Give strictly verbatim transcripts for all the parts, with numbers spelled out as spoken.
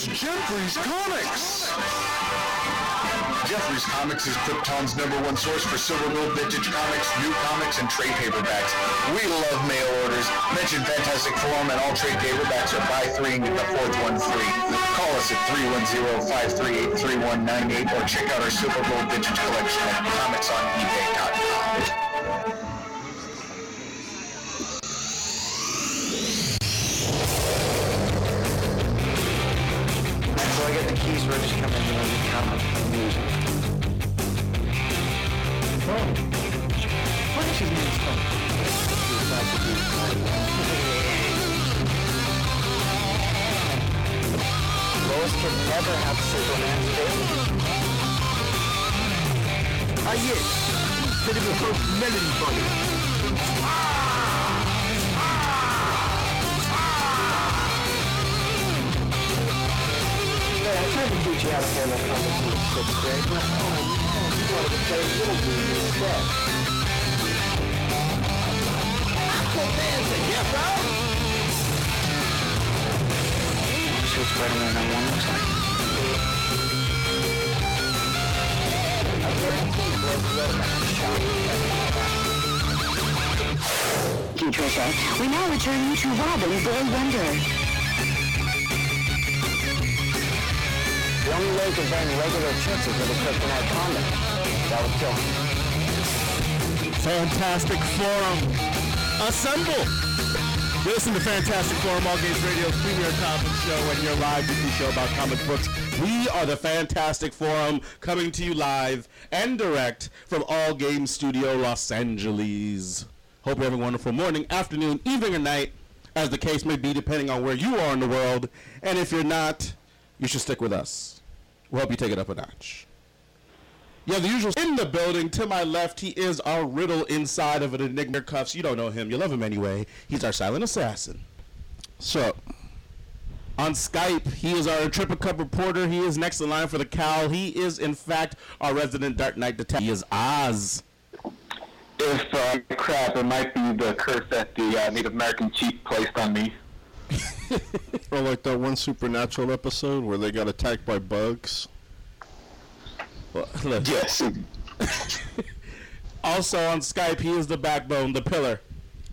is Jeffrey's Comics. Jeffrey's Comics is Krypton's number one source for silver gold vintage comics, new comics, and trade paperbacks. We love mail orders. Mention Fantastic Forum and all trade paperbacks are buy three and get the fourth one free. Call us at three one zero, five three eight, three one nine eight or check out our silver gold vintage collection at comics on ebay dot com. I got the keys, we're just coming in and comment on the music. Oh. Why don't you do this phone? Suicide Squad. Lois can never have Superman's baby. Ah yes, that it will help Melody Bunny. Ah! I tried to teach you how to handle comics in the sixth grade, but oh man, you wanted to play little dude instead. Aqua dancing, yeah bro! That's what Spider-Man number one looks like. I guarantee you boys love that. Thank you, Trisha. We now return you to Robin Boy Wonder. The only way to burn regular chips is with a kryptonite condom. That would kill him. Fantastic Forum. Assemble! Listen to Fantastic Forum, All Games Radio's premier comic show and your live weekly show about comic books. We are the Fantastic Forum, coming to you live and direct from All Games Studio, Los Angeles. Hope you're having a wonderful morning, afternoon, evening, or night, as the case may be, depending on where you are in the world. And if you're not, you should stick with us. We'll help you take it up a notch. Yeah, the usual in the building. To my left, he is our riddle inside of an enigma cuffs. You don't know him. You love him anyway. He's our silent assassin. So, on Skype, he is our Triple Cup reporter. He is next in line for the cowl. He is, in fact, our resident Dark Knight detective. He is Oz. If uh, crap, it might be the curse that the uh, Native American chief placed on me. Or like that one Supernatural episode where they got attacked by bugs. Well, yes. Also on Skype, he is the backbone, the pillar,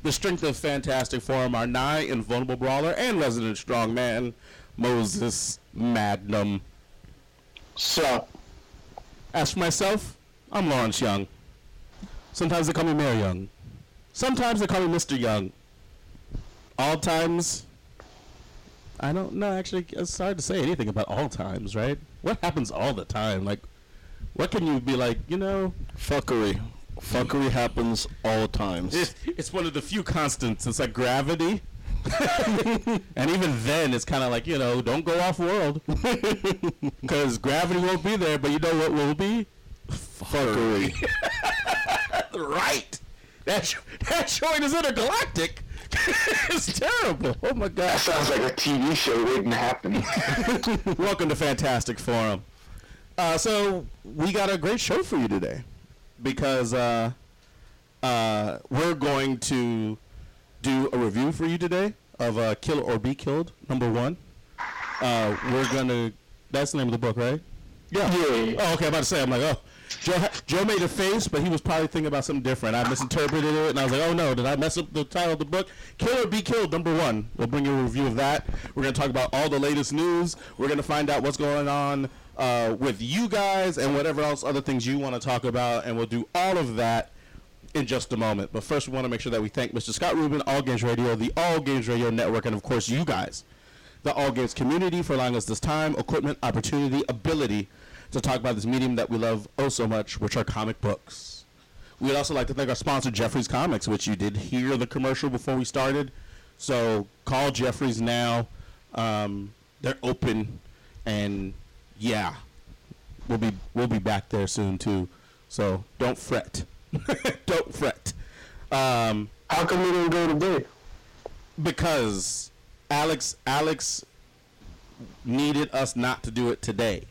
the strength of Fantastic Forum, our nigh invulnerable brawler and resident strong man, Moses Magnum. So, as for myself, I'm Lawrence Young. Sometimes they call me Mayor Young. Sometimes they call me Mister Young. All times. I don't know, actually, it's hard to say anything about all times, right? What happens all the time? Like, what can you be like, you know? Fuckery. Fuckery happens all times. It's, it's one of the few constants. It's like gravity. And even then, it's kind of like, you know, don't go off world. Because gravity won't be there, but you know what will be? Fuckery. Right. That, sh- that joint is intergalactic. It's terrible. Oh my god. That sounds like a T V show waiting to happen. Welcome to Fantastic Forum. Uh, so we got a great show for you today because uh, uh, we're going to do a review for you today of uh, Kill or Be Killed, number one. Uh, we're gonna. That's the name of the book, right? Yeah. yeah. Oh, okay. I'm about to say. I'm like, oh. Joe, Joe made a face, but he was probably thinking about something different. I misinterpreted it, and I was like, oh, no, did I mess up the title of the book? Kill or Be Killed, number one. We'll bring you a review of that. We're going to talk about all the latest news. We're going to find out what's going on uh, with you guys and whatever else, other things you want to talk about, and we'll do all of that in just a moment. But first, we want to make sure that we thank Mister Scott Rubin, All Games Radio, the All Games Radio Network, and, of course, you guys, the All Games community, for allowing us this time, equipment, opportunity, ability, to talk about this medium that we love oh so much, which are comic books. We'd also like to thank our sponsor, Jeffrey's Comics, which you did hear the commercial before we started. So call Jeffrey's now. Um, they're open, and yeah, we'll be we'll be back there soon too. So don't fret, don't fret. Um, How come we didn't go today? Because Alex Alex needed us not to do it today.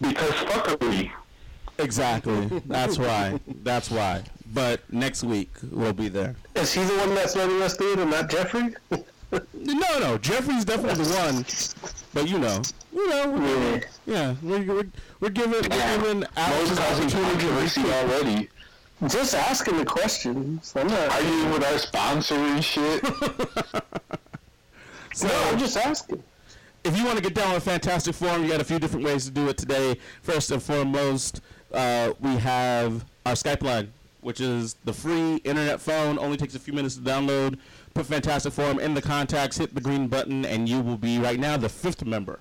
Because fuckery. Exactly. That's why. That's why. But next week, we'll be there. Is he the one that's letting us do it and not Jeffrey? No, no, Jeffrey's definitely the one, but you know, you know, we're, yeah, we're we're, we're giving yeah. we're giving Alex an opportunity already. Just asking the questions. I'm not. Are you with our sponsoring shit? So, no, I'm just asking. If you want to get down with Fantastic Forum, you got a few different ways to do it today. First and foremost, uh, we have our Skype line, which is the free internet phone. Only takes a few minutes to download. Put Fantastic Forum in the contacts, hit the green button, and you will be right now the fifth member.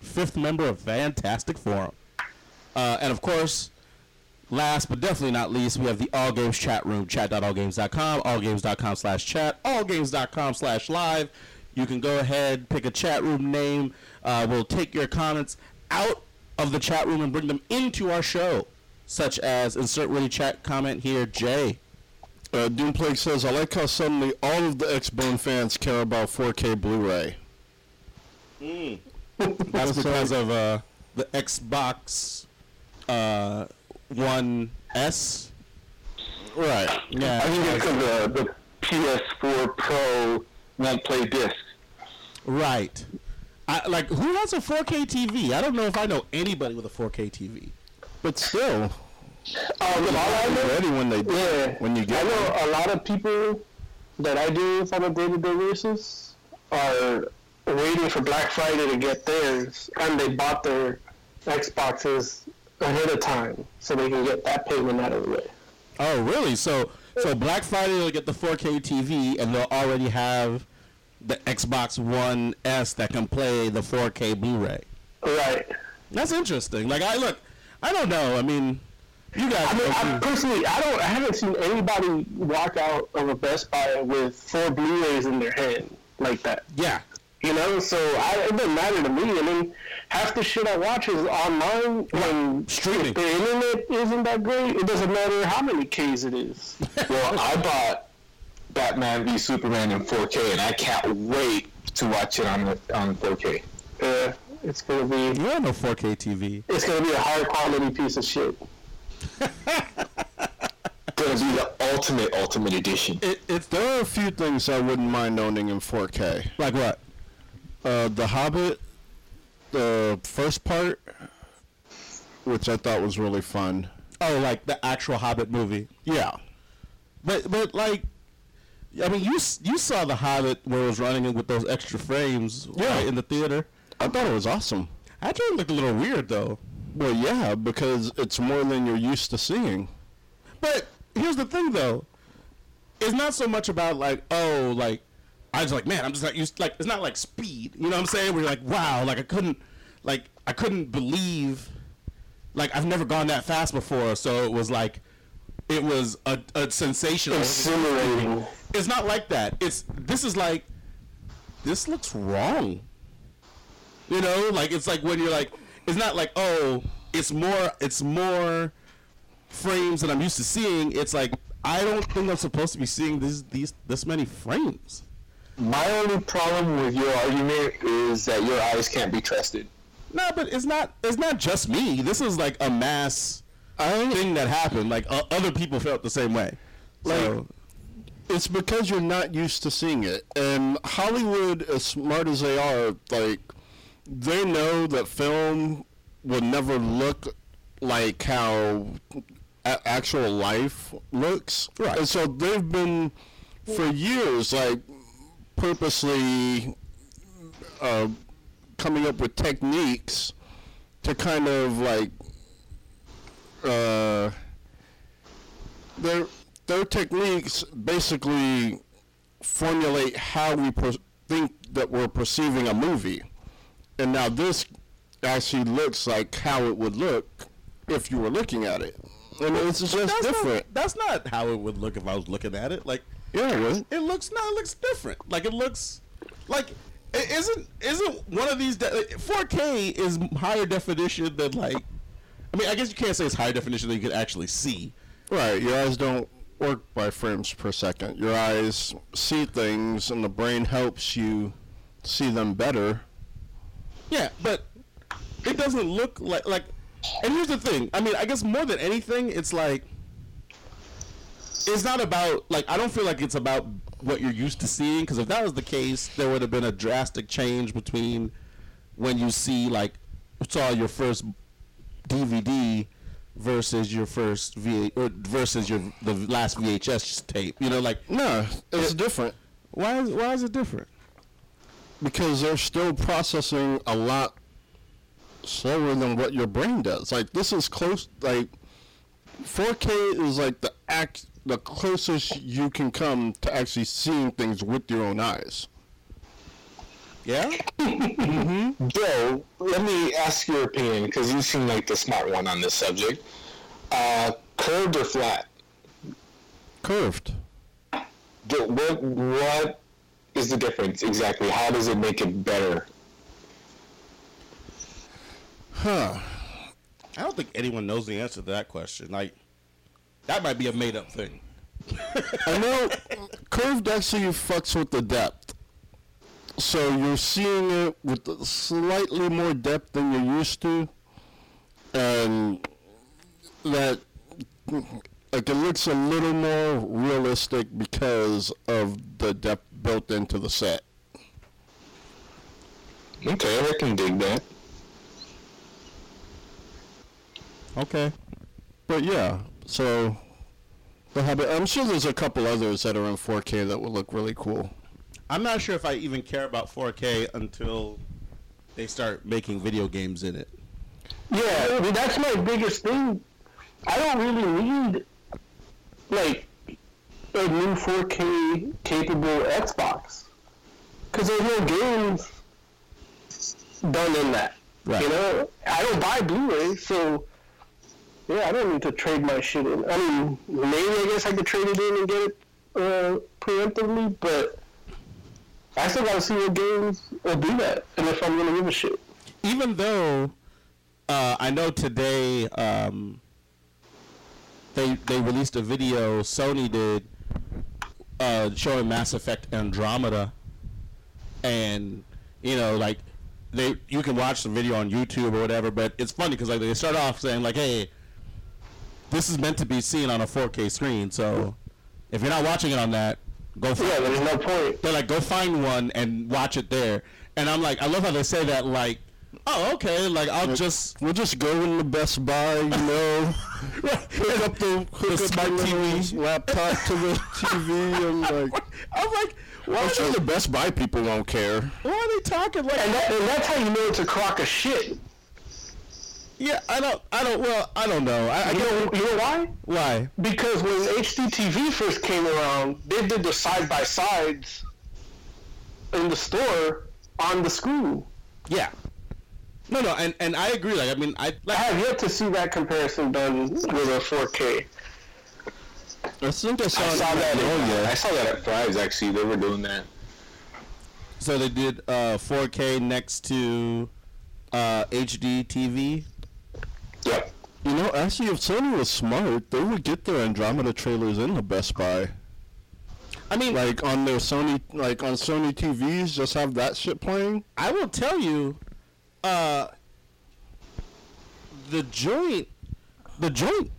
Fifth member of Fantastic Forum. Uh, and, of course, last but definitely not least, we have the All Games chat room, chat dot all games dot com, all games dot com slash chat, all games dot com slash live. You can go ahead, pick a chat room name. Uh, we'll take your comments out of the chat room and bring them into our show, such as insert really chat comment here, Jay. Uh, Doomplague says, I like how suddenly all of the X-Bone fans care about four K Blu-ray. Mm. That's because of uh, the Xbox uh, One S. Right. Yeah. I think it's because the, the P S four Pro won't play disc. Right. I, like, who has a four K T V? I don't know if I know anybody with a four K T V. But still... Uh, with all I know, ready when they do, yeah, when you get I know there. A lot of people that I do on a day-to-day basis are waiting for Black Friday to get theirs, and they bought their Xboxes ahead of time so they can get that payment out of the way. Oh, really? So, so Black Friday they'll get the four K T V, and they'll already have the Xbox One S that can play the four K Blu-ray. Right. That's interesting. Like, I look, I don't know. I mean. You guys I mean, I personally, I don't. I haven't seen anybody walk out of a Best Buy with four Blu-rays in their hand like that. Yeah, you know. So I, it doesn't matter to me. I mean, half the shit I watch is online. When streaming, if the internet isn't that great. It doesn't matter how many Ks it is. Well, I bought Batman v Superman in four K, and I can't wait to watch it on the, on four K. Uh, it's gonna be. You have no four K T V. It's gonna be a high quality piece of shit. Gonna be the ultimate ultimate edition. It, if there are a few things I wouldn't mind owning in four K, like what? Uh, The Hobbit, the first part, which I thought was really fun. Oh, like the actual Hobbit movie. Yeah, but but like, I mean, you you saw The Hobbit where it was running with those extra frames, yeah, right, in the theater. I thought it was awesome. I thought it looked a little weird though. Well, yeah, because it's more than you're used to seeing. But here's the thing, though. It's not so much about, like, oh, like, I was like, man, I'm just not used to, like, it's not like Speed. You know what I'm saying? We're like, wow, like, I couldn't, like, I couldn't believe, like, I've never gone that fast before. So it was like, it was a, a sensational. Exhilarating. It's not like that. It's, this is like, this looks wrong. You know? Like, it's like when you're like, it's not like, oh, it's more it's more frames that I'm used to seeing. It's like, I don't think I'm supposed to be seeing this these this many frames. My only problem with your argument is that your eyes can't be trusted. No, but it's not it's not just me. This is like a mass thing that happened. Like, uh, other people felt the same way. Like, so it's because you're not used to seeing it. And Hollywood, as smart as they are, like, they know that film will never look like how a- actual life looks. Right. And so they've been, for years, like, purposely uh, coming up with techniques to kind of, like, uh, their, their techniques basically formulate how we per- think that we're perceiving a movie. And now this actually looks like how it would look if you were looking at it. And it's just that's different. Not, that's not how it would look if I was looking at it. Like, yeah, it was. It looks no, it looks different. Like, it looks like it isn't isn't one of these. De- four K is higher definition than, like. I mean, I guess you can't say it's higher definition than you could actually see. Right. Your eyes don't work by frames per second. Your eyes see things, and the brain helps you see them better. Yeah, but it doesn't look like, like, and here's the thing. I mean, I guess more than anything, it's like, it's not about, like, I don't feel like it's about what you're used to seeing, because if that was the case, there would have been a drastic change between when you see, like, saw your first D V D versus your first V or versus your the last V H S tape. You know, like, no, it's it, different. Why is why is it different? Because they're still processing a lot slower than what your brain does. Like, this is close. Like, four K is like the act the closest you can come to actually seeing things with your own eyes. Yeah. Mm-hmm. Joe, let me ask your opinion, because you seem like the smart one on this subject. Uh, curved or flat? Curved. Joe, what what is the difference exactly? How does it make it better? Huh. I don't think anyone knows the answer to that question. Like, that might be a made up thing. I know curved actually fucks with the depth. So you're seeing it with slightly more depth than you're used to, and that, like, it looks a little more realistic because of the depth built into the set. Okay, I can dig that. Okay. But yeah, so The Hobbit, I'm sure there's a couple others that are in four K that would look really cool. I'm not sure if I even care about four K until they start making video games in it. Yeah, I mean, that's my biggest thing. I don't really need, like, a new four K capable Xbox, because there's no games done in that. Right. You know, I don't buy Blu-ray, so yeah, I don't need to trade my shit in. I mean, maybe I guess I could trade it in and get it uh, preemptively, but I still gotta see what games will do that, and if I'm gonna give a shit. Even though uh, I know today um, they they released a video, Sony did, uh, showing Mass Effect Andromeda, and you know, like, they you can watch the video on YouTube or whatever, but it's funny because, like, they start off saying, like, hey, this is meant to be seen on a four K screen, so if you're not watching it on that, Go yeah, find there's no point. They're like, go find one and watch it there. And I'm like, I love how they say that, like, oh, okay, like, I'll like, just... We'll just go in the Best Buy, you know, hook up the, hook the up smart T V laptop to the T V, and, like... I'm like, why I'm sure they, the Best Buy people won't care. Why are they talking like and that? And that's how you know it's a crock of shit. Yeah, I don't, I don't, well, I don't know. I, I you, know you know why? Why? Because when H D T V first came around, they did the side-by-sides in the store on the screen. Yeah. No, no, and, and I agree. Like, I mean, I... Like, I have yet to see that comparison done with a four K. I think I saw, I saw that at, I saw that at Thrives, actually. They were doing that. So they did uh, four K next to uh, H D T V. Yep. You know, actually, if Sony was smart, they would get their Andromeda trailers in the Best Buy. I mean, like, on their Sony, like, on Sony T Vs, just have that shit playing. I will tell you, uh, the joint, the joint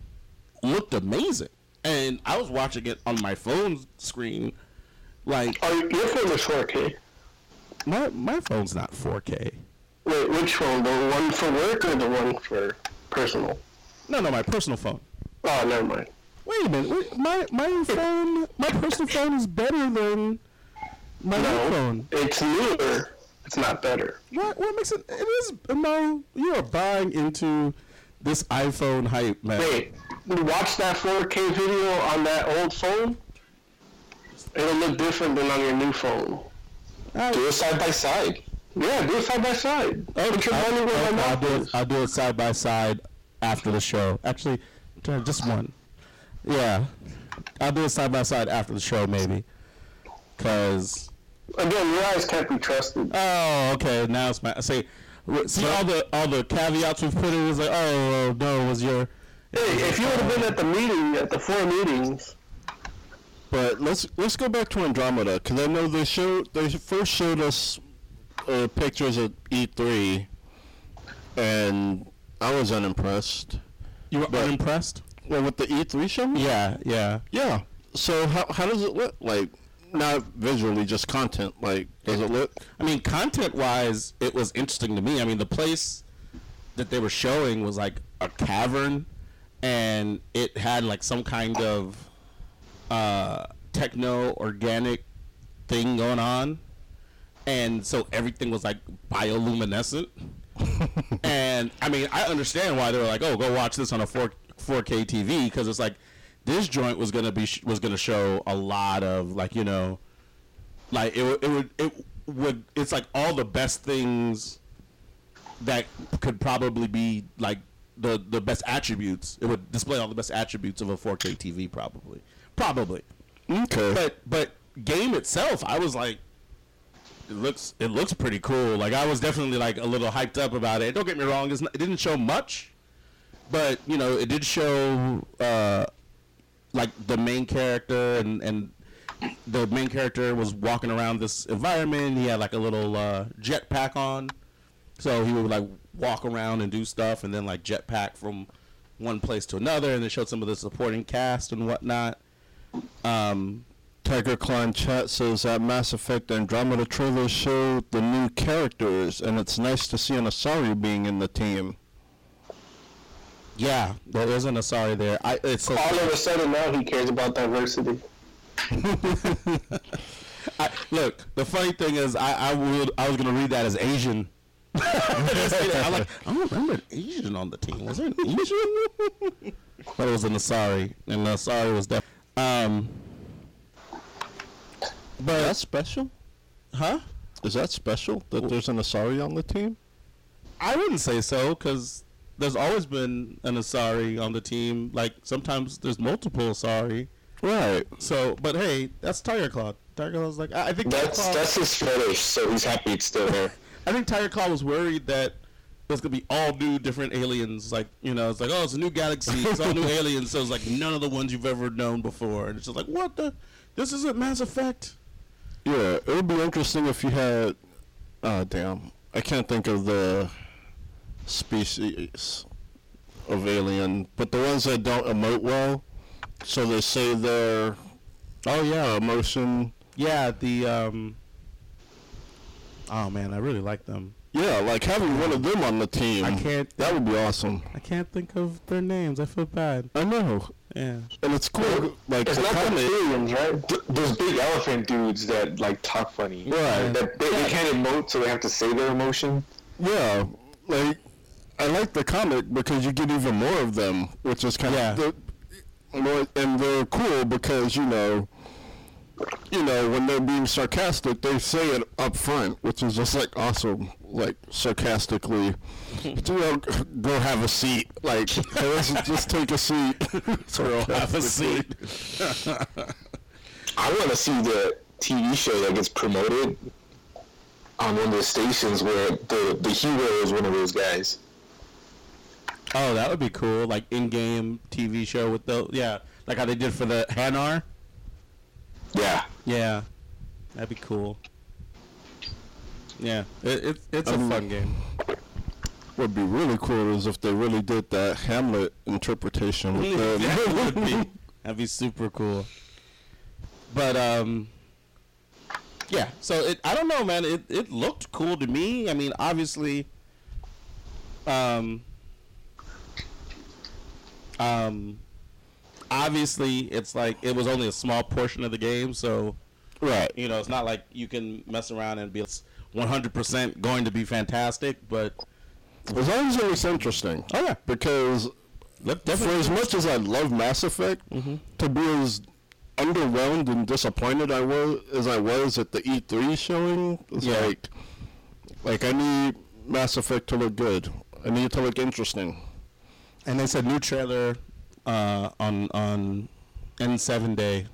looked amazing, and I was watching it on my phone screen. Like, oh, your phone is four K. My my phone's not four K. Wait, which phone? The one for work or the one for personal? No, no, my personal phone. Oh, never mind. Wait a minute. Wait, my my phone, my personal phone is better than my no, phone. It's newer. It's not better. What? What makes it? It is. No, you are buying into this iPhone hype, man. Wait, watch that four K video on that old phone. It'll look different than on your new phone. Right. Do it side by side. Yeah, do it side by side. Oh, okay, I'll, do it, I'll do it side by side after the show. Actually, just one. Yeah, I'll do it side by side after the show, maybe. Because again, your eyes can't be trusted. Oh, okay. Now it's my say. See all the all the caveats we've put in. Is like, oh no, it was your. Hey, if you would have been at the meeting, at the four meetings. But let's let's go back to Andromeda, because I know they showed they first showed us. Uh, pictures of E three, and I was unimpressed. You were but, unimpressed? Well, with the E three show? Yeah, yeah. Yeah. So how how does it look like? Not visually, just content. Like, does it look? I mean, content-wise, it was interesting to me. I mean, the place that they were showing was like a cavern, and it had like some kind of uh, techno-organic thing going on, and so everything was like bioluminescent. And I mean, I understand why they were like, "Oh, go watch this on a four K T V," because it's like. This joint was gonna be sh- was gonna show a lot of like you know, like it w- it would it would it's like all the best things that could probably be like the the best attributes. It would display all the best attributes of a four K T V probably probably. Okay. But but game itself, I was like, it looks it looks pretty cool. Like I was definitely like a little hyped up about it. Don't get me wrong, it's not, it didn't show much, but you know it did show. Uh, Like the main character and, and the main character was walking around this environment. He had like a little uh, jetpack on, so he would like walk around and do stuff, and then like jetpack from one place to another. And they showed some of the supporting cast and whatnot. Um, Tiger Klein chat says that Mass Effect Andromeda trailer showed the new characters, and it's nice to see an Asari being in the team. Yeah, there is an Asari there. I, it's a, All of a sudden, now he cares about diversity. I, look, the funny thing is, I, I would I was gonna read that as Asian. I'm like, I don't remember an Asian on the team. Was there an Asian? But it was an Asari, and the Asari was definitely. Um, but that's special, huh? Is that special that well, there's an Asari on the team? I wouldn't say so, because. There's always been an Asari on the team. Like, sometimes there's multiple Asari. Right. So, but hey, that's Tiger Claw. Tiger Claw's like, I, I think that's, Tiger Claw... That's his fetish, so he's happy it's still there. I think Tiger Claw was worried that there's going to be all new different aliens. Like, you know, it's like, oh, it's a new galaxy. It's all new aliens. So it's like none of the ones you've ever known before. And it's just like, what the? This isn't Mass Effect. Yeah, it would be interesting if you had... Oh, damn. I can't think of the... species of alien, but the ones that don't emote well, so they say they're, oh yeah, emotion. Yeah, the, um, oh man, I really like them. Yeah, like having one of them on the team. I can't. That would be awesome. I can't think of their names. I feel bad. I know. Yeah. And it's cool. Like, it's not the aliens, right? Th- those big elephant dudes that, like, talk funny. Right. Yeah. That they, yeah. they can't emote, so they have to say their emotion. Yeah. Like, I like the comic because you get even more of them, which is kind yeah. of, the, and they're cool because, you know, you know, when they're being sarcastic, they say it up front, which is just, like, awesome, like, sarcastically, you know, go have a seat, like, just take a seat. Go have a seat. I want to see the T V show that gets promoted. On one of the stations where the, the hero is one of those guys. Oh, that would be cool. Like, in-game T V show with the... Yeah, like how they did for the Hanar. Yeah. Yeah. That'd be cool. Yeah, it, it, it's um, a fun game. What would be really cool is if they really did that Hamlet interpretation with them. That would be. That'd be super cool. But, um... yeah, so it, I don't know, man. It it looked cool to me. I mean, obviously, um, um, obviously, it's like it was only a small portion of the game, so right. You know, it's not like you can mess around and be one hundred percent going to be fantastic, but as long as it was interesting. Oh yeah, because Definitely. For as much as I love Mass Effect, mm-hmm. to be as underwhelmed and disappointed I was as I was at the E three showing. It's yeah. like, like I need Mass Effect to look good. I need it to look interesting. And they said new trailer uh, on on N seven day,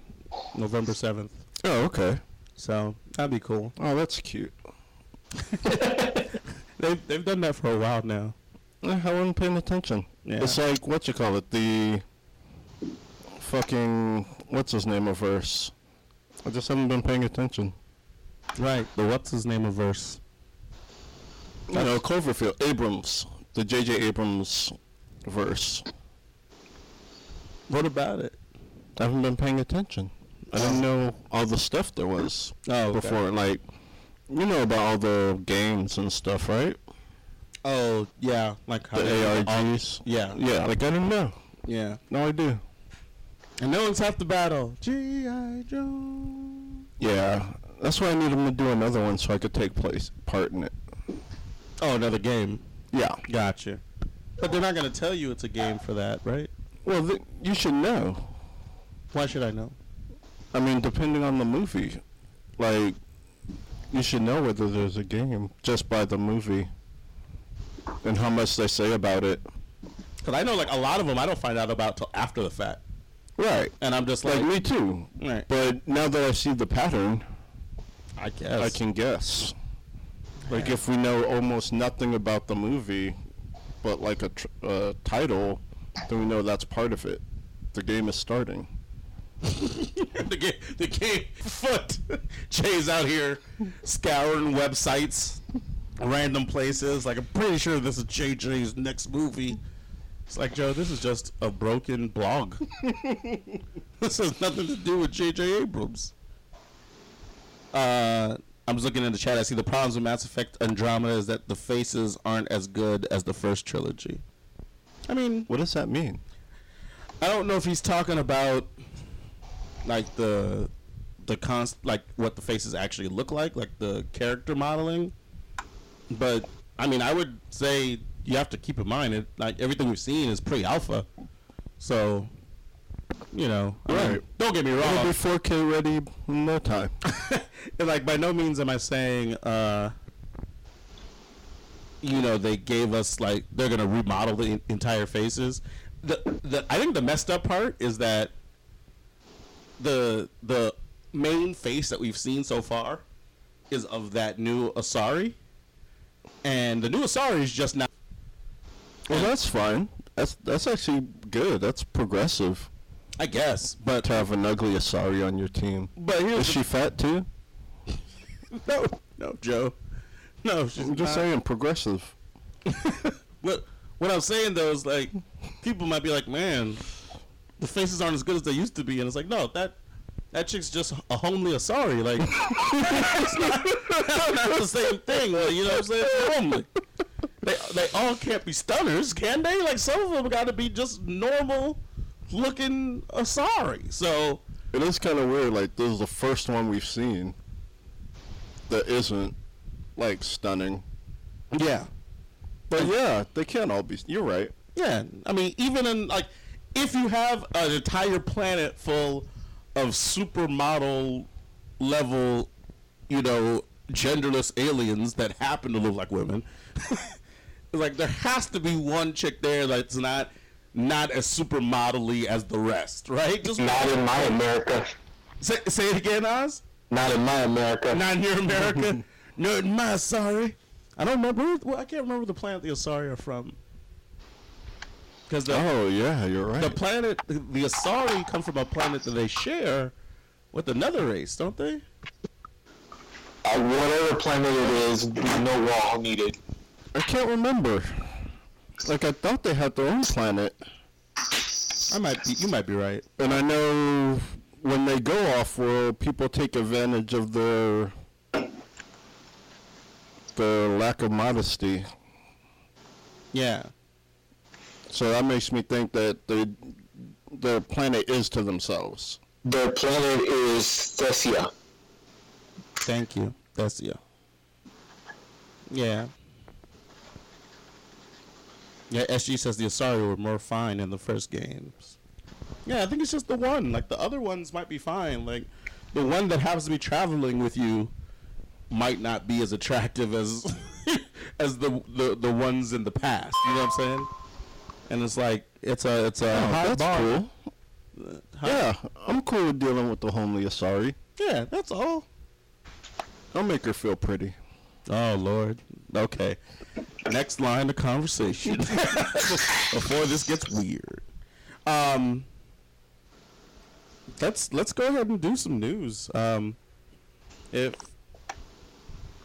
November seventh. Oh, okay. So that'd be cool. Oh, that's cute. they've they've done that for a while now. I wasn't paying attention. Yeah. It's like what you call it the fucking. What's his name of verse? I just haven't been paying attention. Right. The what's his name of verse? You know, Cloverfield. Abrams. The J J Abrams verse. What about it? I haven't been paying attention. I didn't know all the stuff there was oh, before. Okay. Like, you know about all the games and stuff, right? Oh, yeah. Like how the A R Gs. All, yeah. Yeah, like I didn't know. Yeah. Now I do. And no one's half the battle. G I Joe. Yeah. That's why I need them to do another one so I could take place part in it. Oh, another game. Yeah. Gotcha. But they're not going to tell you it's a game for that, right? Well, th- you should know. Why should I know? I mean, depending on the movie. Like, you should know whether there's a game just by the movie and how much they say about it. Because I know, like, a lot of them I don't find out about till after the fact. Right. And I'm just like... Like, me too. Right. But now that I see the pattern... I guess. I can guess. Like, if we know almost nothing about the movie, but, like, a tr- uh, title, then we know that's part of it. The game is starting. the, game, the game... Foot! Jay's out here scouring websites, random places. Like, I'm pretty sure this is Jay Jay's next movie. It's like, Joe, this is just a broken blog. This has nothing to do with J J Abrams. Uh, I'm just looking in the chat. I see the problems with Mass Effect Andromeda is that the faces aren't as good as the first trilogy. I mean... What does that mean? I don't know if he's talking about, like, the... the const, like, what the faces actually look like, like the character modeling. But, I mean, I would say... You have to keep in mind it like everything we've seen is pre-alpha, so you know. Right. I mean, don't get me wrong. It'll be four K ready in no time. And like by no means am I saying, uh, you know, they gave us like they're gonna remodel the in- entire faces. The the I think the messed up part is that the the main face that we've seen so far is of that new Asari, and the new Asari is just not. Well, that's fine. That's that's actually good. That's progressive. I guess, but... To have an ugly Asari on your team. But here's Is she fat, too? no, no, Joe. No, she's I'm just not. saying, progressive. What, what I'm saying, though, is, like, people might be like, man, the faces aren't as good as they used to be. And it's like, no, that... That chick's just a homely Asari. Like, that's, not, that's not the same thing. Like, you know what I'm saying? Homely. They they all can't be stunners, can they? Like, some of them got to be just normal-looking Asari. So it is kind of weird. Like, this is the first one we've seen that isn't, like, stunning. Yeah. But, yeah, they can't all be... You're right. Yeah. I mean, even in, like, if you have an entire planet full... of supermodel level, you know, genderless aliens that happen to look like women. Like, there has to be one chick there that's not not as supermodel-y as the rest, right? Just not in my America. Say, say it again, Oz? Not in my America. Not in your America? Not in my Asari. I don't remember. Well, I can't remember the planet the Asari are from. The, oh, yeah, you're right. The planet, the, the Asari come from a planet that they share with another race, don't they? Uh, whatever planet it is, no wall needed. I can't remember. Like, I thought they had their own planet. I might be, you might be right. And I know when they go off-world, people take advantage of their, their lack of modesty. Yeah. So that makes me think that the the planet is to themselves. The planet is Thessia. Thank you, Thessia. Yeah. Yeah, S G says the Asari were more fine in the first games. Yeah, I think it's just the one. Like, the other ones might be fine. Like, the one that happens to be traveling with you might not be as attractive as as the, the, the ones in the past. You know what I'm saying? And it's like, it's a, it's a oh, high that's bar. Cool. High. Yeah, I'm cool with dealing with the homely Asari. Yeah, that's all. I'll make her feel pretty. Oh, Lord. Okay. Next line of conversation. Before this gets weird. Um, let's, let's go ahead and do some news. Um, if,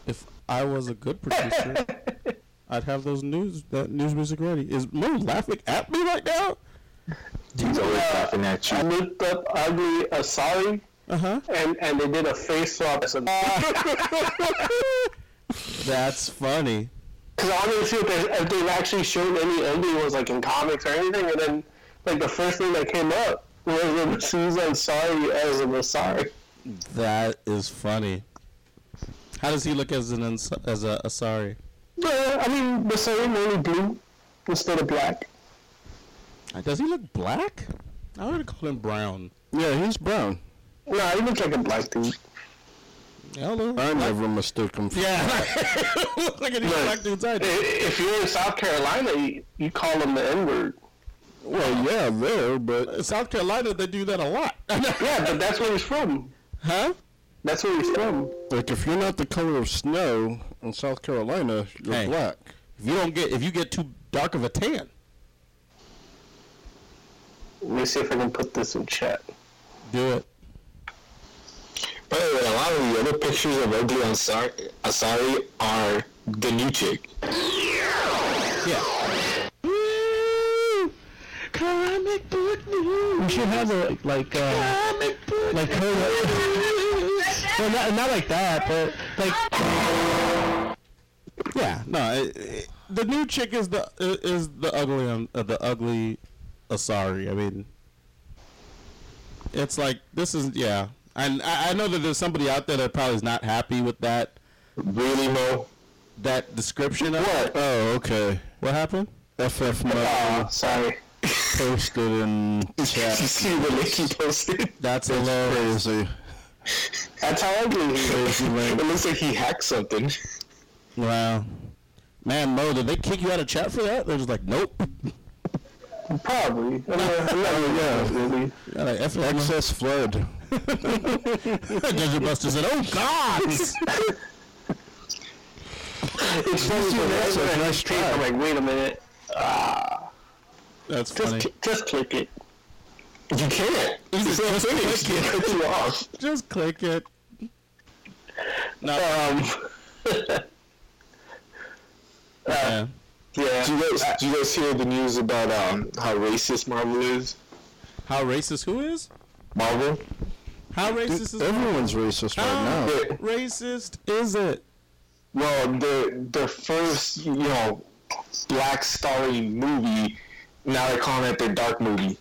if I was a good producer... I'd have those news that news music ready. Is Mo laughing at me right now? He's always laughing at you. I looked up ugly Asari, uh-huh. and, and they did a face-swap. That's funny. Because I wanted to see if, they, if they've actually shown any ugly ones like in comics or anything, and then like the first thing that came up was the Suicide Squad as an Asari. That is funny. How does he look as an as a Asari? Yeah, I mean, the same, only blue instead of black. Does he look black? I would call him brown. Yeah, he's brown. No, he looks like a black dude. Hello. I never mistook him for yeah. Look like at these black dudes I do. If you're in South Carolina, you, you call him the N-word. Well, yeah, there, but... In South Carolina, they do that a lot. Yeah, but that's where he's from. Huh? That's where he's from. Like, if you're not the color of snow in South Carolina, you're hey, black. If you don't get... If you get too dark of a tan... Let me see if I can put this in chat. Do it. By the way, a lot of the other pictures of ugly Asari, Asari are the new chick. Yeah. Woo! Comic book news! We should have a, like, uh... Comic book like her... Well, not, not like that, but, like... Yeah, no, it, it, the new chick is the, is the ugly, uh, the ugly... Asari. I mean, it's like this is yeah. And I, I know that there's somebody out there that probably is not happy with that. Really, Mo? That description of what? It. Oh, okay. What happened? F F Mo. Oh, sorry. Posted in chat. You see the link he posted? That's hilarious. Crazy. That's how ugly he is. It looks like he hacked something. Wow, man, Mo, did they kick you out of chat for that? They're just like, nope. Probably. I mean, yeah, really. Yeah, like F- excess flood. Dungeon Buster said, "Oh God!" It's just you there, so I straight. I'm like, wait a minute. Ah, that's just funny. Cl- just click it. You can't. Just, just click it. It's off. Just click it. No. Um. uh, yeah. Yeah. Do you guys I, do you guys hear the news about um how racist Marvel is? How racist who is? Marvel. How racist Dude, is everyone's Marvel? Racist right how now. How racist is it? Well, the the first, you know, black starring movie, now they're calling it their dark movie.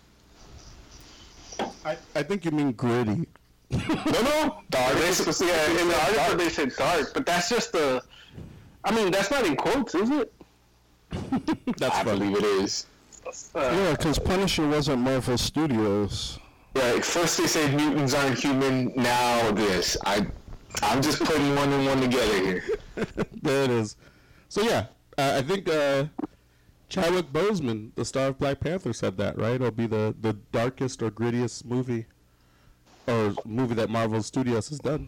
I, I think you mean gritty. no no dark it's, yeah, in the article they said dark, but that's just the I mean that's not in quotes, is it? That's I funny. Believe it is. Uh, yeah, because Punisher wasn't Marvel Studios. Right. First they say mutants aren't human. Now this. I, I'm just putting one and one together here. There it is. So yeah, uh, I think uh, Chadwick Boseman, the star of Black Panther, said that right. It'll be the, the darkest or grittiest movie, or movie that Marvel Studios has done.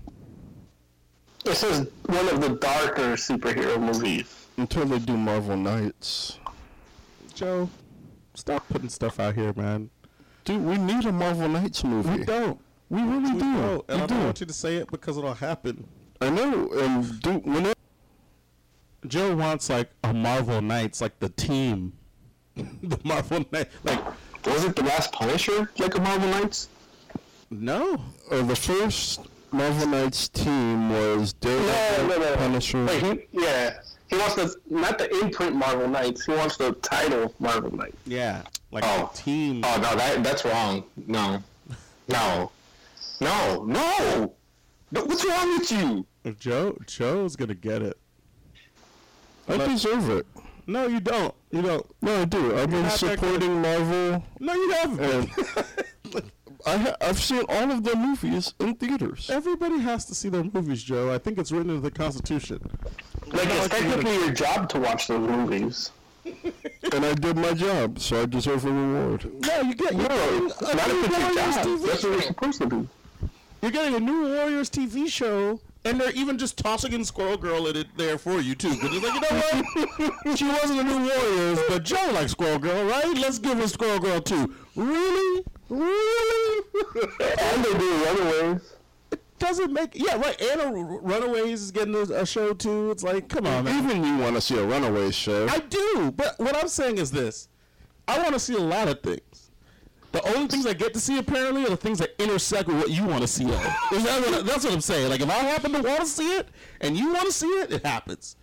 This is one of the darker superhero movies. Until they do Marvel Knights. Joe, stop putting stuff out here, man. Dude, we need a Marvel Knights movie. We don't. We really we do. Don't. And we I don't do. want you to say it because it'll happen. I know. And dude, whenever Joe wants like a Marvel Knights, like the team, the Marvel Knights. Like, wasn't the last Punisher like a Marvel Knights? No. Or the first Marvel Knights team was Daredevil, yeah, no, no, no. Punisher. Wait, yeah. He wants the, not the imprint Marvel Knights, he wants the title Marvel Knights. Yeah, like oh. a team. Oh, no, that that's wrong. No. No. No. No! No, what's wrong with you? Joe, Joe's gonna get it. I but, deserve it. No, you don't. You don't. No, I do. I've You're been supporting Marvel. No, you haven't. I ha- I've seen all of their movies in theaters. Everybody has to see their movies, Joe. I think it's written into the Constitution. Like, it's technically your job to watch those movies. And I did my job, so I deserve a reward. No, you get, you're no, getting a new Warriors T V show. That's what you're supposed to do. You're getting a new Warriors T V show, and they're even just tossing in Squirrel Girl in it there for you, too. Because it's like, you know what? She wasn't a new Warriors, but Joe likes Squirrel Girl, right? Let's give her Squirrel Girl, too. Really? Really? And they do Runaways. It doesn't make... Yeah, right. And a Runaways is getting a, a show, too. It's like, come on, man. Even you want to see a Runaways show. I do. But what I'm saying is this. I want to see a lot of things. The only things I get to see, apparently, are the things that intersect with what you want to see. Like. That what I, that's what I'm saying. Like, if I happen to want to see it, and you want to see it, it happens.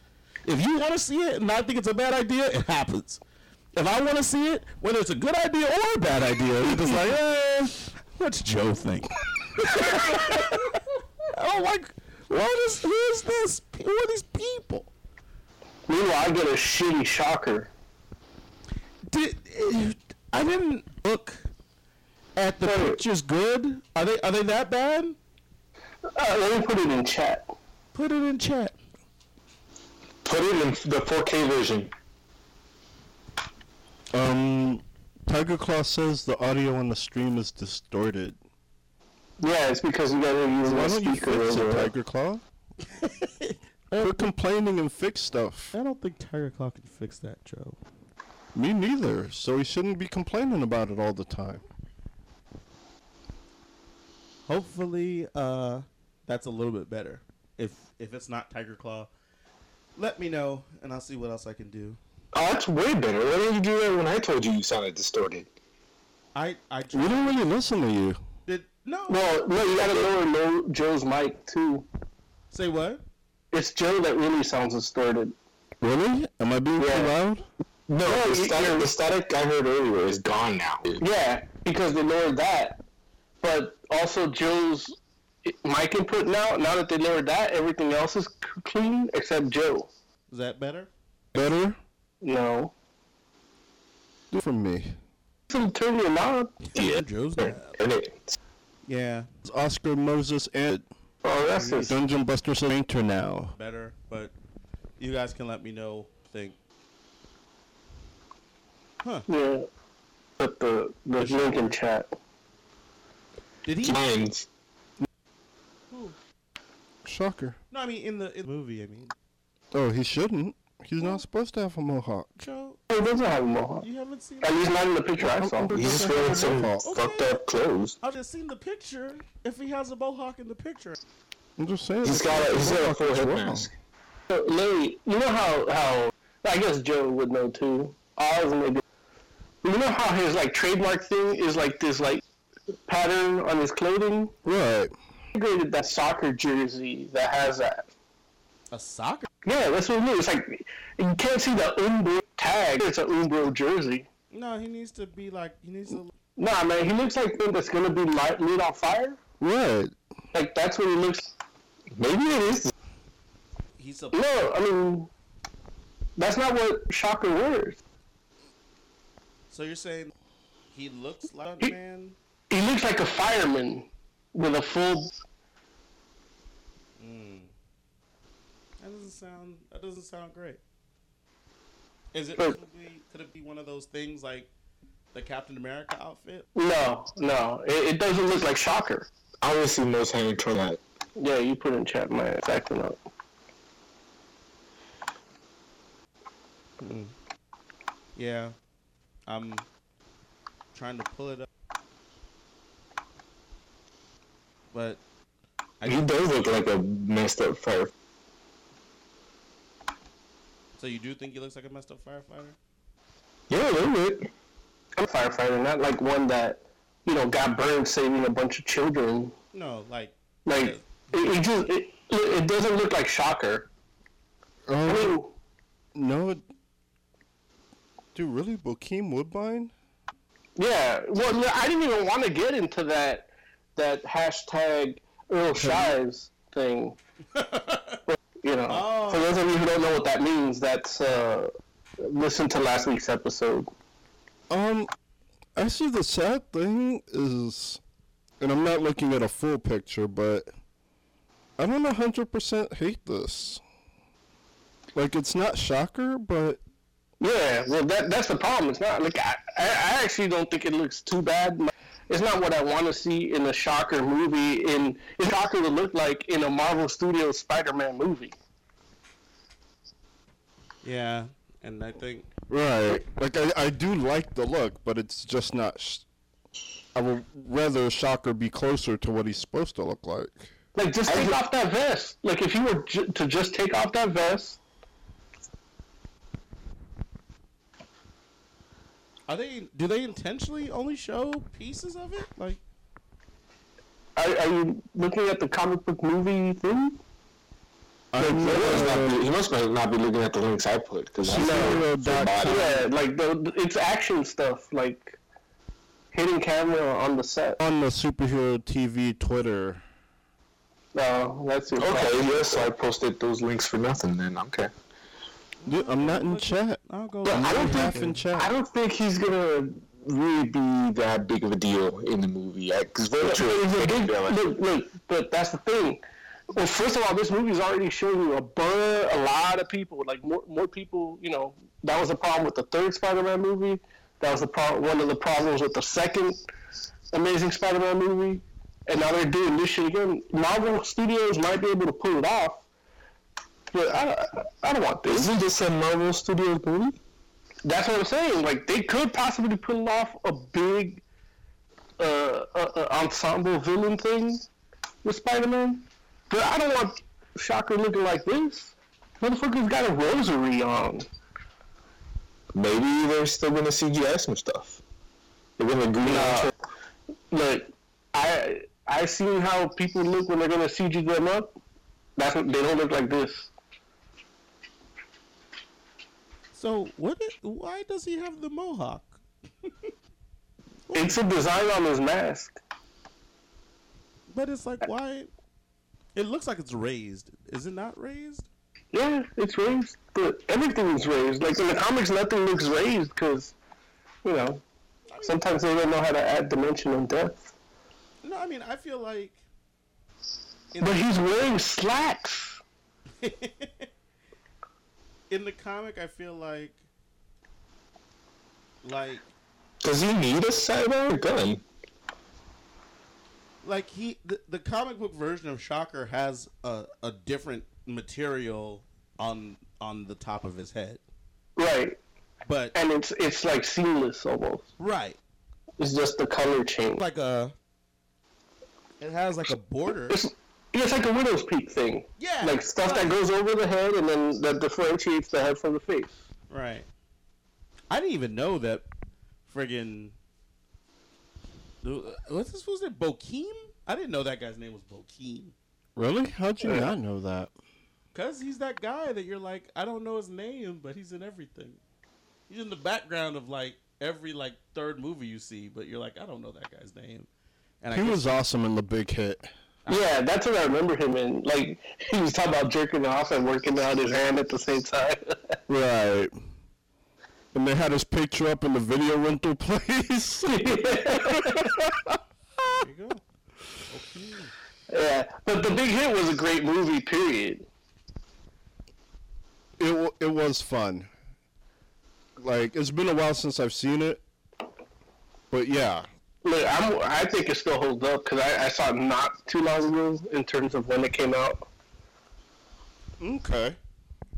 If you want to see it, and I think it's a bad idea, it happens. If I want to see it, whether it's a good idea or a bad idea, it's just like, eh, what's Joe think? I don't like, what is, who is this? Who are these people? Meanwhile, I get a shitty shocker. Did, I didn't look at the Wait. pictures good. Are they are they that bad? Uh, let me put it in chat. Put it in chat. Put it in the four K version. Um, Tiger Claw says the audio on the stream is distorted. Yeah, it's because you gotta use a speaker over it. Tiger Claw? We're complaining and fix stuff. I don't think Tiger Claw can fix that, Joe. Me neither, so he shouldn't be complaining about it all the time. Hopefully, uh, that's a little bit better. If if it's not Tiger Claw, let me know, and I'll see what else I can do. Oh, that's way better. Why didn't you do that when I told you you sounded distorted? I, I tried. We didn't really listen to you. Did No. Well, no, you got to lower low Joe's mic, too. Say what? It's Joe that really sounds distorted. Really? Am I being yeah. too loud? No, no the, static, the static I heard earlier is gone now. Yeah, because they lowered that. But also Joe's mic input now, now that they lowered that, everything else is clean except Joe. Is that better? Better? No. Do for me. Some turn your knob. Yeah, Joe's knob. Yeah. It's Oscar Moses and oh, that's it. Dungeon Buster Sainter now. Better, but you guys can let me know. Think. Huh. Yeah, but the the link in chat. Did he? Mines. Shocker. No, I mean in the, in the movie. I mean. Oh, he shouldn't. He's well, not supposed to have a mohawk. Joe. He doesn't have a mohawk. You haven't seen. At least not in the picture I saw. He's just wearing some okay. fucked up clothes. I've just seen the picture. If he has a mohawk in the picture. I'm just saying. He's got a he's got a full head mask. So, Larry, you know how how I guess Joe would know too. I was maybe. You know how his like trademark thing is like this like pattern on his clothing? Right. He created that soccer jersey that has that. A soccer? Yeah, that's what it is. It's like you can't see the Umbro tag. It's an Umbro jersey. No, he needs to be like he needs to. Nah, man, he looks like one that's gonna be light, lit on fire. Right. Like that's what he looks. Maybe it is. He's a. No, I mean, that's not what Shocker wears. So you're saying he looks like a man? He looks like a fireman with a full. Mm. That doesn't sound. That doesn't sound great. Is it? Could it be, could it be one of those things like the Captain America outfit? No, no, it, it doesn't look like Shocker. Obviously, knows how to turn that. Yeah, you put in chat my exact note. Mm. Yeah. I'm trying to pull it up, but I he does look like a messed up firefighter. So you do think he looks like a messed up firefighter? Yeah, a little bit. A firefighter, not like one that you know got burned saving a bunch of children. No, like like it, it just it, it doesn't look like Shocker. Um, I mean, no. It, Dude, really? Bokeem Woodbine? Yeah. Well, I didn't even want to get into that that hashtag Earl Shives thing. But, you know, oh. For those of you who don't know what that means, that's uh, listen to last week's episode. Um, actually, the sad thing is, and I'm not looking at a full picture, but I don't one hundred percent hate this. Like, it's not Shocker, but... Yeah, well, that that's the problem. It's not like I, I actually don't think it looks too bad. It's not what I want to see in a Shocker movie. In it's Shocker would look like in a Marvel Studios Spider-Man movie. Yeah, and I think right. Like I, I do like the look, but it's just not. Sh- I would rather Shocker be closer to what he's supposed to look like. Like just take I, off that vest. Like if you were ju- to just take off that vest. Are they? Do they intentionally only show pieces of it? Like, are, are you looking at the comic book movie thing? Like, he, must not be, he must not be looking at the links I put because so yeah, like the, it's action stuff, like hitting camera on the set on the superhero T V Twitter. No, that's okay. Problem. Yes, so I posted those links for nothing. Then okay. Dude, I'm not in chat. I'll go. Yeah, I don't think. In chat. I don't think he's gonna really be that big of a deal in the movie. Because yeah, look, look, look, that's the thing. Well, first of all, this movie's already showing you a burn, a lot of people, like more, more people. You know, that was a problem with the third Spider-Man movie. That was the pro- one of the problems with the second Amazing Spider-Man movie. And now they're doing this shit again. Marvel Studios might be able to pull it off, but I, I don't want this. Isn't this a Marvel Studios movie? That's what I'm saying. Like they could possibly pull off a big uh, uh, uh, ensemble villain thing with Spider-Man. But I don't want Shocker looking like this. Motherfucker's got a rosary on. Maybe they're still gonna C G I some stuff. They're gonna green out. Like I I seen how people look when they're gonna C G them up. That's what, they don't look like this. So what? Is, why does he have the mohawk? It's a design on his mask. But it's like why? It looks like it's raised. Is it not raised? Yeah, it's raised. But everything is raised. Like in the comics, nothing looks raised because, you know, sometimes they don't know how to add dimension and depth. No, I mean, I feel like... But the- he's wearing slacks! In the comic, I feel like... Like... Does he need a cyber gun? Like he, the, the comic book version of Shocker has a, a different material on on the top of his head, right? But and it's it's like seamless almost, right? It's just the color change. Like a, it has like a border. It's, it's like a widow's peak thing. Yeah, like stuff right. that goes over the head and then that differentiates the head from the face. Right. I didn't even know that, friggin'. What's this? Was it Bokeem? I didn't know that guy's name was Bokeem. Really? How'd you yeah. not know that? Because he's that guy that you're like, I don't know his name, but he's in everything. He's in the background of like every like third movie you see, but you're like, I don't know that guy's name. And he I was awesome in The Big Hit. Yeah, that's what I remember him in. Like he was talking about jerking off and working out his hand at the same time. Right. And they had his picture up in the video rental place. There you go. Okay. Yeah, but The Big Hit was a great movie, period. It w- it was fun. Like, it's been a while since I've seen it. But, yeah. Look, I'm, I think it still holds up, because I, I saw it not too long ago in terms of when it came out. Okay.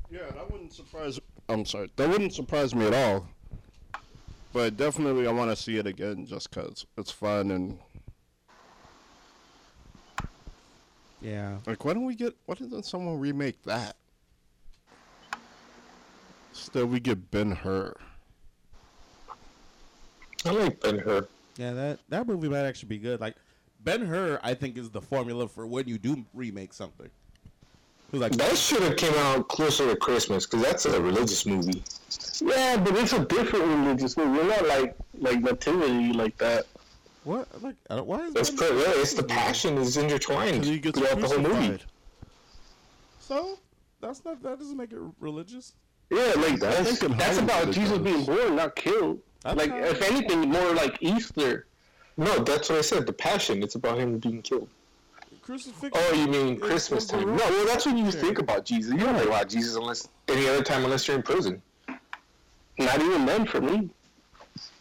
Yeah, that wouldn't surprise me. I'm sorry. That wouldn't surprise me at all. But definitely I want to see it again just because it's fun and... Yeah. Like, why don't we get... Why doesn't someone remake that? Instead, we get Ben-Hur. I like Ben-Hur. Yeah, that, that movie might actually be good. Like, Ben-Hur, I think, is the formula for when you do remake something. Like, that should have came out closer to Christmas because that's a religious movie. Yeah, but it's a different religious movie. We're not like like nativity like that. What? Like, I don't, why is that? It's, yeah, it's the passion is intertwined throughout the whole movie. So that's not that doesn't make it religious. Yeah, like that's that's about Jesus being born, not killed. Like if anything, more like Easter. No, that's what I said. The passion. It's about him being killed. Crucifixion. Oh, you mean Christmas time? No, well, that's when you think about Jesus. You don't think about Jesus unless any other time, unless you're in prison. Not even then, for me.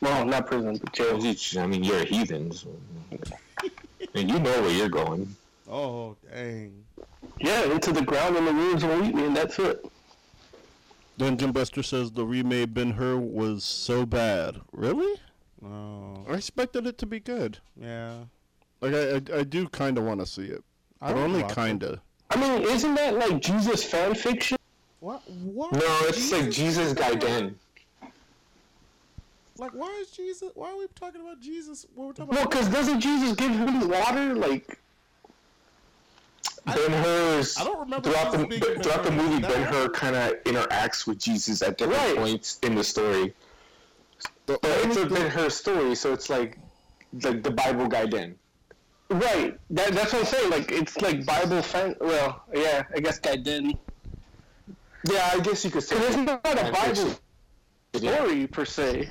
Well, not prison, but jail. I mean, you're a heathen, so. And you know where you're going. Oh, dang. Yeah, into the ground and the wolves will eat me, and that's it. Dungeon Buster says the remake Ben-Hur was so bad. Really? Oh. I expected it to be good. Yeah. Like, I I, I do kind of want to see it. I but only kind of. I mean, isn't that, like, Jesus fan fiction? What? What? No, it's Jesus like Jesus Guy Den. Like, why is Jesus? Why are we talking about Jesus when we're talking about? Well, because doesn't Jesus give him water? Like, Ben-Hur throughout, the, throughout the movie, Ben-Hur kind of interacts with Jesus at different right. points in the story. But it's a Ben-Hur story, so it's like the the Bible guy then. Right. That, that's what I'm saying. Like, it's like Bible fan. Well, yeah, I guess guy then. Yeah, I guess you could say. It's not a Bible story yeah. per se.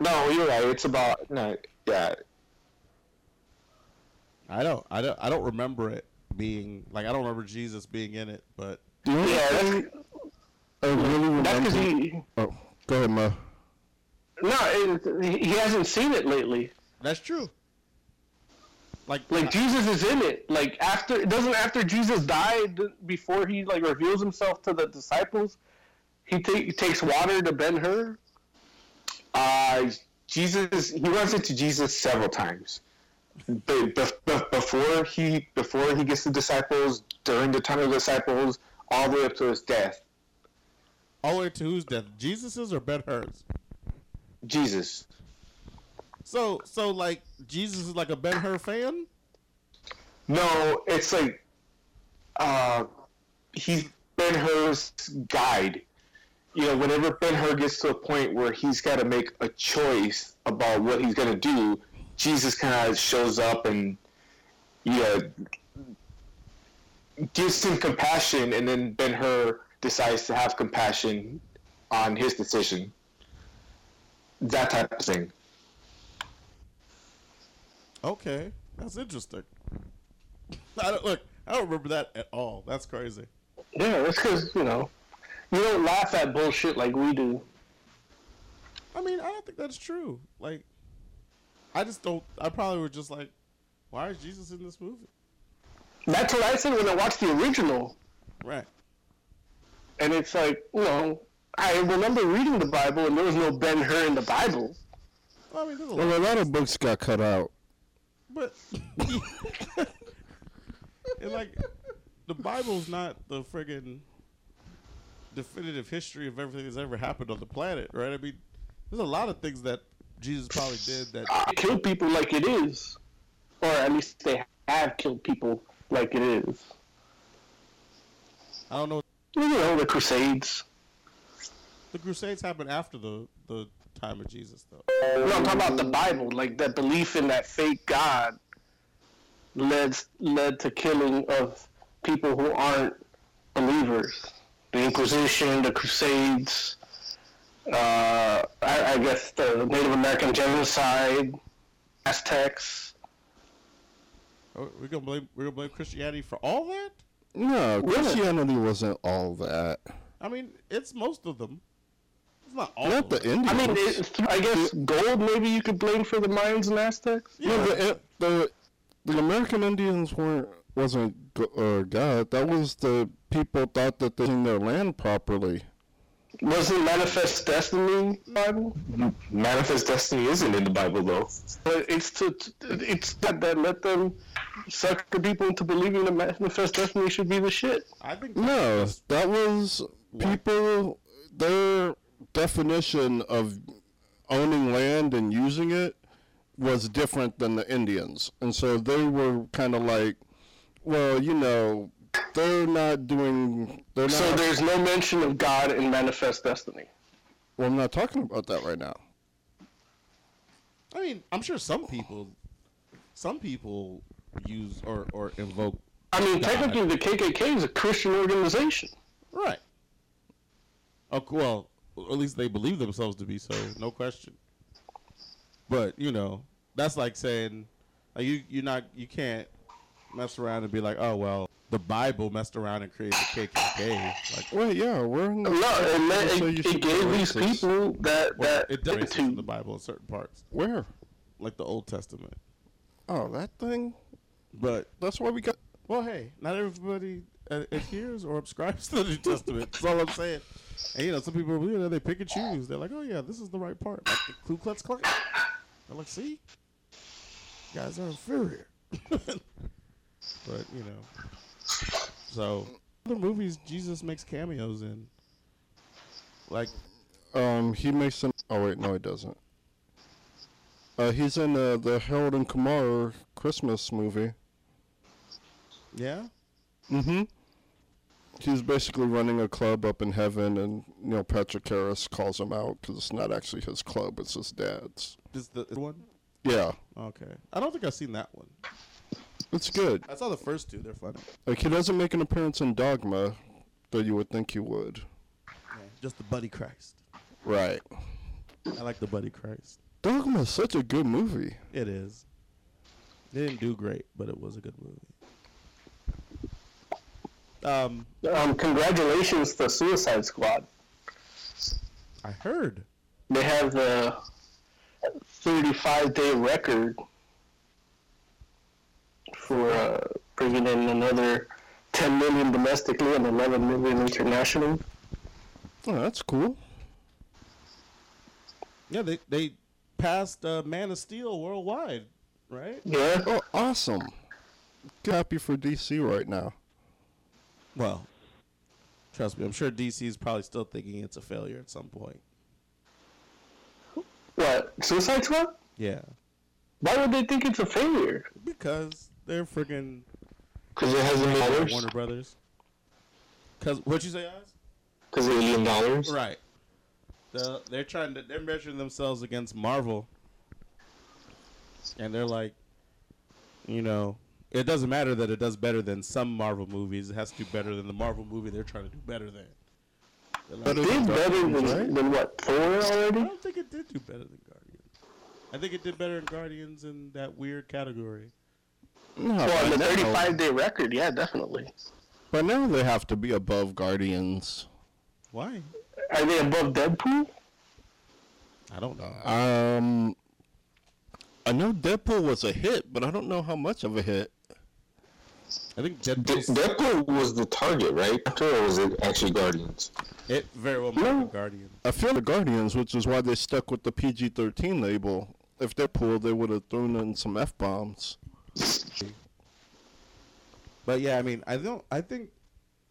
No, you're right. It's about no. Yeah. I don't, I don't, I don't remember it being like. I don't remember Jesus being in it, but yeah, that's, I really that's remember. He, oh, go ahead, Mo. No, it, he hasn't seen it lately. That's true. Like, like uh, Jesus is in it. Like after, doesn't after Jesus died, before he like reveals himself to the disciples, he, t- he takes water to Ben-Hur. Uh, Jesus, he runs into Jesus several times. But before he before he gets the disciples, during the time of the disciples, all the way up to his death. All the way to whose death? Jesus's or Ben-Hur's? Jesus. So so like Jesus is like a Ben-Hur fan? No, it's like uh, he's Ben-Hur's guide. You know, whenever Ben-Hur gets to a point where he's got to make a choice about what he's going to do, Jesus kind of shows up and, you know, gives him compassion, and then Ben-Hur decides to have compassion on his decision. That type of thing. Okay, that's interesting. I don't, look, I don't remember that at all. That's crazy. Yeah, that's because, you know, you don't laugh at bullshit like we do. I mean, I don't think that's true. Like, I just don't. I probably were just like, why is Jesus in this movie? That's what I said when I watched the original. Right. And it's like, you know, I remember reading the Bible and there was no Ben-Hur in the Bible. Well, I mean, there's a, well lot. a lot of books got cut out. But and like, the Bible's not the friggin' definitive history of everything that's ever happened on the planet, right? I mean, there's a lot of things that Jesus probably did that uh, kill people like it is, or at least they have killed people like it is. I don't know. You know, the Crusades. The Crusades happened after the the time of Jesus, though. No, I'm talking about the Bible. Like that belief in that fake God led led to killing of people who aren't believers. The Inquisition, the Crusades. Uh, I, I guess the Native American genocide, Aztecs. Oh, we're gonna blame we're gonna blame Christianity for all that? No, Christianity wasn't all that. I mean, it's most of them. It's not all. Not of the them. Indians. I mean, it, I guess gold. Maybe you could blame for the Mayans and Aztecs. Yeah. No, the, the the American Indians weren't wasn't uh, God. That was the people thought that they owned their land properly. Wasn't Manifest Destiny Bible? Manifest Destiny isn't in the Bible though. But it's to it's that that let them sucker people into believing that Manifest Destiny should be the shit. I think no, that was people their definition of owning land and using it was different than the Indians, and so they were kind of like, well, you know. They're not doing. They're not, so there's no mention of God in Manifest Destiny. Well, I'm not talking about that right now. I mean, I'm sure some people, some people use or, or invoke. I mean, God. Technically, the K K K is a Christian organization, right? Oh, well, at least they believe themselves to be so, no question. But you know, that's like saying, like, you you're not you can't mess around and be like, oh well. The Bible messed around and created the K K K. Like, well, yeah, we're in the no, it, so it, it gave these people that well, that it does that in the Bible in certain parts. Where, like the Old Testament. Oh, that thing. But that's why we got. Well, hey, not everybody uh, adheres or subscribes to the New Testament. That's all I'm saying. And you know, some people, you know, they pick and choose. They're like, oh yeah, this is the right part. Like the Ku Klux Klan. I'm like, see, you guys are inferior. But you know. So, other movies Jesus makes cameos in. Like, Um, he makes an... Oh, wait, no, he doesn't. Uh, he's in uh, the Harold and Kumar Christmas movie. Yeah? Mm-hmm. He's basically running a club up in heaven, and you know Patrick Harris calls him out because it's not actually his club; it's his dad's. Is the one? Yeah. Okay. I don't think I've seen that one. It's good. I saw the first two; they're funny. Like he doesn't make an appearance in Dogma, though you would think he would. Yeah, just the Buddy Christ. Right. I like the Buddy Christ. Dogma is such a good movie. It is. They didn't do great, but it was a good movie. Um, um, congratulations to Suicide Squad. I heard. They have a thirty-five day record for uh, bringing in another ten million domestically and eleven million internationally. Oh, that's cool. Yeah, they, they passed uh, Man of Steel worldwide, right? Yeah. Oh, awesome. Happy for D C right now. Well, trust me, I'm sure D C is probably still thinking it's a failure at some point. What? Suicide Squad? Yeah. Why would they think it's a failure? Because they're freaking... Because it has a million dollars? Warner Brothers. Because, what'd you say, Oz? Because of a million dollars? Right. The, they're trying to... They're measuring themselves against Marvel. And they're like, you know... It doesn't matter that it does better than some Marvel movies. It has to do better than the Marvel movie they're trying to do better than. Like, it did better than, right? than what, Thor already? I don't think it did do better than Guardians. I think it did better than Guardians in that weird category. No, well, the thirty-five day record, yeah, definitely. But now they have to be above Guardians. Why? Are they above Deadpool? I don't know. Um, I know Deadpool was a hit, but I don't know how much of a hit. I think Deadpool... De- Deadpool was the target, right? Or was it actually Guardians? It very well might no. be Guardians. I feel the Guardians, which is why they stuck with the P G thirteen label. If Deadpool, they would have thrown in some F-bombs. But yeah, I mean, I don't. I think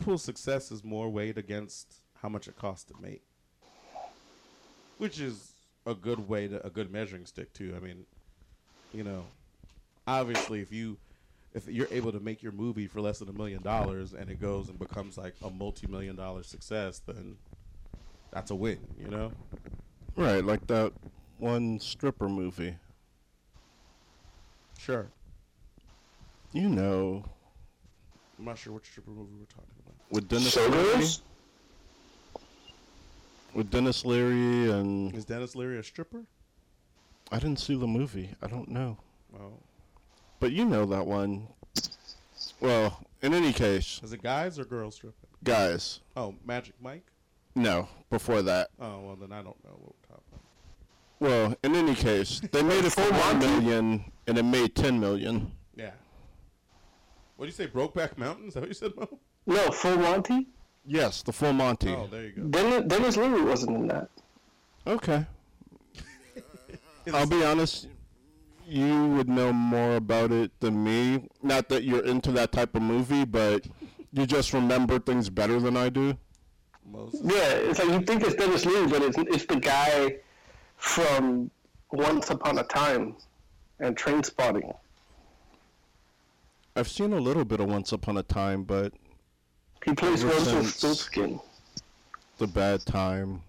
Deadpool's success is more weighed against how much it costs to make, which is a good way to a good measuring stick too. I mean, you know, obviously, if you. If you're able to make your movie for less than a million dollars and it goes and becomes like a multi-million dollar success, then that's a win, you know? Right, like that one stripper movie. Sure. You know. I'm not sure which stripper movie we're talking about. With Dennis Leary? With Dennis Leary and... Is Dennis Leary a stripper? I didn't see the movie. I don't know. Oh. But you know that one. Well, in any case. Is it guys or girls stripping? Guys. Oh, Magic Mike? No, before that. Oh, well, then I don't know what we're talking about. Well, in any case, they made it for one million dollars and it made ten million dollars. Yeah. What did you say, Brokeback Mountain? Is that what you said, Mo? No, Full Monty? Yes, the Full Monty. Oh, there you go. Dennis, Dennis Leary wasn't in that. Okay. I'll be honest. You would know more about it than me. Not that you're into that type of movie, but you just remember things better than I do. Moses. Yeah, it's like you think it's Dennis Leary, but it's it's the guy from Once Upon a Time and Trainspotting. I've seen a little bit of Once Upon a Time, but he plays Rumpelstiltskin. The bad time.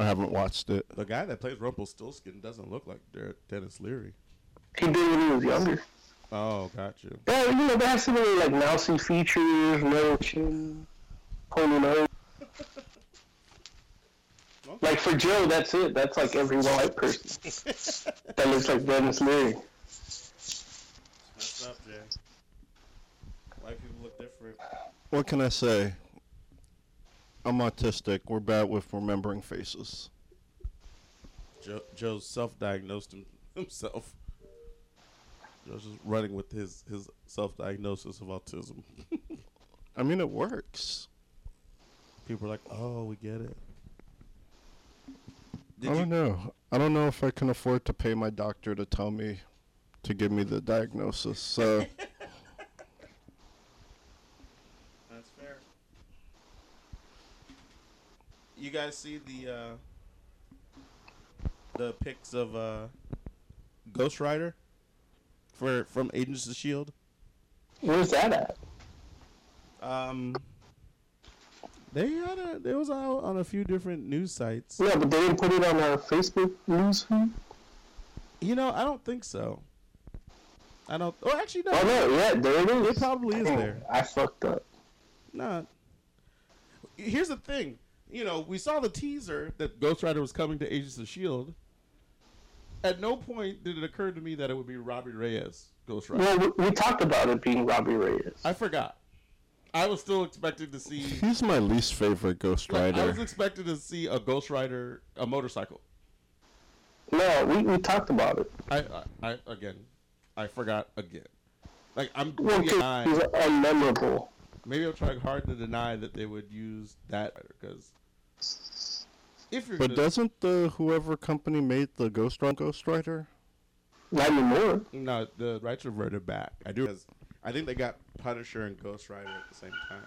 I haven't watched it. The guy that plays Rumpelstiltskin doesn't look like Dennis Leary. He did when he was younger. Oh, gotcha. Yeah, you know, they have so many, like, mousy features, no chin, pony nose. Okay. Like, for Joe, that's it. That's, like, every white person that looks like Dennis Leary. What's up, Jay? White people look different. What can I say? I'm autistic. We're bad with remembering faces. Joe, Joe self-diagnosed him, himself. Joe's just running with his, his self-diagnosis of autism. I mean, it works. People are like, oh, we get it. Did I don't you- know. I don't know if I can afford to pay my doctor to tell me, to give me the diagnosis. So... you guys see the uh, the pics of uh, Ghost Rider for from Agents of S H I E L D? Where's that at? Um, they had a, it was out on a few different news sites. Yeah, but they didn't put it on our Facebook news feed. You know, I don't think so. I don't. Oh, actually, no. Oh no, yeah, there it is. It probably is there. I fucked up. Nah. Here's the thing. You know, we saw the teaser that Ghost Rider was coming to Agents of S H I E L D. At no point did it occur to me that it would be Robbie Reyes Ghost Rider. Well, we, we talked about it being Robbie Reyes. I forgot. I was still expecting to see. He's my least favorite Ghost Rider. Like, I was expecting to see a Ghost Rider, a motorcycle. No, we, we talked about it. I, I, I again, I forgot again. Like I'm well, deny, he's unmemorable. Maybe I'm trying hard to deny that they would use that because if you're. But gonna, doesn't the whoever company made the Ghost Rider Ghost Rider? Not anymore. No, the rights reverted back. I do. I think they got Punisher and Ghost Rider at the same time.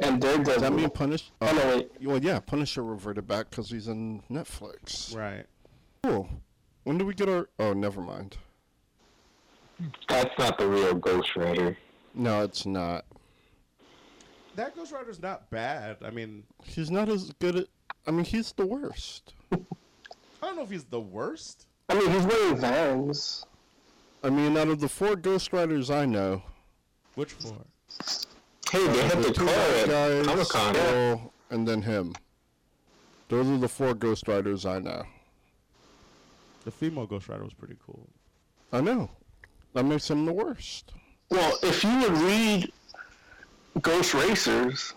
And Daredevil. Does that mean Punisher? Oh, no, wait. Well, yeah, Punisher reverted back because he's in Netflix. Right. Cool. When do we get our... Oh, never mind. That's not the real Ghost Rider. No, it's not. That Ghost Rider's not bad. I mean... He's not as good at... I mean, he's the worst. I don't know if he's the worst. I mean, he's wearing Vans. I mean, out of the four Ghost Riders I know... Which four? Hey, they uh, hit the, the car at Comic-Con. Yeah. And then him. Those are the four Ghost Riders I know. The female Ghost Rider was pretty cool. I know. That makes him the worst. Well, if you would read Ghost Racers,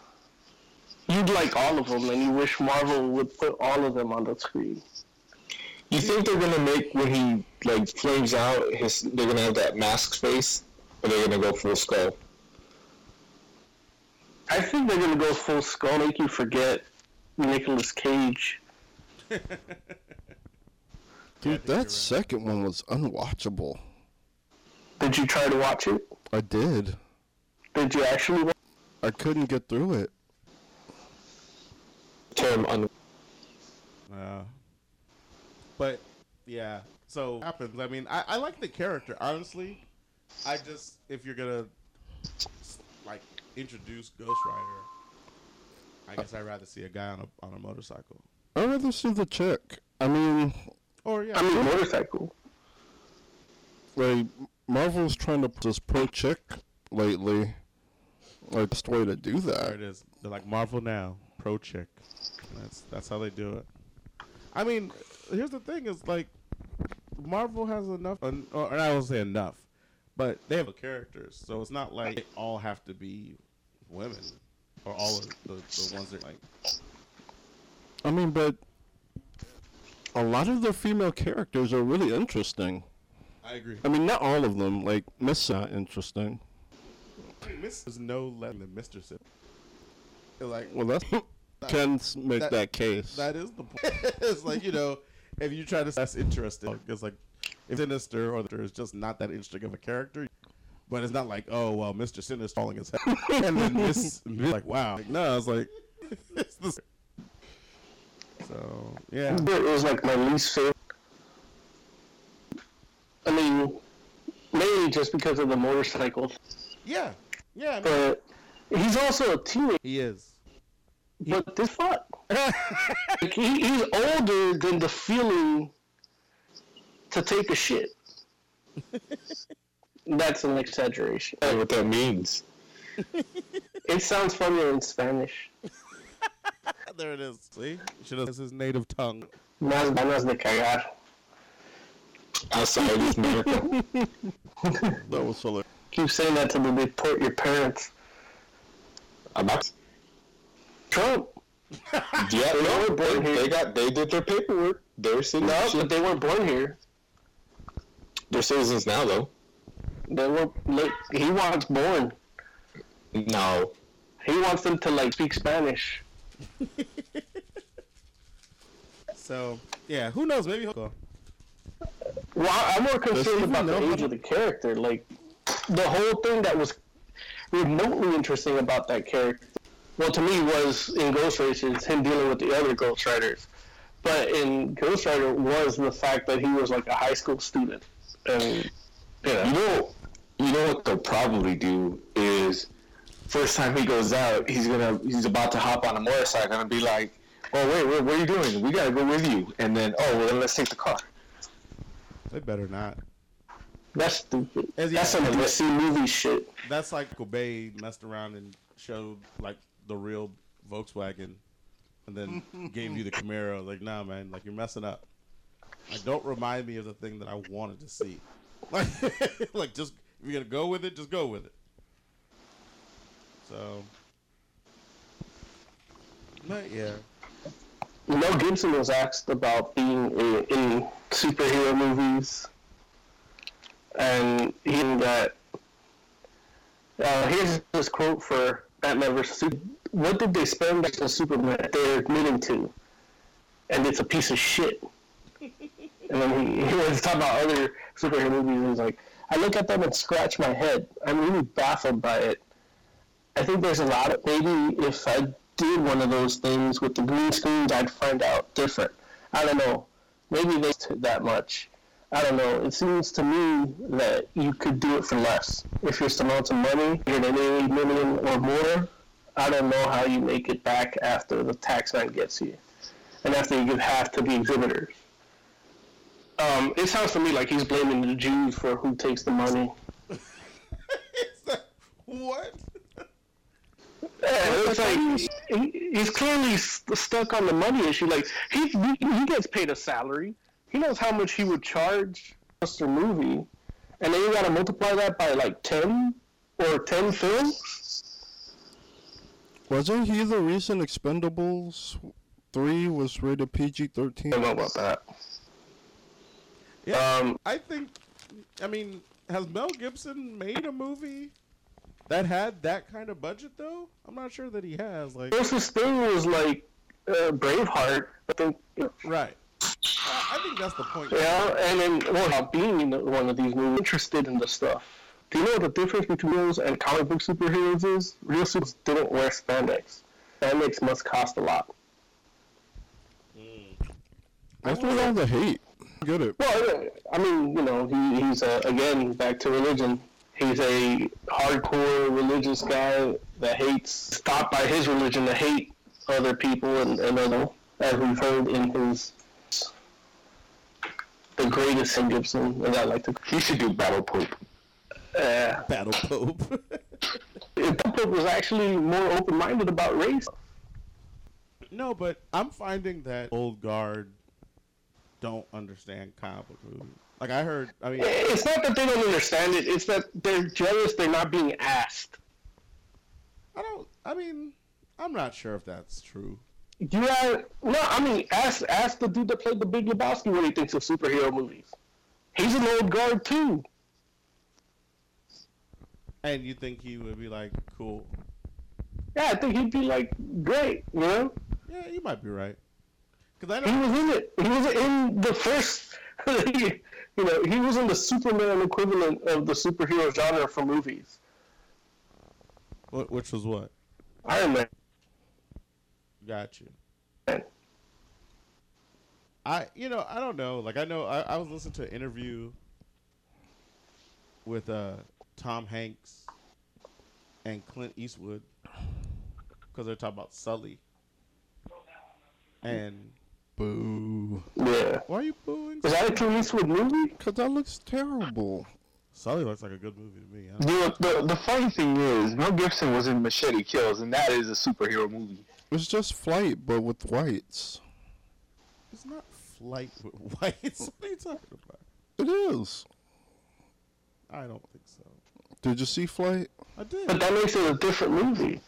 you'd like all of them, and you wish Marvel would put all of them on the screen. You think they're going to make, when he like flames out, his, they're going to have that mask face? Or they're going to go full skull? I think they're going to go full skull, make you forget Nicolas Cage. Dude, that second one was unwatchable. Did you try to watch it? I did. Did you actually watch it? I couldn't get through it. Term on. Wow. But, yeah. So, happens. I mean, I, I like the character, honestly. I just, if you're gonna like introduce Ghost Rider, I guess I'd rather see a guy on a on a motorcycle. I'd rather see the chick. I mean, or yeah, I mean motorcycle. Like Marvel's trying to just pro chick lately. Like best way to do that. There it is. They're like Marvel now, pro chick. That's that's how they do it. I mean, here's the thing: is like Marvel has enough, un- or I won't say enough. But they have a characters, so it's not like they all have to be women, or all of the, the ones that like. I mean, but a lot of the female characters are really interesting. I agree. I mean, not all of them. Like Miss not interesting. Miss is no less than Mister Sip. Like, well, that's can make that, that case. That is the point. It's like you know, if you try to that's interesting, it's like. If Sinister or is just not that interesting of a character, but it's not like, oh, well, Mister Sinister falling his head. And then Miss, like, wow. Like, no, it's like, it's the So, yeah. It was like my least favorite. I mean, mainly just because of the motorcycle. Yeah. Yeah. I mean, but he's also a teenager. He is. But he... this fuck. Like, he, he's older than the feeling. To take a shit. That's an exaggeration. I don't know what that means. It sounds funnier in Spanish. There it is. See? It's his native tongue. Más ganas de cagar. Outside is miracle. That was so hilarious. Keep saying that till they deport your parents. About Trump. Yeah, they were born here. They got. They did their paperwork. They're citizens. No, but they weren't born here. They're citizens now, though. They were. Like, he wants born. No. He wants them to like speak Spanish. So yeah, who knows? Maybe he'll go. Well, I'm more concerned about the age of the character. Like the whole thing that was remotely interesting about that character well, to me, was in Ghost Rider, him dealing with the other Ghost Riders. But in Ghost Rider was the fact that he was like a high school student. And, yeah. You know, you know what they'll probably do is, first time he goes out, he's gonna he's about to hop on a motorcycle and be like, "Oh wait, wait, what are you doing? We gotta go with you." And then, oh well, then let's take the car. They better not. That's stupid. As, yeah, that's some let's see movie shit. That's like Cobain messed around and showed like the real Volkswagen, and then gave you the Camaro. Like, nah, man, like you're messing up. Like, don't remind me of the thing that I wanted to see. Like, like just if you're gonna go with it, just go with it. So, but yeah. Mel Gibson was asked about being in, in superhero movies, and he that. Uh, here's this quote for Batman versus Superman. What did they spend on Superman they're admitting to? And it's a piece of shit. And then he, he was talking about other superhero movies, and he's like, I look at them and scratch my head. I'm really baffled by it. I think there's a lot of, maybe if I did one of those things with the green screens, I'd find out different. I don't know. Maybe they took that much. I don't know. It seems to me that you could do it for less. If you're some amount of money, you're an eighty million or more, I don't know how you make it back after the tax man gets you. And after you give half to the exhibitors. Um, it sounds to me like he's blaming the Jews for who takes the money. What? Yeah, it's like he, he's clearly st- stuck on the money issue. Like he, he he gets paid a salary. He knows how much he would charge just a movie, and then you gotta multiply that by like ten or ten films. Wasn't he the recent Expendables three was rated P G thirteen? I don't know about that. Yeah, um, I think. I mean, has Mel Gibson made a movie that had that kind of budget, though? I'm not sure that he has. Like, well, this thing was like uh, Braveheart, I think. Right. Uh, I think that's the point. Yeah, and then, well, being in one of these movies, interested in the stuff. Do you know the difference between those and comic book superheroes is? Real suits didn't wear spandex. Spandex must cost a lot. Mm. That's what all the hate. Get it. Well, I mean, you know, he, he's, uh, again, back to religion. He's a hardcore religious guy that hates, taught by his religion to hate other people and, and other, as we've heard in his, the greatest in Gibson, as I like to. He should do Battle Pope. Uh, Battle Pope. Battle Pope was actually more open-minded about race. No, but I'm finding that old guard don't understand comic book movies. Like I heard, I mean, it's not that they don't understand it. It's that they're jealous they're not being asked. I don't. I mean, I'm not sure if that's true. Yeah, no. I mean, ask ask the dude that played The Big Lebowski what he thinks of superhero movies. He's an old guard too. And you think he would be like, cool? Yeah, I think he'd be like, great. You know? Yeah, you might be right. Because I know he was in it. He was in the first. You know, he was in the Superman equivalent of the superhero genre for movies. What? Which was what? Iron Man. Got you. I, you know, I don't know. Like, I know, I, I was listening to an interview with uh, Tom Hanks and Clint Eastwood because they're talking about Sully. And... Boo. Yeah. Why are you booing? Is that a Clint Eastwood movie? Because that looks terrible. Sully looks like a good movie to me. The, the, the funny thing is, Mel Gibson was in Machete Kills, and that is a superhero movie. It's just Flight, but with whites. It's not Flight with whites. What are you talking about? It is. I don't think so. Did you see Flight? I did. But that makes it a different movie.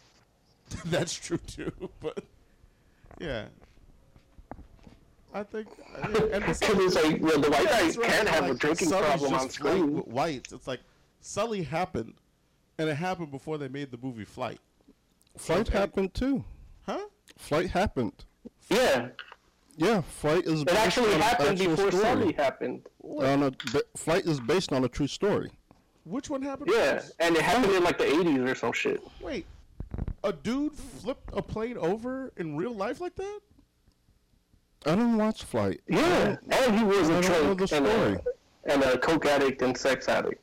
That's true, too. But, yeah. I think I mean, and it's like, well, the white guy can have a drinking problem on screen. With whites, it's like Sully happened, and it happened before they made the movie Flight. Flight happened too, huh? Flight happened. Yeah, yeah. Flight is. It actually happened before Sully happened. On a, Flight is based on a true story. Which one happened? Yeah, first? And it happened in like the eighties or some shit. Wait, a dude flipped a plane over in real life like that? I didn't watch Flight. Yeah, all he was a drunk and a, and a coke addict and sex addict.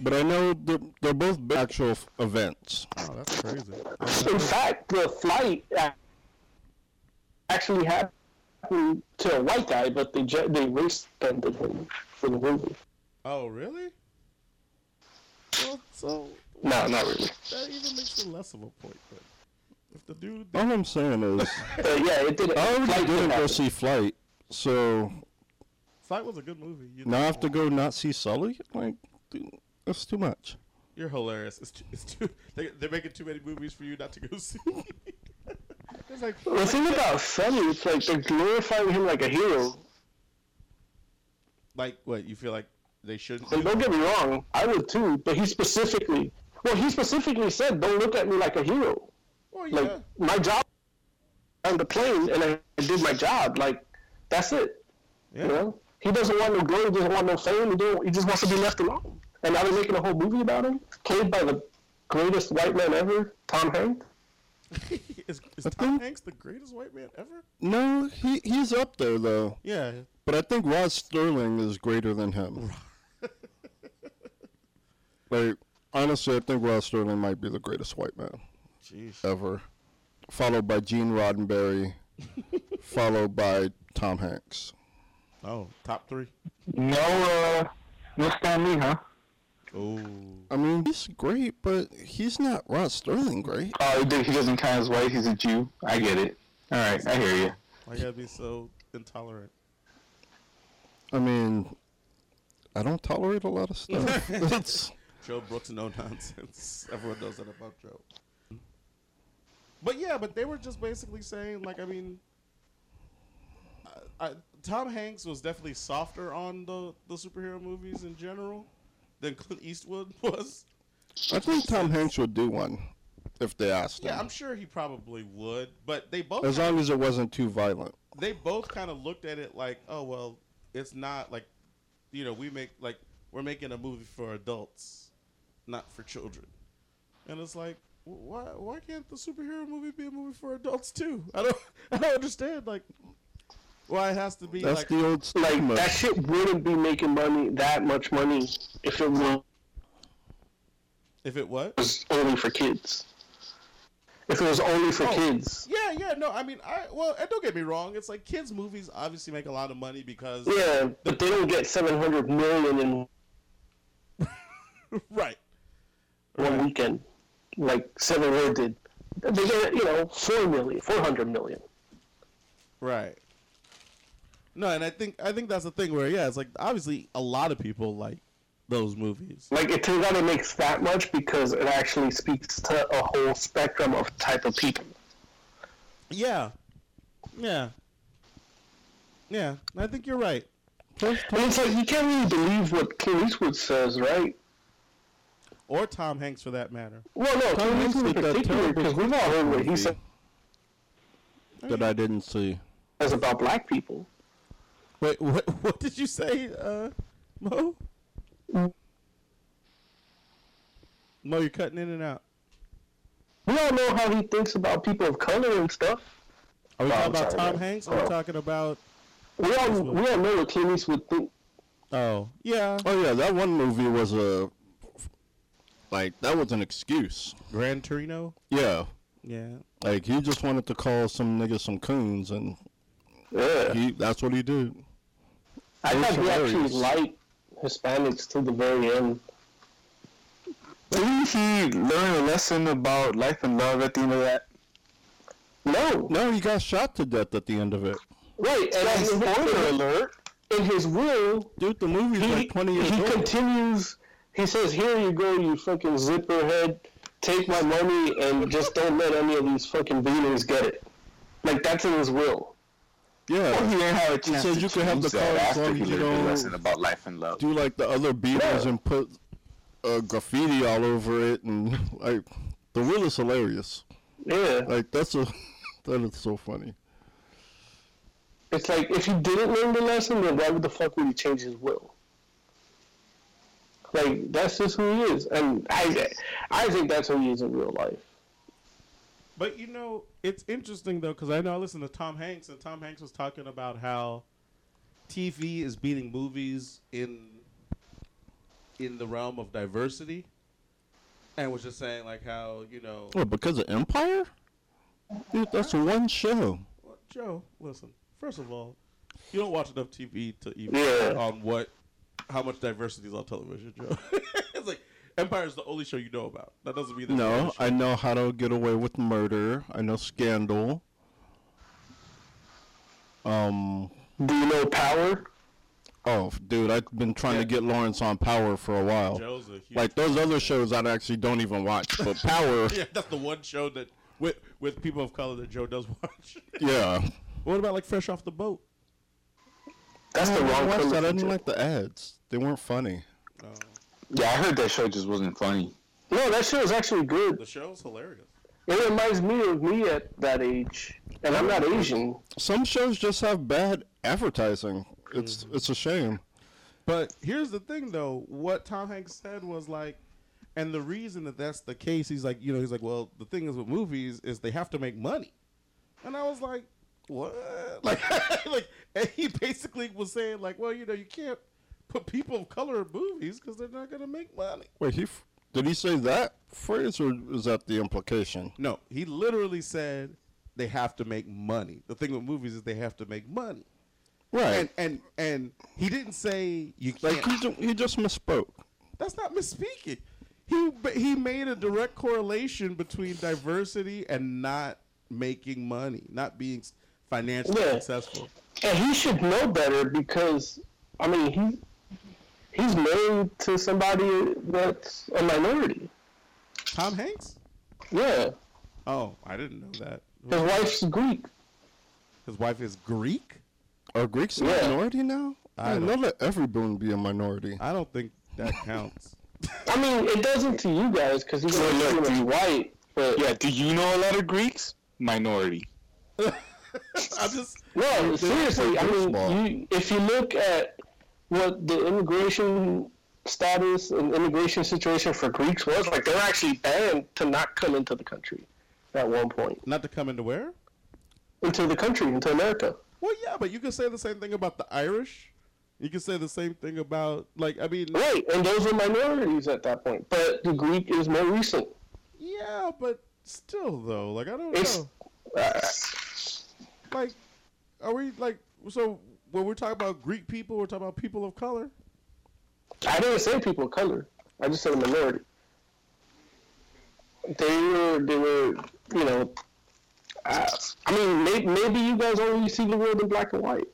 But I know they're, they're both actual f- events. Oh, that's crazy. That's in crazy. fact, the flight actually happened to a white guy, but they ju- they re-spended him for the movie. Oh, really? Well, so no, not really. That even makes it less of a point, then. If the dude did... All I'm saying is, uh, yeah, it did. I already didn't go see Flight, so Flight was a good movie. You now I have to go not see Sully? Like, dude, that's too much. You're hilarious. It's too, it's too. They, they're making too many movies for you not to go see. It's like, well, the thing that? about Sully, it's like they're glorifying him like a hero. Like what? You feel like they shouldn't? Like, do don't that? Get me wrong, I would too. But he specifically, well, he specifically said, "Don't look at me like a hero." Well, yeah. Like, my job on the plane, and I did my job. Like, that's it. Yeah. You know? He doesn't want no glory, doesn't want no fame. He, don't, he just wants to be left alone. And now they're making a whole movie about him, played by the greatest white man ever, Tom Hanks. is is Tom think, Hanks the greatest white man ever? No, he he's up there, though. Yeah. But I think Rod Sterling is greater than him. Like, honestly, I think Rod Sterling might be the greatest white man. Jeez. Ever, followed by Gene Roddenberry, followed by Tom Hanks. Oh, top three. No, uh, no Stan Lee, huh? Oh, I mean he's great, but he's not Rod Sterling great. Oh, uh, he doesn't count as white. He's a Jew. I get it. All right, I hear you. Why you gotta be so intolerant? I mean, I don't tolerate a lot of stuff. Joe Brooks, no nonsense. Everyone knows that about Joe. But yeah, but they were just basically saying, like, I mean, I, I, Tom Hanks was definitely softer on the, the superhero movies in general than Clint Eastwood was. I think Tom Hanks would do one if they asked yeah, him. Yeah, I'm sure he probably would, but they both... As long of, as it wasn't too violent. They both kind of looked at it like, oh, well, it's not like, you know, we make, like, we're making a movie for adults, not for children. And it's like... Why why can't the superhero movie be a movie for adults too? I don't I don't understand like why it has to be That's like the old stigma. Like, that shit wouldn't be making money that much money if it was if it what? It was only for kids. If it was only for oh, kids. Yeah, yeah, no, I mean I well and don't get me wrong, it's like kids movies obviously make a lot of money because yeah, the, but they don't get seven hundred million in right. one right. weekend. Like Seven Red did, they get you know four million, four hundred million. Right. No, and I think I think that's the thing where yeah, it's like obviously a lot of people like those movies. Like it turns out it makes that much because it actually speaks to a whole spectrum of type of people. Yeah, yeah, yeah. I think you're right. Plus, plus, it's like you can't really believe what Clint Eastwood says, right? Or Tom Hanks, for that matter. Well, no, Tom Hanks in particular, because we've all heard what he said. That I didn't see. That's about black people. Wait, what, what did you say, uh, Mo? Mm. Mo, you're cutting in and out. We all know how he thinks about people of color and stuff. Are we oh, talking I'm about sorry, Tom man. Hanks? Or oh. Are we talking about... We all, we all know what Clint Eastwood think. Oh, yeah. Oh, yeah, that one movie was a... Uh, Like, that was an excuse. Gran Torino? Yeah. Yeah. Like, he just wanted to call some niggas some coons, and yeah. he, that's what he did. I thought he actually liked Hispanics to the very end. Didn't he learn a lesson about life and love at the end of that? No. No, he got shot to death at the end of it. Right, and spoiler alert, in his will... Dude, the movie's he, like twenty years he old. He continues... He says, here you go, you fucking zipper head. Take my money and just don't let any of these fucking beaters get it. Like, that's in his will. Yeah. Well, he didn't have a chance he says you can have the car as long as you don't lesson about life and love. Do like the other beaters yeah. and put uh, graffiti all over it. And, like, the will is hilarious. Yeah. Like, that's a, that is so funny. It's like, if he didn't learn the lesson, then why would the fuck would he change his will? Like, that's just who he is. And I I think that's who he is in real life. But, you know, it's interesting, though, because I know I listened to Tom Hanks, and Tom Hanks was talking about how T V is beating movies in in the realm of diversity. And was just saying, like, how, you know... Well, because of Empire? Dude, that's one show. Well, Joe, listen, first of all, you don't watch enough T V to even yeah. on what, how much diversity is on television, Joe. It's like, Empire is the only show you know about. That doesn't mean that. No, I know How to Get Away with Murder. I know Scandal. Um, Do you know Power? Oh, dude, I've been trying yeah. to get Lawrence on Power for a while. Joe's a huge like those other shows I actually don't even watch, but Power. Yeah, that's the one show that with with people of color that Joe does watch. Yeah. What about like Fresh Off the Boat? That's oh, the wrong I that. I didn't like the ads. They weren't funny. Oh. Yeah, I heard that show just wasn't funny. No, that show is actually good. The show's hilarious. It reminds me of me at that age, and I'm not Asian. Some shows just have bad advertising. It's mm-hmm. it's a shame. But here's the thing, though. What Tom Hanks said was like, and the reason that that's the case, he's like, you know, he's like, well, the thing is with movies is they have to make money. And I was like, what? Like, like, and he basically was saying, like, well, you know, you can't put people of color in movies because they're not going to make money. Wait, he f- did he say that phrase, or is that the implication? No, he literally said they have to make money. The thing with movies is they have to make money. Right. And and, and he didn't say you can't. Like he, ju- he just misspoke. That's not misspeaking. He he made a direct correlation between diversity and not making money, not being financially yeah. successful. And he should know better because, I mean, he he's married to somebody that's a minority. Tom Hanks? Yeah. Oh, I didn't know that. His wife's Greek. His wife is Greek? Are Greeks a yeah. minority now? I, I know that everyone be a minority. I don't think that counts. I mean, it doesn't to you guys because you're going to be white. But yeah, do you know a lot of Greeks? Minority. I just no, seriously. I mean, you, if you look at what the immigration status and immigration situation for Greeks was, like they were actually banned to not come into the country at one point. Not to come into where? Into the country, into America. Well, yeah, but you can say the same thing about the Irish. You can say the same thing about, like, I mean... Right, and those are minorities at that point. But the Greek is more recent. Yeah, but still, though. Like, I don't it's, know. Uh, like, are we, like... So, when we're talking about Greek people, we're talking about people of color? I didn't say people of color. I just said a minority. They were, they were, you know... I, I mean, may, maybe you guys only see the world in black and white.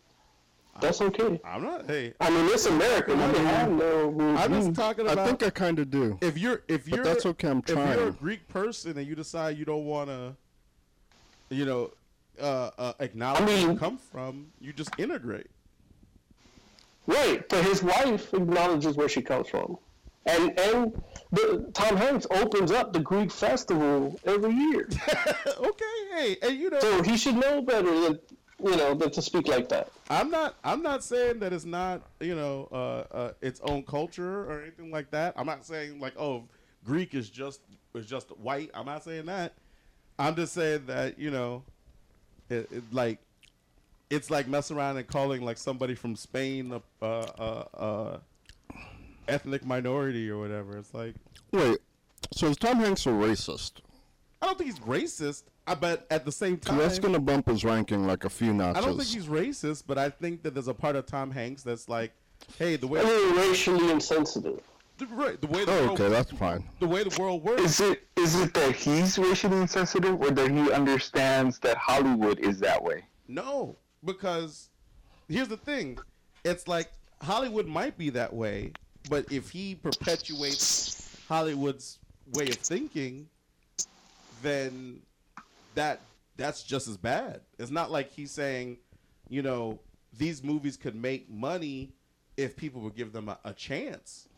That's okay. I'm not. Hey, I mean, it's America. I mean, I know. I'm just talking about. I think I kind of do. If you're, if you're, but that's okay. I'm trying. If you're a Greek person and you decide you don't want to, you know, uh, uh, acknowledge I mean, where you come from, you just integrate. Right, but his wife acknowledges where she comes from, and and. The, Tom Hanks opens up the Greek festival every year. Okay, hey, and you know, so he should know better than you know than to speak like that. I'm not, I'm not saying that it's not you know uh, uh, its own culture or anything like that. I'm not saying like oh Greek is just is just white. I'm not saying that. I'm just saying that you know, it, it, like it's like messing around and calling like somebody from Spain a. Uh, uh, uh, ethnic minority or whatever. It's like... Wait, so is Tom Hanks a racist? I don't think he's racist, but at the same time... That's going to bump his ranking like a few notches. I don't think he's racist, but I think that there's a part of Tom Hanks that's like, hey, the way... I mean, racially insensitive. The, right, the way the oh, world... okay, that's fine. The way the world works... Is it is it that he's racially insensitive, or that he understands that Hollywood is that way? No, because... Here's the thing. It's like, Hollywood might be that way... But if he perpetuates Hollywood's way of thinking, then that that's just as bad. It's not like he's saying, you know, these movies could make money if people would give them a, a chance.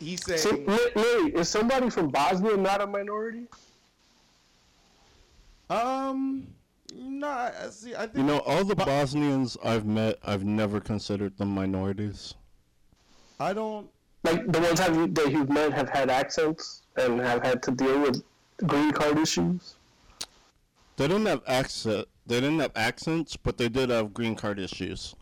He's saying... So, wait, wait, is somebody from Bosnia not a minority? Um... No, I, see, I think... You know, all the Bo- Bosnians I've met, I've never considered them minorities. I don't... Like, the ones that you've met have had accents and have had to deal with green card issues? They didn't have accent. They didn't have accents, but they did have green card issues.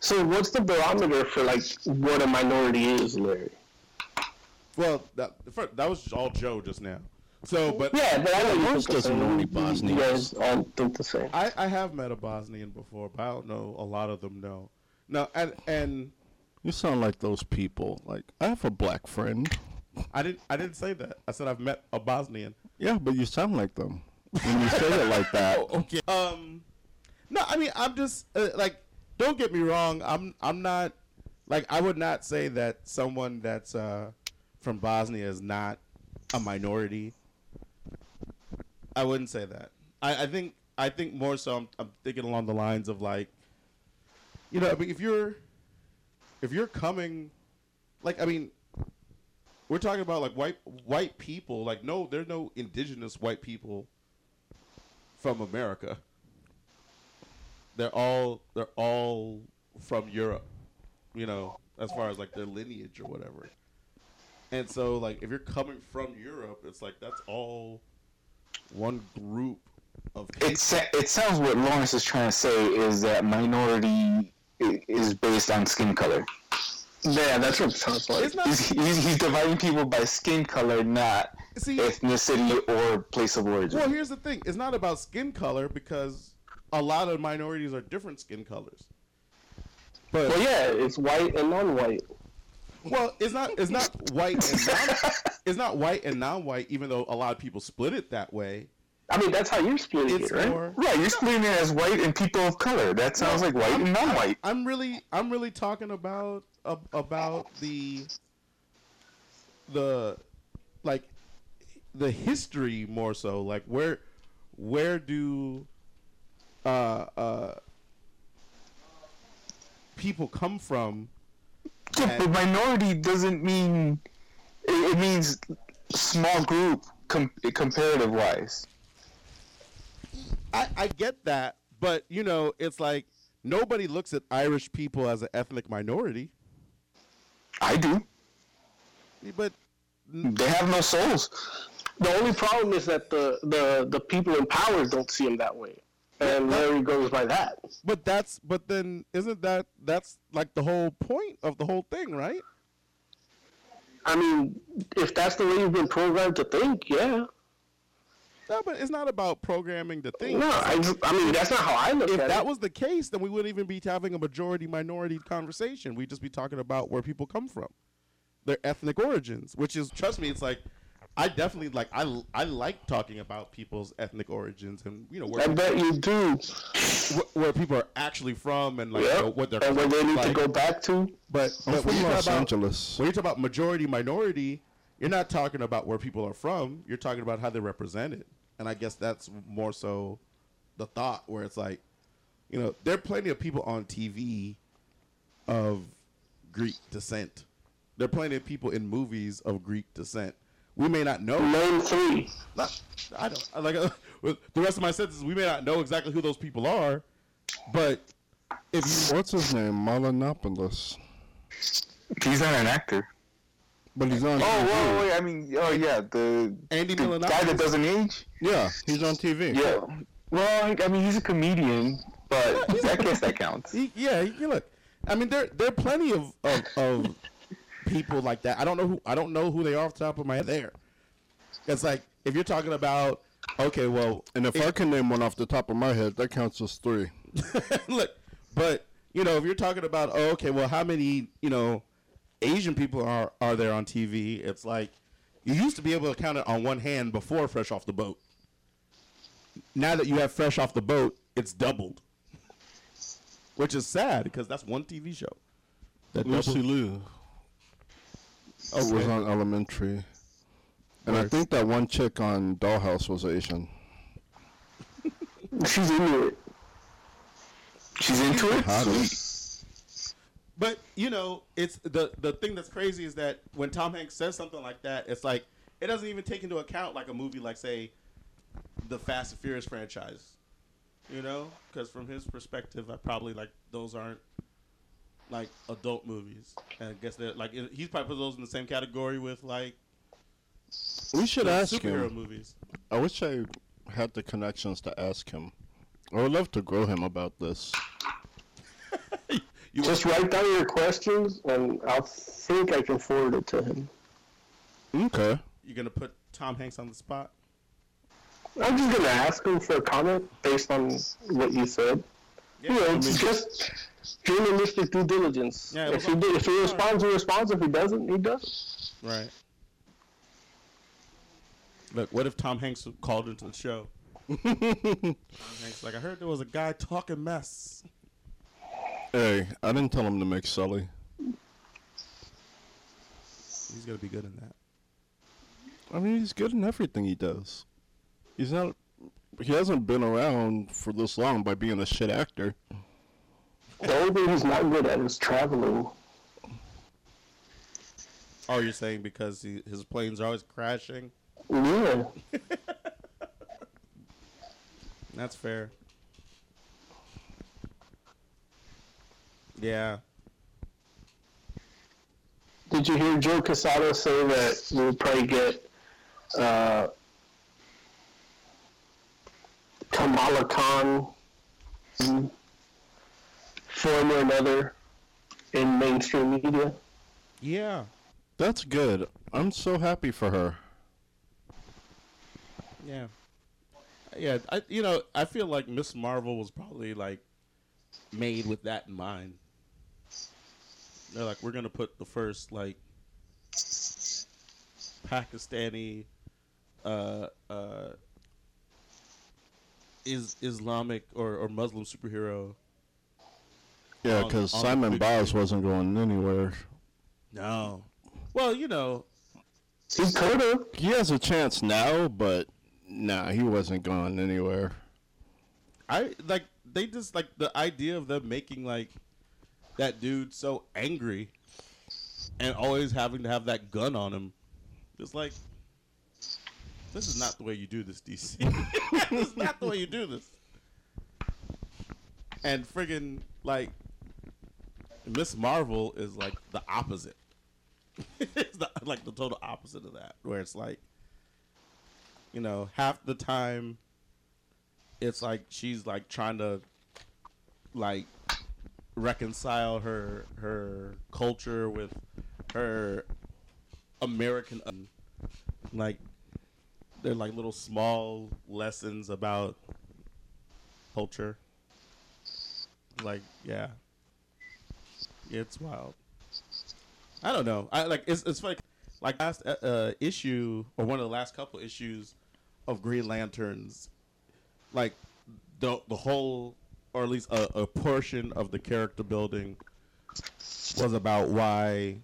So what's the barometer for like what a minority is, Larry? Well, that that was all Joe just now. So, but yeah, but I don't know most doesn't know any Bosnians. You guys all think the same. I, I have met a Bosnian before, but I don't know a lot of them. No, no, and and you sound like those people. Like I have a black friend. I didn't. I didn't say that. I said I've met a Bosnian. Yeah, but you sound like them when you say it like that. Oh, okay. Um, no, I mean I'm just uh, like. Don't get me wrong. I'm I'm not like I would not say that someone that's uh, from Bosnia is not a minority. I wouldn't say that. I, I think I think more so. I'm, I'm thinking along the lines of like, you know, I mean, if you're if you're coming, like I mean, we're talking about like white white people. Like no, there's no indigenous white people from America. They're all they're all from Europe, you know, as far as like their lineage or whatever. And so like if you're coming from Europe, it's like that's all one group of people. It sa- it sounds what Lawrence is trying to say is that minority i- is based on skin color. Yeah, that's what it sounds like. Not, he's, he's, he's dividing people by skin color, not see, ethnicity or place of origin. Well, here's the thing. It's not about skin color because a lot of minorities are different skin colors. But well, yeah, it's white and non-white. Well, it's not. It's not white and non. It's not white and non-white, even though a lot of people split it that way. I mean, that's how you're splitting it's it, right? More, right, you're no, splitting it as white and people of color. That sounds no, like white I'm, and non-white. I'm, I'm really, I'm really talking about uh, about the the like the history more so. Like where where do Uh, uh, people come from. Yeah, but minority doesn't mean it, it means small group com- comparative wise. I, I get that, but you know, it's like nobody looks at Irish people as an ethnic minority. I do, but they have no souls. The only problem is that the the, the people in power don't see them that way. And Larry goes by that. But that's but then isn't that that's like the whole point of the whole thing, right? I mean, if that's the way you've been programmed to think, yeah. No, but it's not about programming to think. No, I, I mean that's not how I look at it. If that was the case, then we wouldn't even be having a majority minority conversation. We'd just be talking about where people come from, their ethnic origins, which is trust me, it's like I definitely like I, I like talking about people's ethnic origins and you know where I people, bet you do where, where people are actually from and like yep. you know, what they're and where they need like. to go back to. But, but when, you're Los Angeles. About, when you're talking about majority minority, you're not talking about where people are from. You're talking about how they're represented, and I guess that's more so the thought where it's like, you know, there are plenty of people on T V of Greek descent. There are plenty of people in movies of Greek descent. We may not know. Name three. Not, I don't like uh, the rest of my sentences. We may not know exactly who those people are, but if you, what's his name, Malanopoulos? He's not an actor, but he's on. Oh, whoa, wait! I mean, oh yeah, the Andy the Malanopoulos guy that doesn't age. Yeah, he's on T V. Yeah. Well, I mean, he's a comedian, but yeah, I guess that counts. He, yeah, he, look. I mean, there there are plenty of of. of people like that. I don't know who I don't know who they are off the top of my head there. It's like if you're talking about okay, well and if it, I can name one off the top of my head, that counts as three. Look, but you know, if you're talking about oh, okay, well how many, you know, Asian people are, are there on T V, it's like you used to be able to count it on one hand before Fresh Off the Boat. Now that you have Fresh Off the Boat, it's doubled. Which is sad because that's one T V show. That Lucy Liu. Oh, okay. Was on Elementary, and Word. I think that one chick on Dollhouse was Asian. She's into it. She's into it. Sweet. But you know, it's the the thing that's crazy is that when Tom Hanks says something like that, it's like it doesn't even take into account like a movie like say, the Fast and Furious franchise, you know, because from his perspective, I probably like those aren't. Like adult movies, and I guess that like he's probably put those in the same category with like We should ask superhero him. Movies. I wish I had the connections to ask him. I would love to grill him about this. You just write down your questions, and I think I can forward it to him. Okay. You're going to put Tom Hanks on the spot? I'm just going to ask him for a comment based on what you said. Yeah, you know, I mean, just journalistic due diligence. Yeah, if, he do, if he responds, he responds. If he doesn't, he doesn't. Right. Look, what if Tom Hanks called into the show? Tom Hanks, like, I heard there was a guy talking mess. Hey, I didn't tell him to make Sully. He's going to be good in that. I mean, he's good in everything he does. He's not... He hasn't been around for this long by being a shit actor. The only thing he's not good at is traveling. Oh, you're saying because he, his planes are always crashing? Yeah. That's fair. Yeah. Did you hear Joe Casado say that we'll probably get... Uh, Kamala Khan, form or another, in mainstream media. Yeah, that's good. I'm so happy for her. Yeah, yeah. I, you know, I feel like Miz Marvel was probably like made with that in mind. They're like, we're gonna put the first like Pakistani, uh, uh. Is Islamic or, or Muslim superhero. Yeah, because Simon Biles wasn't going anywhere. No. Well, you know. He could have. He has a chance now, but nah, he wasn't going anywhere. I, like, they just, like, the idea of them making, like, that dude so angry and always having to have that gun on him. It's like... This is not the way you do this, D C. This is not the way you do this. And friggin', like, Miz Marvel is, like, the opposite. It's the, like, the total opposite of that, where it's, like, you know, half the time it's, like, she's, like, trying to, like, reconcile her her culture with her American, like, they're like little small lessons about culture. Like, yeah, it's wild. I don't know. I like it's it's like like last uh, issue or one of the last couple issues of Green Lanterns. Like the the whole, or at least a, a portion of the character building, was about why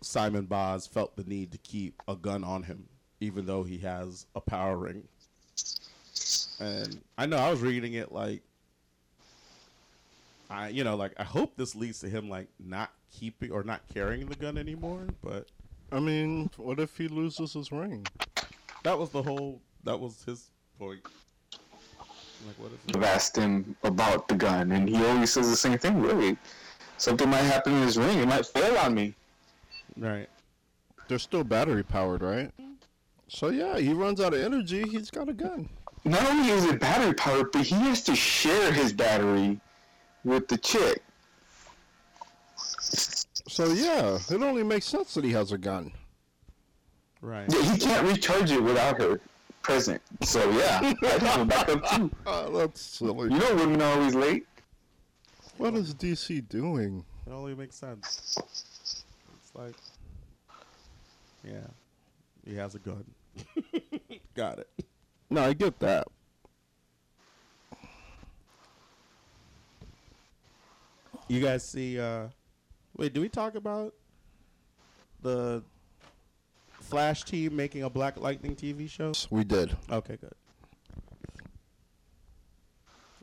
Simon Boz felt the need to keep a gun on him, even though he has a power ring. And I know I was reading it like, I, you know, like I hope this leads to him like not keeping or not carrying the gun anymore. But I mean, what if he loses his ring? That was the whole, that was his point. Like, what if I've asked him about the gun and he always says the same thing, really. Something might happen in his ring. It might fail on me. Right. They're still battery powered, right? So, yeah, he runs out of energy. He's got a gun. Not only is it battery powered, but he has to share his battery with the chick. So, yeah, it only makes sense that he has a gun. Right. Yeah, he can't recharge it without her present. So, yeah, I'd have him back up, too. Oh, that's silly. You know women are always late. What is D C doing? It only makes sense. It's like, yeah, he has a gun. Got it. No, I get that. You guys see, uh, wait, do we talk about the Flash team making a Black Lightning T V show? We did. Okay, good.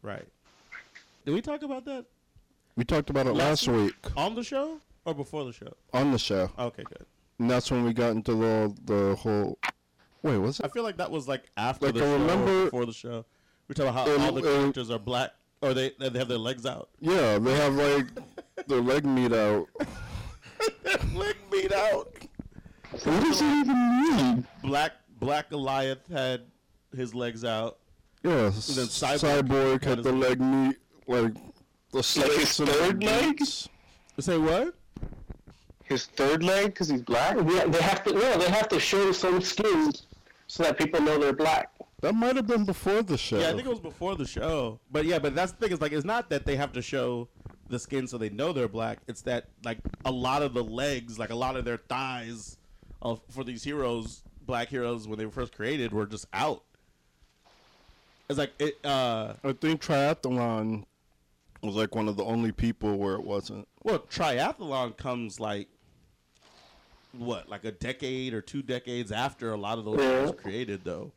Right. Did we talk about that? We talked about it last, last week. On the show or before the show? On the show. Okay, good. And that's when we got into the, the whole... Wait, was it? I feel like that was like after like the I show remember, or before the show. We're talking about how it, all the characters it, are black, or they they have their legs out. Yeah, they have like their leg meat out. Their leg meat out. So what does it even mean? Black Black Goliath had his legs out. Yeah, then Cyborg, Cyborg had, had the leg meat, like the like his third leg. Say what? His third leg, because he's black. Yeah, they have to. Yeah, they have to show some skin so that people know they're black. That might have been before the show. Yeah, I think it was before the show. But yeah, but that's the thing. It's like it's not that they have to show the skin so they know they're black. It's that like a lot of the legs, like a lot of their thighs, of for these heroes, black heroes when they were first created, were just out. It's like it. Uh, I think triathlon was like one of the only people where it wasn't. Well, triathlon comes like what, like a decade or two decades after a lot of those heroes yeah. created, though.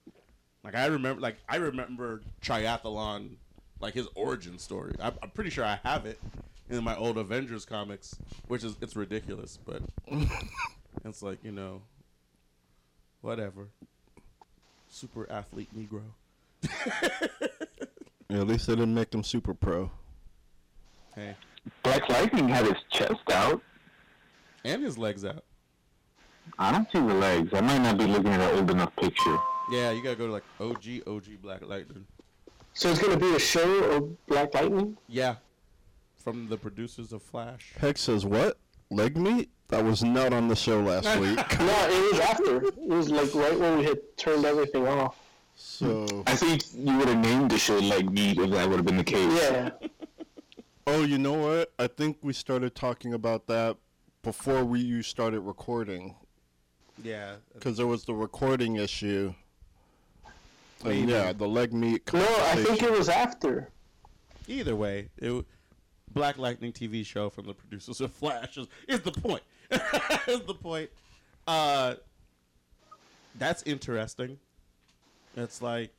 Like I remember, like I remember triathlon, like his origin story. I'm, I'm pretty sure I have it in my old Avengers comics, which is it's ridiculous, but it's like you know, whatever. Super athlete Negro. Yeah, at least they didn't make them super pro. Hey, Black Lightning had his chest out and his legs out. I don't see the legs. I might not be looking at an old enough picture. Yeah, you gotta go to like O G O G Black Lightning. So it's gonna be a show of Black Lightning? Yeah. From the producers of Flash. Heck says what? Leg meat? That was not on the show last week. No, it was after. It was like right when we had turned everything off. So I think you would have named the show Leg Meat if that would have been the case. Yeah. Oh, you know what? I think we started talking about that before we you started recording. Yeah. Because there was the recording issue. And yeah, the leg meat. No, I think it was after. Either way, it, Black Lightning T V show from the producers of Flash is, is the point. Is the point. Uh, that's interesting. It's like,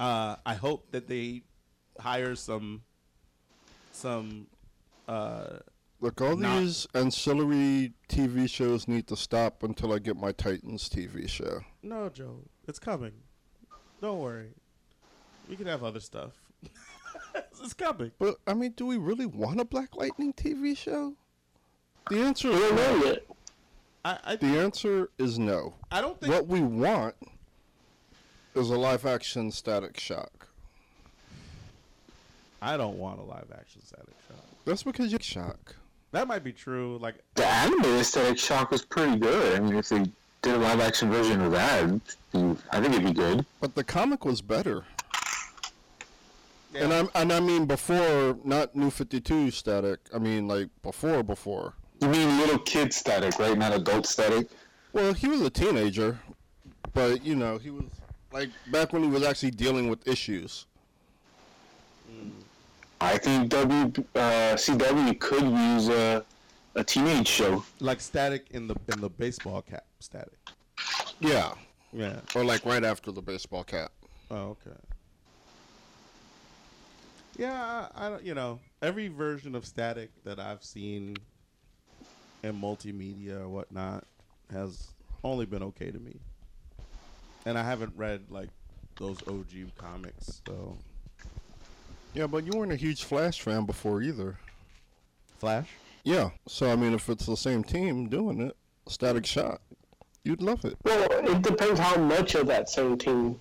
uh, I hope that they hire some, some, uh. Look, all Not. these ancillary T V shows need to stop until I get my Titans T V show. No, Joe. It's coming. Don't worry. We can have other stuff. It's coming. But, I mean, do we really want a Black Lightning T V show? The answer is no. I, I, the answer is no. I don't think... What we want is a live-action Static Shock. I don't want a live-action Static Shock. That's because you're shocked. That might be true. Like the anime Static Shock was pretty good. I mean, if they did a live action version of that, I think it'd be good. But the comic was better. Yeah. And I'm and I mean before, not New fifty-two Static. I mean like before before. You mean little kid Static, right? Not adult Static. Well, he was a teenager, but you know he was like back when he was actually dealing with issues. Mm. I think W, uh, C W could use a, a teenage show, like Static in the in the baseball cap, Static. Yeah, yeah. Or like right after the baseball cap. Oh, okay. Yeah, I, I don't. You know, every version of Static that I've seen in multimedia or whatnot has only been okay to me, and I haven't read like those O G comics, so. Yeah, but you weren't a huge Flash fan before either. Flash? Yeah. So, I mean, if it's the same team doing it, Static Shock, you'd love it. Well, it depends how much of that same team.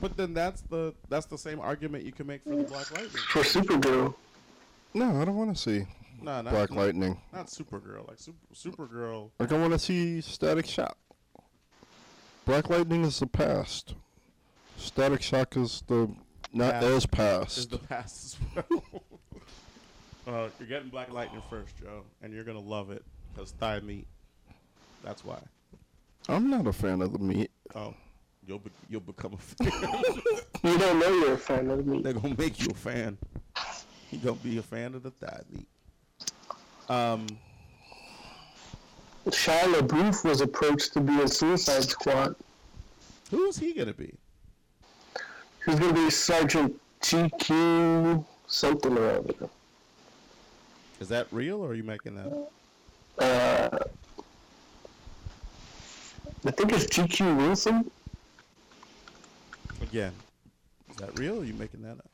But then that's the that's the same argument you can make for the Black Lightning. For Supergirl. No, I don't want to see no, not, Black Lightning. Not, not Supergirl. Like, super, Supergirl. Like, I want to see Static Shock. Black Lightning is the past. Static Shock is the... Not past. as past. It's the past as well. uh, you're getting Black Lightning first, Joe, and you're going to love it because thigh meat. That's why. I'm not a fan of the meat. Oh, you'll be, you'll become a fan. You don't know you're a fan of the meat. They're going to make you a fan. You're going to be a fan of the thigh meat. Um, Shia LaBeouf was approached to be a Suicide Squad. Who is he going to be? He's going to be Sergeant T Q something or other. Is that real, or are you making that up? Uh, I think it's T Q Wilson. Again, is that real, or are you making that up?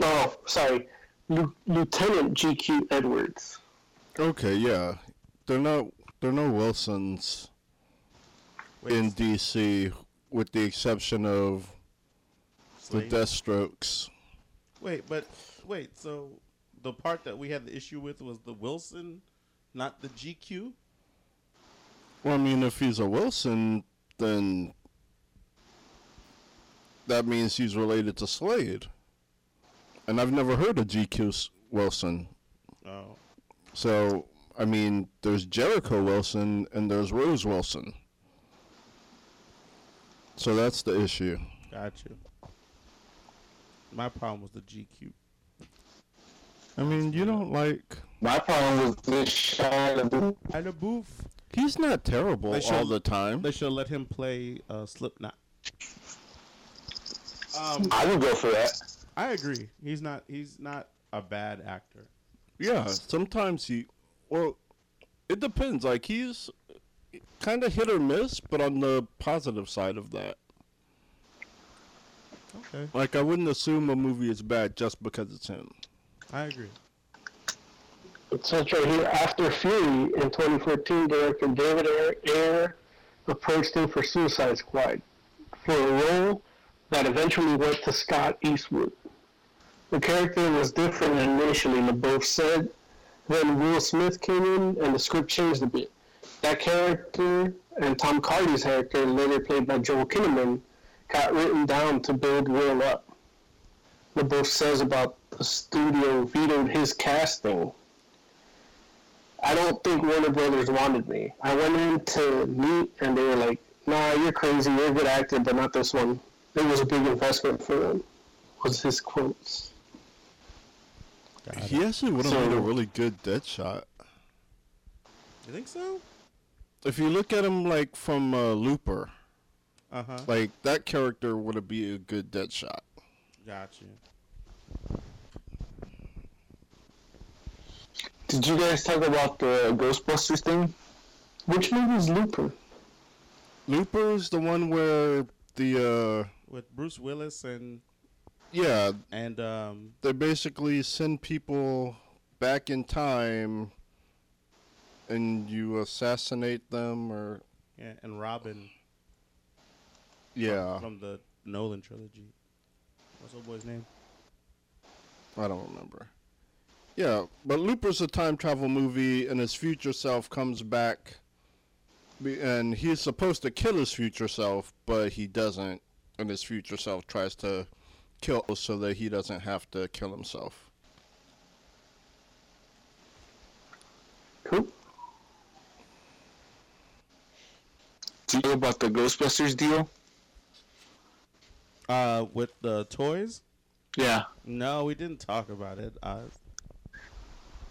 Oh, sorry. L- Lieutenant G Q Edwards. Okay, yeah. They're not there are no Wilsons Wait, in D C, with the exception of Slade? the Deathstrokes. Wait, but wait, so the part that we had the issue with was the Wilson, not the G Q? Well, I mean, if he's a Wilson, then that means he's related to Slade. And I've never heard of G Q Wilson. Oh. So, I mean, there's Jericho Wilson and there's Rose Wilson. So that's the issue. Gotcha. My problem was the G Q. I mean, you don't like... My problem was this Shia LaBeouf. Shia LaBeouf. He's not terrible should, all the time. They should let him play uh, Slipknot. Um, I would go for that. I agree. He's not. He's not a bad actor. Yeah. Sometimes he. Well, it depends. Like he's kind of hit or miss, but on the positive side of that. Okay. Like I wouldn't assume a movie is bad just because it's him. I agree. Since right here, after Fury in twenty fourteen, director David Ayer approached him for Suicide Squad for a role that eventually went to Scott Eastwood. The character was different initially, LaBeouf said. Then Will Smith came in, and the script changed a bit. That character and Tom Cardy's character, later played by Joel Kinnaman, got written down to build Will up. LaBeouf says about the studio vetoed his casting. I don't think Warner Brothers wanted me. I went in to meet, and they were like, nah, you're crazy, you're a good actor, but not this one. It was a big investment for them, was his quotes. He actually would have so, made a really good Deadshot. You think so? If you look at him, like, from uh, Looper, uh-huh. like, that character would have been a good Deadshot. Gotcha. Did you guys talk about the Ghostbusters thing? Which movie is Looper? Looper is the one where the uh, with Bruce Willis and yeah, and um, they basically send people back in time, and you assassinate them, or yeah, and Robin. Yeah, from, from the Nolan trilogy. What's old boy's name? I don't remember. Yeah, but Looper's a time travel movie, and his future self comes back, and he's supposed to kill his future self, but he doesn't, and his future self tries to kill him so that he doesn't have to kill himself. Cool. Do you know about the Ghostbusters deal? Uh, with the toys? Yeah. No, we didn't talk about it. Uh,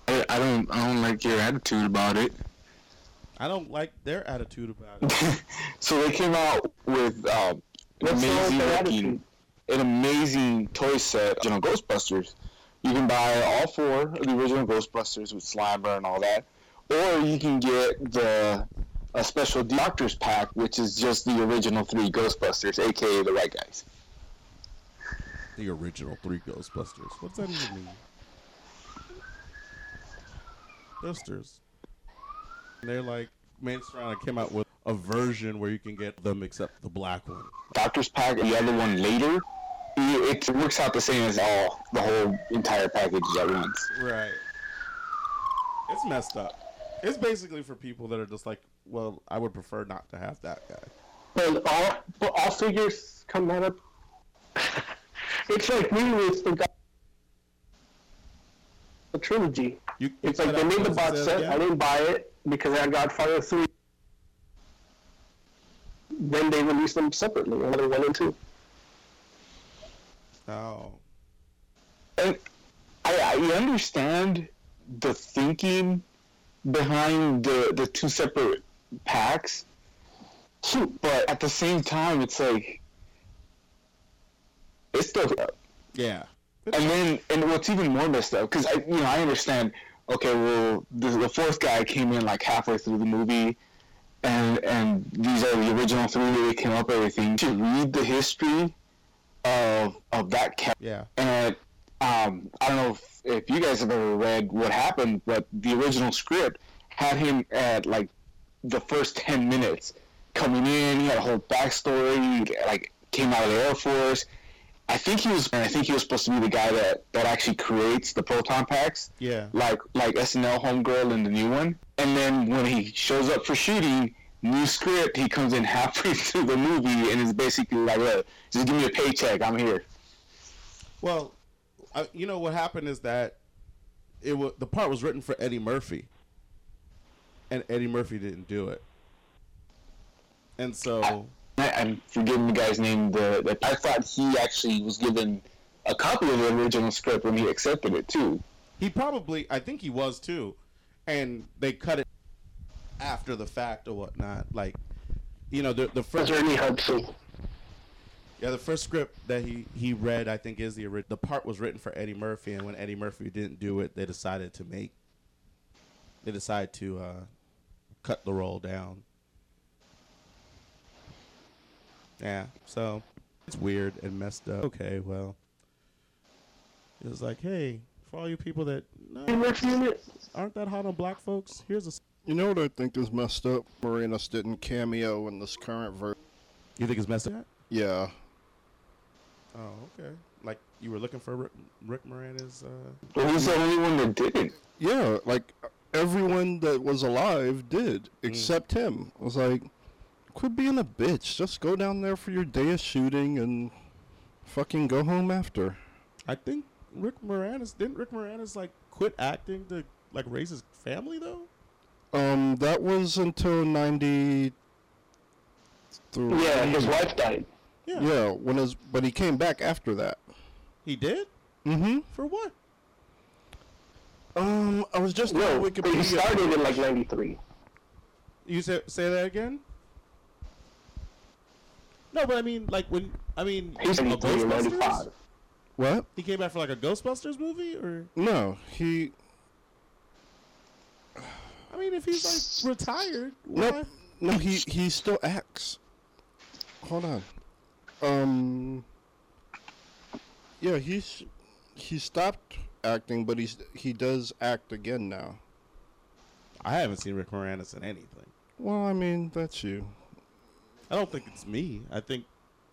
I don't, I don't like your attitude about it. I don't like their attitude about it. So they came out with um, an amazing, looking, an amazing toy set, you know, Ghostbusters. You can buy all four of the original Ghostbusters with Slimer and all that, or you can get the a special Doctor's Pack, which is just the original three Ghostbusters, aka the right guys. The original three Ghostbusters. What's that even mean? Ghostbusters. They're like, Manstrana came out with a version where you can get them except the black one. Doctor's Pack, the other one later, it works out the same as all the whole entire package at once. Right. It's messed up. It's basically for people that are just like, well, I would prefer not to have that guy. But all, but all figures come that up. It's like me with the guy. A trilogy. You, it's like they made the box set. Yeah. I didn't buy it because I had Godfather three. Then they released them separately, another one and two. Oh. And I, I understand the thinking behind the, the two separate packs, but at the same time, it's like it's still up. Yeah. And then, and what's even more messed up, because I, you know, I understand. Okay, well, the, the fourth guy came in like halfway through the movie, and and these are the original three that came up everything. To read the history of of that character, yeah. And um, I don't know if, if you guys have ever read what happened, but the original script had him at like the first ten minutes. Coming in, he had a whole backstory, like, came out of the Air Force. I think he was, and I think he was supposed to be the guy that, that actually creates the proton packs. Yeah. Like like S N L Homegirl in the new one. And then when he shows up for shooting, new script, he comes in halfway through the movie and is basically like, look, just give me a paycheck, I'm here. Well, I, you know what happened is that it w- the part was written for Eddie Murphy, and Eddie Murphy didn't do it. And so... I- I'm forgetting the guy's name. The, the I thought he actually was given a copy of the original script when he accepted it too. He probably, I think he was too, and they cut it after the fact or whatnot. Like, you know, the the first. Ernie Hudson. Yeah, the first script that he, he read, I think, is the original. The part was written for Eddie Murphy, and when Eddie Murphy didn't do it, they decided to make. They decided to uh, cut the role down. Yeah, so it's weird and messed up. Okay, well, it was like, hey, for all you people that no, aren't that hot on black folks, here's a... You know what I think is messed up? Moranis didn't cameo in this current version. You think it's messed up? Yeah. Oh, okay. Like, you were looking for Rick, Rick Moranis? But uh... he's the only one that didn't. Yeah, like, everyone that was alive did, except mm. him. I was like... Quit being a bitch. Just go down there for your day of shooting and fucking go home after. I think Rick Moranis didn't Rick Moranis like quit acting to like raise his family though? Um, that was until ninety three. Yeah, his wife died. Yeah. Yeah, when his but he came back after that. He did? Mm-hmm. For what? Um, I was just no, Wikipedia. He started in like ninety three. You say say that again? No, but I mean, like, when, I mean, a Ghostbusters? What? He came back for, like, a Ghostbusters movie, or? No, he... I mean, if he's, like, retired, why? Nope. No, he, he still acts. Hold on. Um... Yeah, he's... He stopped acting, but he's he does act again now. I haven't seen Rick Moranis in anything. Well, I mean, that's you. I don't think it's me. I think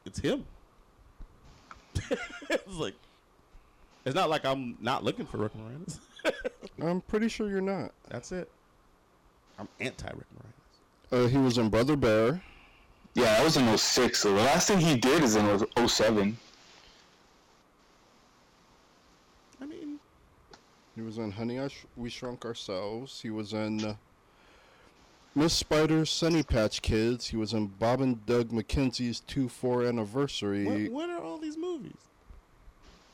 it's him. It's like, it's not like I'm not looking for Rick Moranis. I'm pretty sure you're not. That's it. I'm anti-Rick Moranis. Uh, he was in Brother Bear. Yeah, that was in oh six. So the last thing he did is in oh seven. I mean. He was in Honey, I Sh- We Shrunk Ourselves. He was in... Uh, Miss Spider, Sunny Patch Kids. He was in Bob and Doug McKenzie's two four anniversary. When, when are all these movies?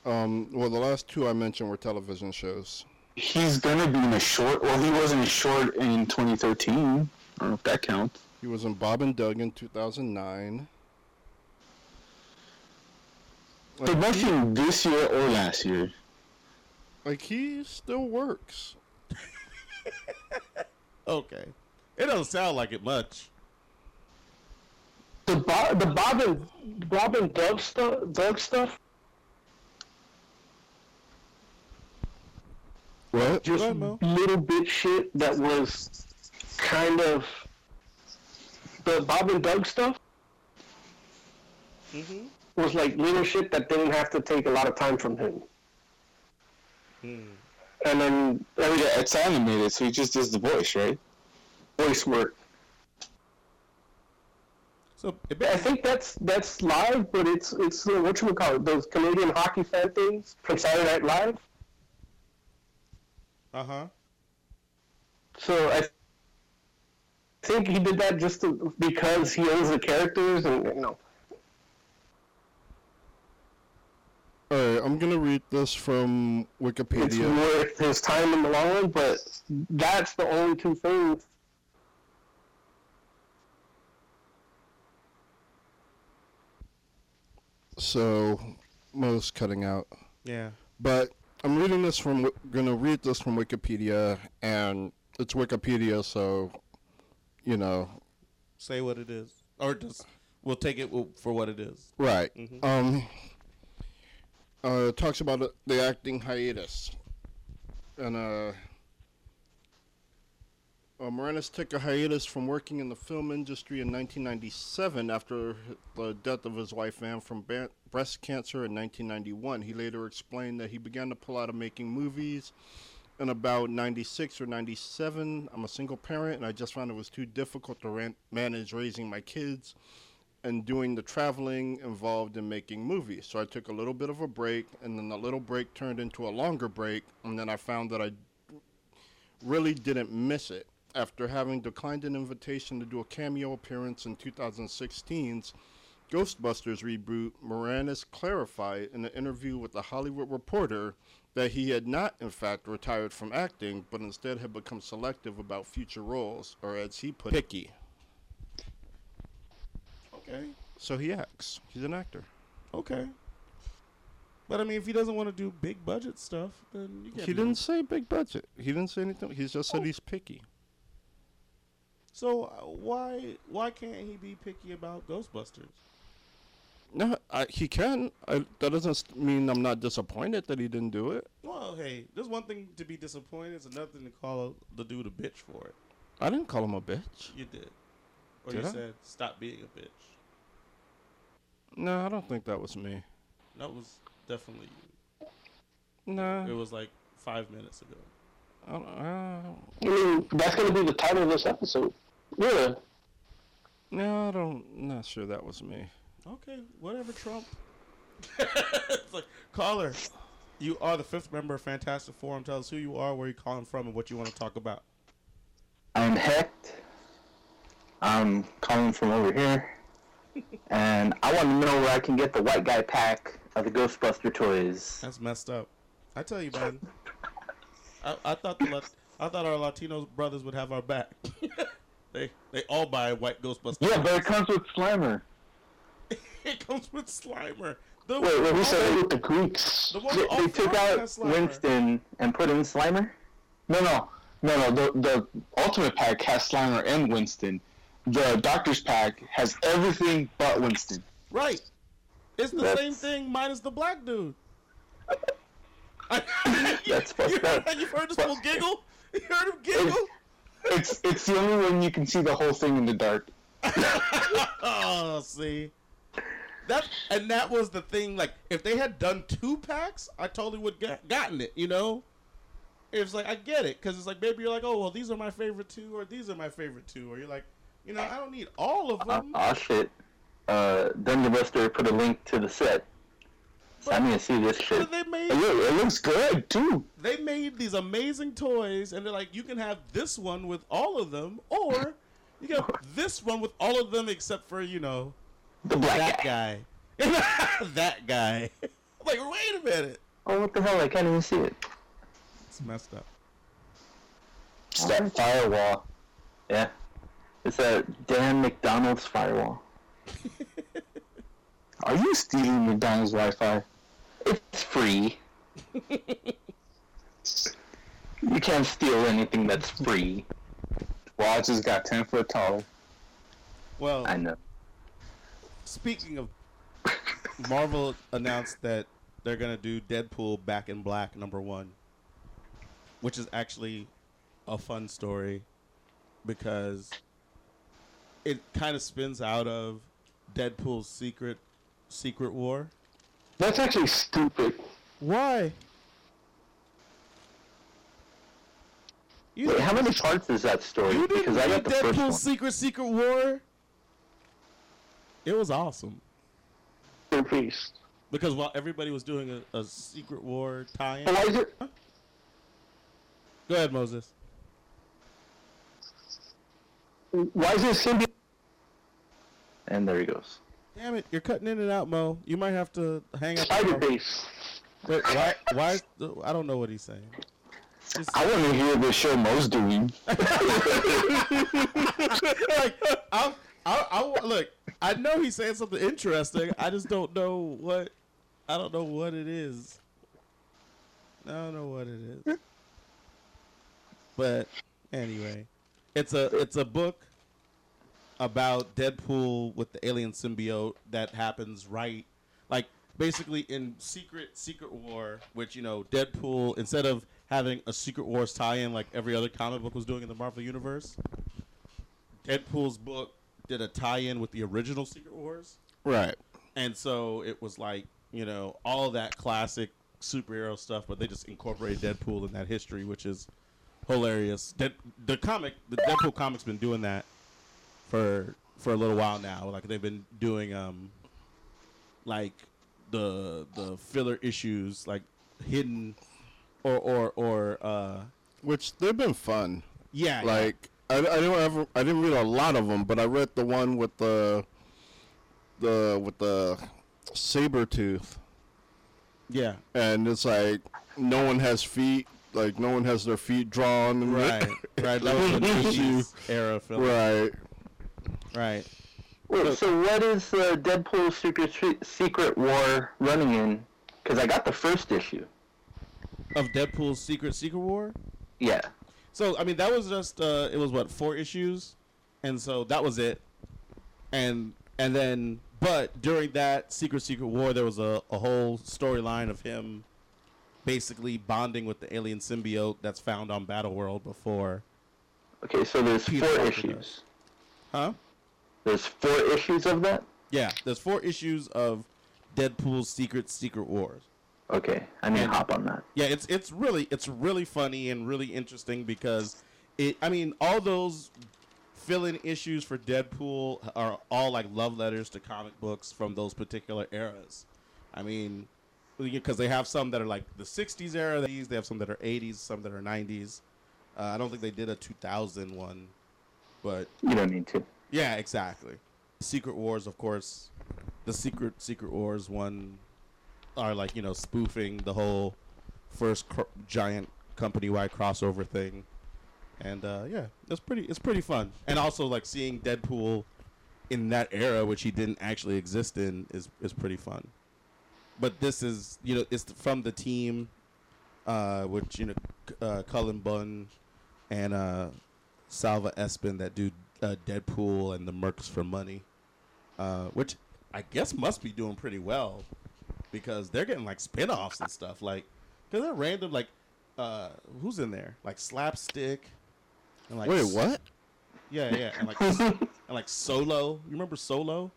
Um, well, the last two I mentioned were television shows. He's gonna be in a short. Well, he was in a short in twenty thirteen. I don't know if that counts. He was in Bob and Doug in two thousand nine. Like so nothing this year or last year. Like he still works. Okay. It doesn't sound like it much. The Bob, the Bob and Bob and Doug stuff, Doug stuff. What? Just little bit shit that was kind of the Bob and Doug stuff. Mm-hmm. Was like little shit that didn't have to take a lot of time from him. Mm. And then every day it's animated, so he just does the voice, right? Voice work. So I think that's that's live, but it's it's uh, what you would call it, those Canadian hockey fan things from Saturday Night Live. Uh huh. So I th- think he did that just to, because he owns the characters, and you know. All right, I'm gonna read this from Wikipedia. It's worth his time in the long run, but that's the only two things. So, Mo's cutting out. Yeah. But I'm reading this from, going to read this from Wikipedia, and it's Wikipedia, so, you know. Say what it is. Or just, we'll take it for what it is. Right. Mm-hmm. Um. Uh, it talks about the acting hiatus. And, uh, Uh, Moranis took a hiatus from working in the film industry in nineteen ninety-seven after the death of his wife, Anne, from ba- breast cancer in nineteen ninety-one. He later explained that he began to pull out of making movies in about ninety-six or ninety-seven. I'm a single parent, and I just found it was too difficult to ran- manage raising my kids and doing the traveling involved in making movies. So I took a little bit of a break, and then the little break turned into a longer break, and then I found that I really didn't miss it. After having declined an invitation to do a cameo appearance in two thousand sixteen's Ghostbusters reboot, Moranis clarified in an interview with The Hollywood Reporter that he had not, in fact, retired from acting, but instead had become selective about future roles, or as he put it, picky. Okay. So he acts. He's an actor. Okay. But, I mean, if he doesn't want to do big budget stuff, then you can't. He didn't say big budget. He didn't say anything. He just said he's picky. So uh, why why can't he be picky about Ghostbusters? No, I, he can. I, that doesn't mean I'm not disappointed that he didn't do it. Well, hey, there's one thing to be disappointed. It's another thing to call a, the dude a bitch for it. I didn't call him a bitch. You did. Or did you I? said, stop being a bitch. No, I don't think that was me. That was definitely you. No. It was like five minutes ago. I don't, I don't. That's going to be the title of this episode. Yeah. No, I don't. I'm not sure that was me. Okay, whatever, Trump. It's like, caller, you are the fifth member of Fantastic Forum. Tell us who you are, where you're calling from, and what you want to talk about. I'm Hecht. I'm calling from over here. And I want to know where I can get the white guy pack of the Ghostbuster toys. That's messed up. I tell you, man. I, I thought the La- I thought our Latino brothers would have our back. they they all buy white Ghostbusters. Yeah, but it comes with Slimer. It comes with Slimer. The wait, wait, who said it with the Greeks? The one they they took out Winston and put in Slimer? No, no, no, no. The the Ultimate Pack has Slimer and Winston. The Doctor's Pack has everything but Winston. Right. It's the That's... same thing minus the black dude. That's you, heard, you've heard this little giggle? You heard him giggle? It's, it's it's the only one you can see the whole thing in the dark. Oh, see. That and that was the thing, like, if they had done two packs, I totally would get gotten it, you know? It's like, I get it, because it's like, maybe you're like, oh, well, these are my favorite two, or these are my favorite two, or you're like, you know, I don't need all of them. Oh, oh shit. Uh, Dunderbuster put a link to the set. But, I need to see this shit. They made, it, looks, it looks good, too. They made these amazing toys, and they're like, you can have this one with all of them, or you can have this one with all of them except for, you know, the black that guy. guy. That guy. I'm like, wait a minute. Oh, what the hell? I can't even see it. It's messed up. It's that firewall. Yeah. It's that Dan McDonald's firewall. Are you stealing McDonald's Wi-Fi? It's free. You can't steal anything that's free. Well, I just got ten foot tall. Well, I know. Speaking of, Marvel announced that they're gonna do Deadpool Back in Black number one, which is actually a fun story because it kind of spins out of Deadpool's secret. Secret War. That's actually stupid. Why? You Wait, how many parts is that story? You didn't because read I got the Deadpool first one. Secret Secret War. It was awesome. They're beast. Because while everybody was doing a, a Secret War tie-in. Oh, why is it? Huh? Go ahead, Moses. Why is it symbiote? And there he goes. Damn it! You're cutting in and out, Mo. You might have to hang up. Spider base. Wait, why? Why? I don't know what he's saying. Just, I want to hear the show Mo's doing. Like, I, I, look. I know he's saying something interesting. I just don't know what. I don't know what it is. I don't know what it is. But anyway, it's a it's a book about Deadpool with the alien symbiote that happens right, like basically in Secret Secret War, which, you know, Deadpool, instead of having a Secret Wars tie-in like every other comic book was doing in the Marvel Universe. Deadpool's book did a tie-in with the original Secret Wars. Right. And so it was like, you know, all that classic superhero stuff, but they just incorporated Deadpool in that history, which is hilarious. Dead, the comic, the Deadpool comic's been doing that for for a little while now. Like they've been doing um like the the filler issues, like hidden or or or uh which they've been fun. Yeah. Like yeah. I, I didn't ever I didn't read a lot of them, but I read the one with the the with the Sabretooth. Yeah. And it's like no one has feet. Like, no one has their feet drawn. Right. Right. That was an eighties era film. Right. Right. Wait, so what is the uh, Deadpool Secret, Secret War running in? Because I got the first issue. Of Deadpool's Secret Secret War? Yeah. So, I mean, that was just, uh, it was, what, four issues? And so that was it. And and then, but during that Secret Secret War, there was a, a whole storyline of him basically bonding with the alien symbiote that's found on Battleworld before. Okay, so there's Peter four issues. Huh? There's four issues of that? Yeah, there's four issues of Deadpool's Secret Secret Wars. Okay, I need to hop on that. Yeah, it's it's really it's really funny and really interesting because it I mean, all those fill-in issues for Deadpool are all like love letters to comic books from those particular eras. I mean, because they have some that are like the sixties era, they have some that are eighties, some that are nineties. Uh, I don't think they did a two thousand one, but you don't need to. Yeah, exactly. Secret Wars, of course, the Secret Secret Wars one are like, you know, spoofing the whole first cr- giant company-wide crossover thing, and uh, yeah, it's pretty it's pretty fun. And also like seeing Deadpool in that era, which he didn't actually exist in, is is pretty fun. But this is, you know, it's from the team, uh, which, you know, uh, Cullen Bunn and uh, Salva Espin that do uh, Deadpool and the Mercs for Money, uh, which I guess must be doing pretty well because they're getting, like, spinoffs and stuff. Like, because they're random, like, uh, who's in there? Like, Slapstick. And, like, Wait, what? Yeah, yeah. And, like, and, like Solo. You remember Solo?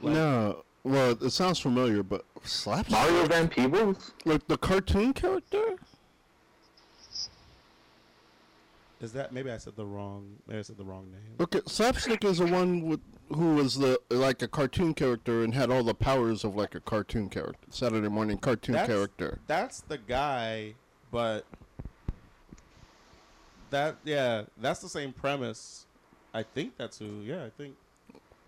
Like, no. Well, it sounds familiar, but Slapstick? Mario Van Peebles? Like the cartoon character? Is that maybe I said the wrong maybe I said the wrong name. Okay, Slapstick is the one with who was the like a cartoon character and had all the powers of like a cartoon character. Saturday morning cartoon that's, character. That's the guy, but that yeah, that's the same premise. I think that's who yeah, I think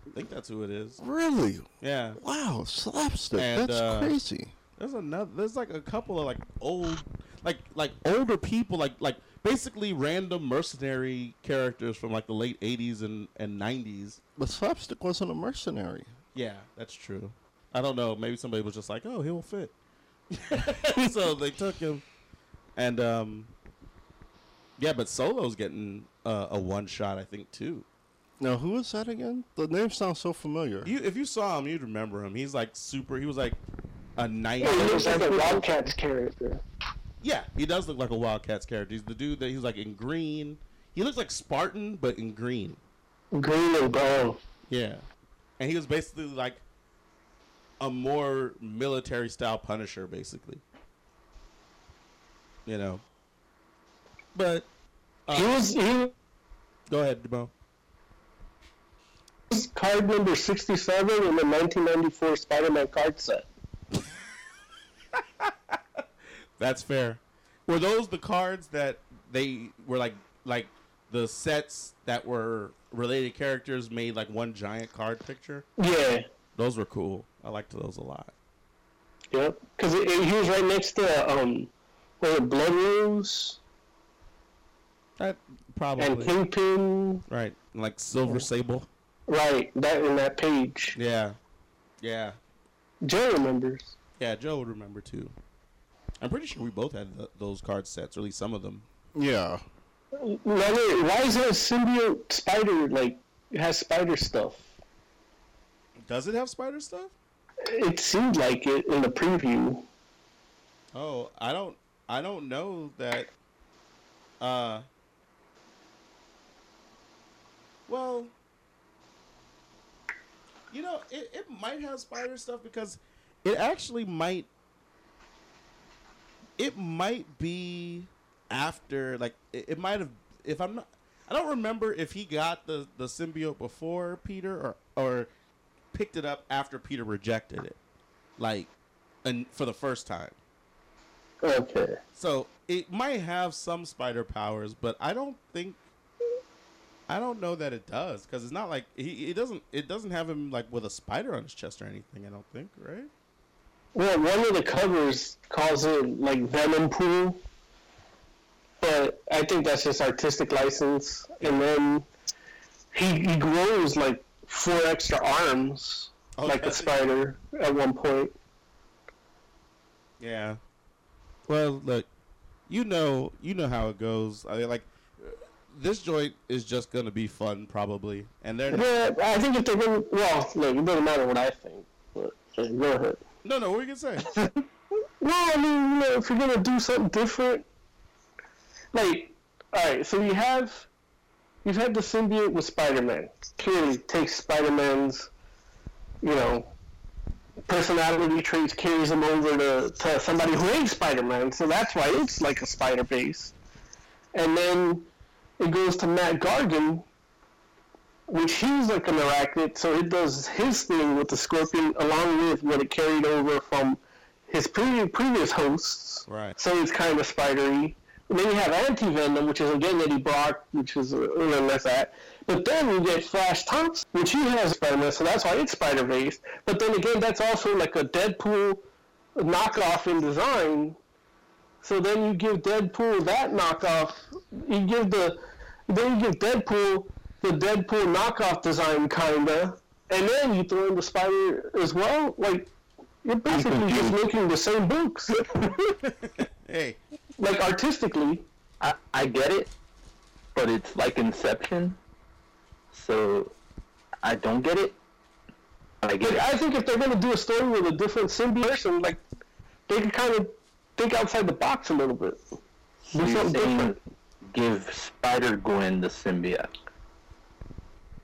I think that's who it is. Really? Yeah. Wow, Slapstick. And, that's uh, crazy. There's another. There's like a couple of like old, like like older people, like like basically random mercenary characters from like the late eighties and, and nineties. But Slapstick wasn't a mercenary. Yeah, that's true. I don't know. Maybe somebody was just like, oh, he'll fit. So they took him, and um, yeah. But Solo's getting uh, a one shot, I think, too. Now, who is that again? The name sounds so familiar. You, if you saw him, you'd remember him. He's like super. He was like a nice. Yeah, he looks like a Wildcats character. Yeah, he does look like a Wildcats character. He's the dude that he's like in green. He looks like Spartan, but in green. Green and gold. Yeah, and he was basically like a more military style Punisher, basically. You know, but uh, he was. He... Go ahead, Debo. Card number sixty-seven in the nineteen ninety-four Spider-Man card set. That's fair. Were those the cards that they were like, like the sets that were related characters made like one giant card picture? Yeah. Those were cool. I liked those a lot. Yep. Because he was right next to, um, was it Blood Rose? That probably. And Kingpin. Right. Like Silver Sable. Right, that in that page. Yeah, yeah. Joe remembers. Yeah, Joe would remember too. I'm pretty sure we both had the, those card sets, or at least some of them. Yeah. Now, why is there a symbiote spider? Like, it has spider stuff. Does it have spider stuff? It seemed like it in the preview. Oh, I don't. I don't know that. Uh, well, you know, it, it might have spider stuff because it actually might. It might be after, like, it, it might have. If I'm not, I don't remember if he got the the symbiote before Peter or or picked it up after Peter rejected it, like, and for the first time. Okay. So it might have some spider powers, but I don't think, I don't know that it does, because it's not like he it doesn't it doesn't have him like with a spider on his chest or anything. I don't think, right? Well, one of the covers calls it like Venom Pool, but I think that's just artistic license. And then he he grows like four extra arms, oh, like the spider it. At one point. Yeah. Well, look, you know, you know how it goes. I mean, like, this joint is just gonna be fun, probably. And they're. Yeah, not- I think if they're gonna, well, look, it doesn't matter what I think. But it will hurt. No, no, what are you gonna say? Well, I mean, you know, if you're gonna do something different, like, all right, so you have, you've had the symbiote with Spider-Man. Clearly, takes Spider-Man's, you know. Personality traits, carries him over to, to somebody who ain't Spider-Man, so that's why it's like a spider base. And then it goes to Matt Gargan, which he's like an arachnid, so it does his thing with the Scorpion, along with what it carried over from his pre- previous hosts. Right. So it's kind of spidery. And then you have Anti-Venom, which is again Eddie Brock, which is a little less that. But then you get Flash Thompson, which he has Spider-Man, so that's why it's Spider-Based. But then again, that's also like a Deadpool knockoff in design. So then you give Deadpool that knockoff. You give the then you give Deadpool the Deadpool knockoff design kinda, and then you throw in the Spider as well. Like, you're basically just making the same books. Hey. Like, artistically, I, I get it, but it's like Inception, so I don't get it. I get like, it. I think if they're going to do a story with a different symbiote, like, they can kind of think outside the box a little bit. So do something different. Give Spider-Gwen the symbiote.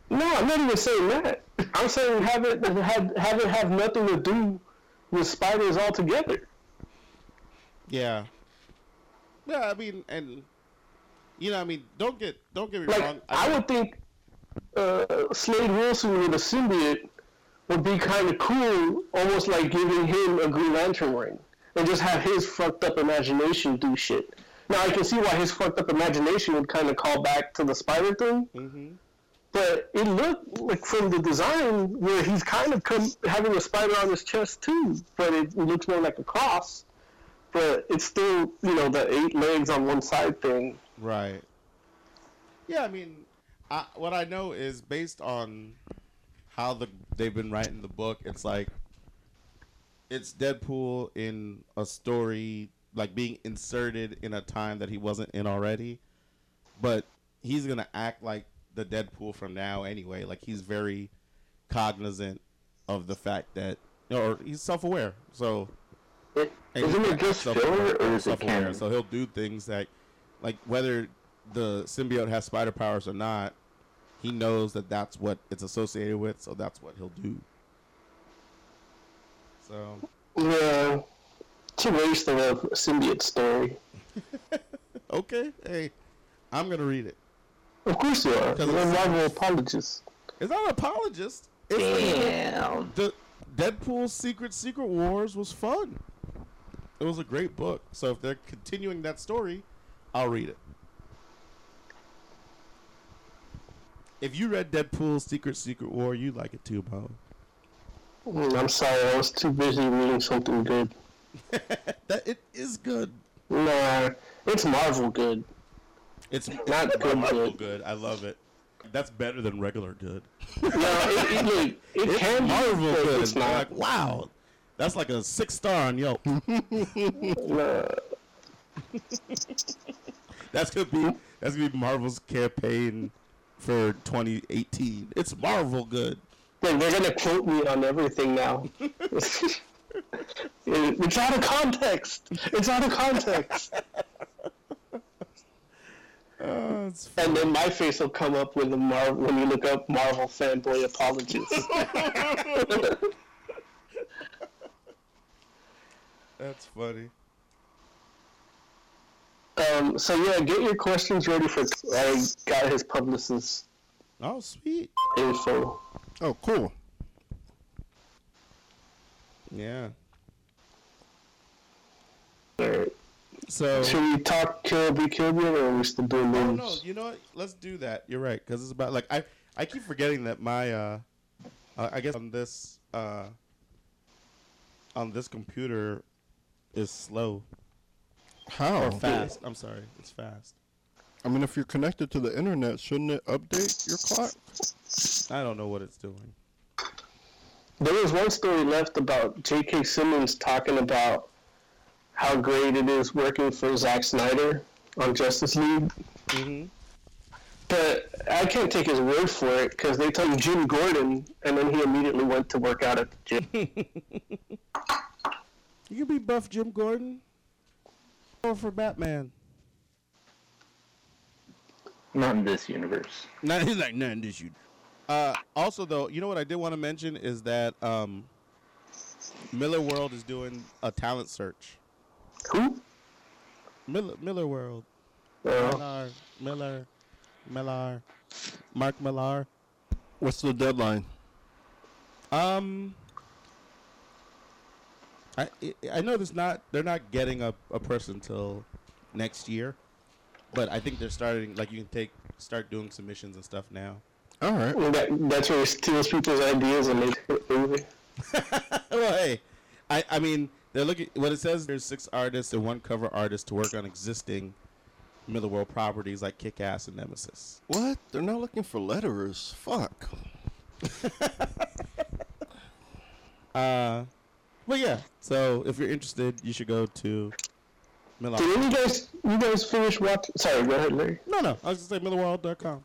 No, I'm not even saying that. I'm saying have it have, have it have nothing to do with spiders altogether. Yeah. Yeah, I mean, and you know, I mean, don't get, don't get me like, wrong. I, I would think uh, Slade Wilson with a symbiote would be kind of cool, almost like giving him a Green Lantern ring, and just have his fucked up imagination do shit. Now I can see why his fucked up imagination would kind of call back to the spider thing, mm-hmm. But it looked like from the design where he's kind of come, having a spider on his chest too, but it, it looks more like a cross. But it's still, you know, the eight legs on one side thing. Right. Yeah, I mean, I, what I know is based on how the they've been writing the book, it's like, it's Deadpool in a story, like being inserted in a time that he wasn't in already. But he's going to act like the Deadpool from now anyway. Like, he's very cognizant of the fact that, or he's self-aware, so... It, isn't it just filler, or is it canon? So he'll do things that, like, whether the symbiote has spider powers or not, he knows that that's what it's associated with, so that's what he'll do. So. Yeah. It's a waste of a symbiote story. Okay. Hey, I'm going to read it. Of course you are. You're not an apologist. It's not an apologist. It's damn. The, the Deadpool's Secret Secret Wars was fun. It was a great book. So if they're continuing that story, I'll read it. If you read Deadpool's Secret Secret War, you'd like it too, Bo. I'm sorry. I was too busy reading something good. That it is good. Nah, it's Marvel good. It's not it's good, Marvel good. good. I love it. That's better than regular good. No, it, it, it, it it's can Marvel be good. It's not. Like, wow. That's like a six star on Yelp. That's gonna be that's gonna be Marvel's campaign for twenty eighteen. It's Marvel good. They're, they're gonna quote me on everything now. It's out of context. It's out of context. Oh, it's funny. And then my face will come up with a Mar- when you look up Marvel fanboy apologies. That's funny. Um, so yeah, get your questions ready for. I got his publicist. Oh, sweet. Info. Oh, cool. Yeah. All right. So should we talk Kill or Be Killed yet, or are we still doing those? Oh no, you know what? Let's do that. You're right, because it's about like I I keep forgetting that my uh, uh I guess on this uh on this computer is slow. How? Or fast. I'm sorry, it's fast. I mean, if you're connected to the internet, shouldn't it update your clock? I don't know what it's doing. There was one story left about J K. Simmons talking about how great it is working for Zack Snyder on Justice League. Mm-hmm. But I can't take his word for it, because they told Jim Gordon, and then he immediately went to work out at the gym. You can be buff Jim Gordon or for Batman. Not in this universe. Not, he's like, not in this universe. Uh, also, though, you know what I did want to mention is that um, Millar World is doing a talent search. Who? Millar, Millar World. Yeah. Millar, Millar, Millar, Mark Millar. What's the deadline? Um, I I know there's not they're not getting a, a person till next year, but I think they're starting like you can take start doing submissions and stuff now. All right. Well, that, that's where it steals people's ideas and makes it movie. Well, hey, I, I mean, they're looking. What it says, there's six artists and one cover artist to work on existing Millar World properties like Kick-Ass and Nemesis. What? They're not looking for letterers. Fuck. uh, well, yeah. So if you're interested, you should go to Millar. Did you guys, you guys finish watching? Sorry, go ahead, Larry. No, no. I was just saying millar world dot com.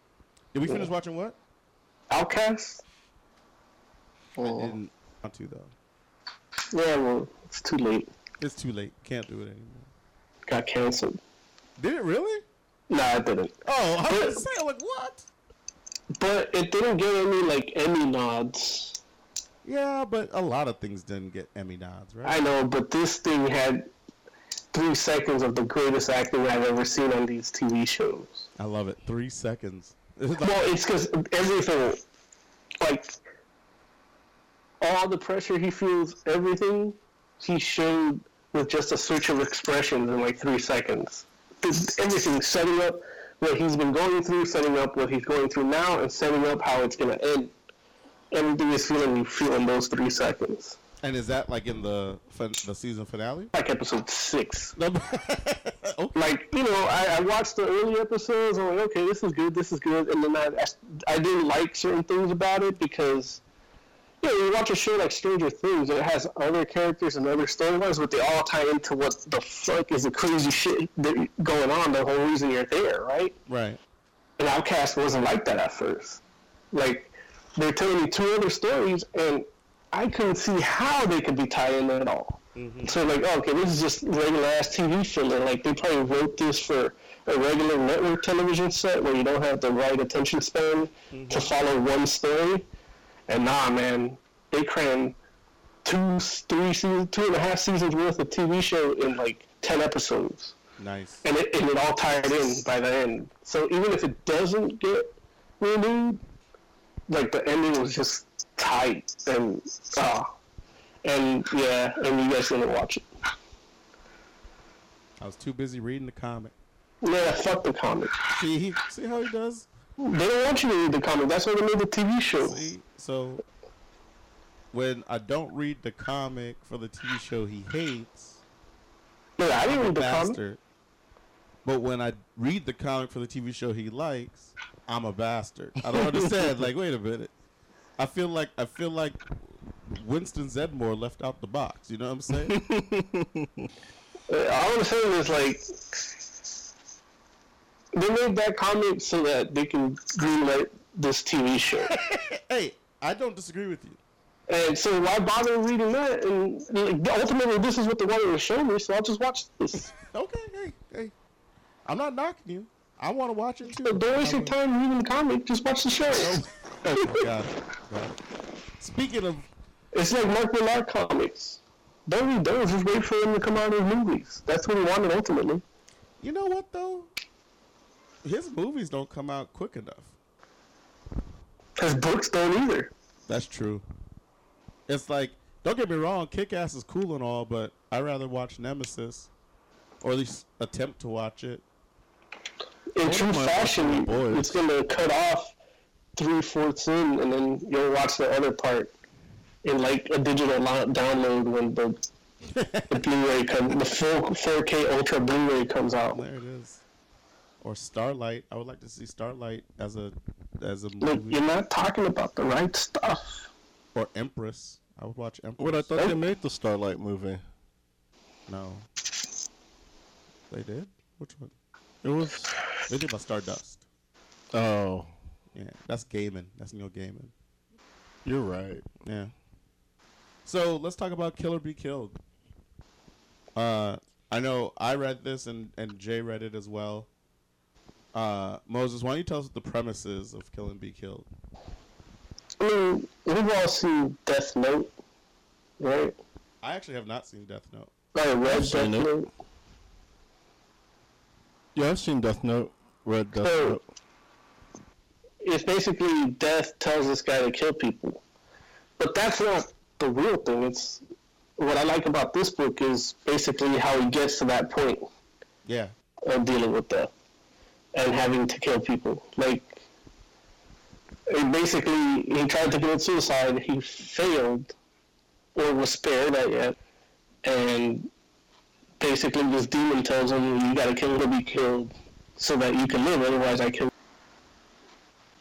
Did we finish yeah. watching what? Outcast? Oh. I didn't want to, though. Yeah, well, it's too late. It's too late. Can't do it anymore. Got canceled. Did it really? No, it didn't. Oh, I but, was just saying, like, what? But it didn't get any, like, Emmy nods. Yeah, but a lot of things didn't get Emmy nods, right? I know, but this thing had three seconds of the greatest acting I've ever seen on these T V shows. I love it. Three seconds. Like, well, it's because everything, like, all the pressure he feels, everything he showed with just a switch of expressions in, like, three seconds. It's everything, setting up what he's been going through, setting up what he's going through now, and setting up how it's going to end. Everything is feeling you feel in those three seconds. And is that, like, in the fin- the season finale? Like, episode six. Okay. Like, you know, I, I watched the early episodes. I'm like, okay, this is good, this is good. And then I, I, I didn't like certain things about it because, you know, you watch a show like Stranger Things, and it has other characters and other storylines, but they all tie into what the fuck is the crazy shit that going on, the whole reason you're there, right? Right. And Outcast wasn't like that at first. Like, they're telling me two other stories, and I couldn't see how they could be tied in at all. Mm-hmm. So like, oh, okay, this is just regular-ass T V filler. Like, they probably wrote this for a regular network television set where you don't have the right attention span mm-hmm. to follow one story. And nah, man, they crammed two, three seasons, two and a half seasons worth of T V show in like ten episodes. Nice. And it, and it all tied in by the end. So even if it doesn't get renewed, like the ending was just tight and ah. Uh, And, yeah, and you guys going to watch it. I was too busy reading the comic. Yeah, fuck the comic. See, see how he does? They don't want you to read the comic. That's why they made the T V show. See, so when I don't read the comic for the T V show he hates. Yeah, I didn't read the bastard. comic. But when I read the comic for the T V show he likes, I'm a bastard. I don't understand. Like, wait a minute. I feel like, I feel like... Winston Zeddemore left out the box. You know what I'm saying? All I'm saying is, like, they made that comment so that they can greenlight this T V show. Hey, I don't disagree with you. And so why bother reading that? And ultimately, this is what they wanted to show me, so I'll just watch this. Okay, hey, hey. I'm not knocking you. I want to watch it, too. So don't waste your time reading the comic. Just watch the show. Oh, my God. God. Speaking of... It's like Mark Millar comics. Don't read those. Just wait for them to come out with movies. That's what he wanted, ultimately. You know what, though? His movies don't come out quick enough. His books don't either. That's true. It's like, don't get me wrong, Kick-Ass is cool and all, but I'd rather watch Nemesis, or at least attempt to watch it. In oh, true fashion, it's going to cut off three-fourths in, and then you'll watch the other part in like a digital download when the, the Blu-ray comes, the full four K Ultra Blu-ray comes out. There it is. Or Starlight. I would like to see Starlight as a as a movie. Look, you're not talking about the right stuff. Or Empress. I would watch Empress. What, I thought they made the Starlight movie. No. They did? Which one? It was... They did by Stardust. Oh. Yeah, that's Gaiman. That's Neil Gaiman. You're right. Yeah. So, let's talk about Kill or Be Killed. Uh, I know I read this and, and Jay read it as well. Uh, Moses, why don't you tell us what the premise is of Kill and Be Killed? I mean, we've all seen Death Note, right? I actually have not seen Death Note. I read Death Note. Yeah, I've seen Death Note. Read Death so, Note. It's basically Death tells this guy to kill people. But that's not the real thing. It's what I like about this book is basically how he gets to that point. Yeah. Of dealing with death and having to kill people. Like, and basically, he tried to commit suicide. He failed, or was spared, I guess. And basically, this demon tells him, "You gotta kill to be killed, so that you can live. Otherwise, I kill."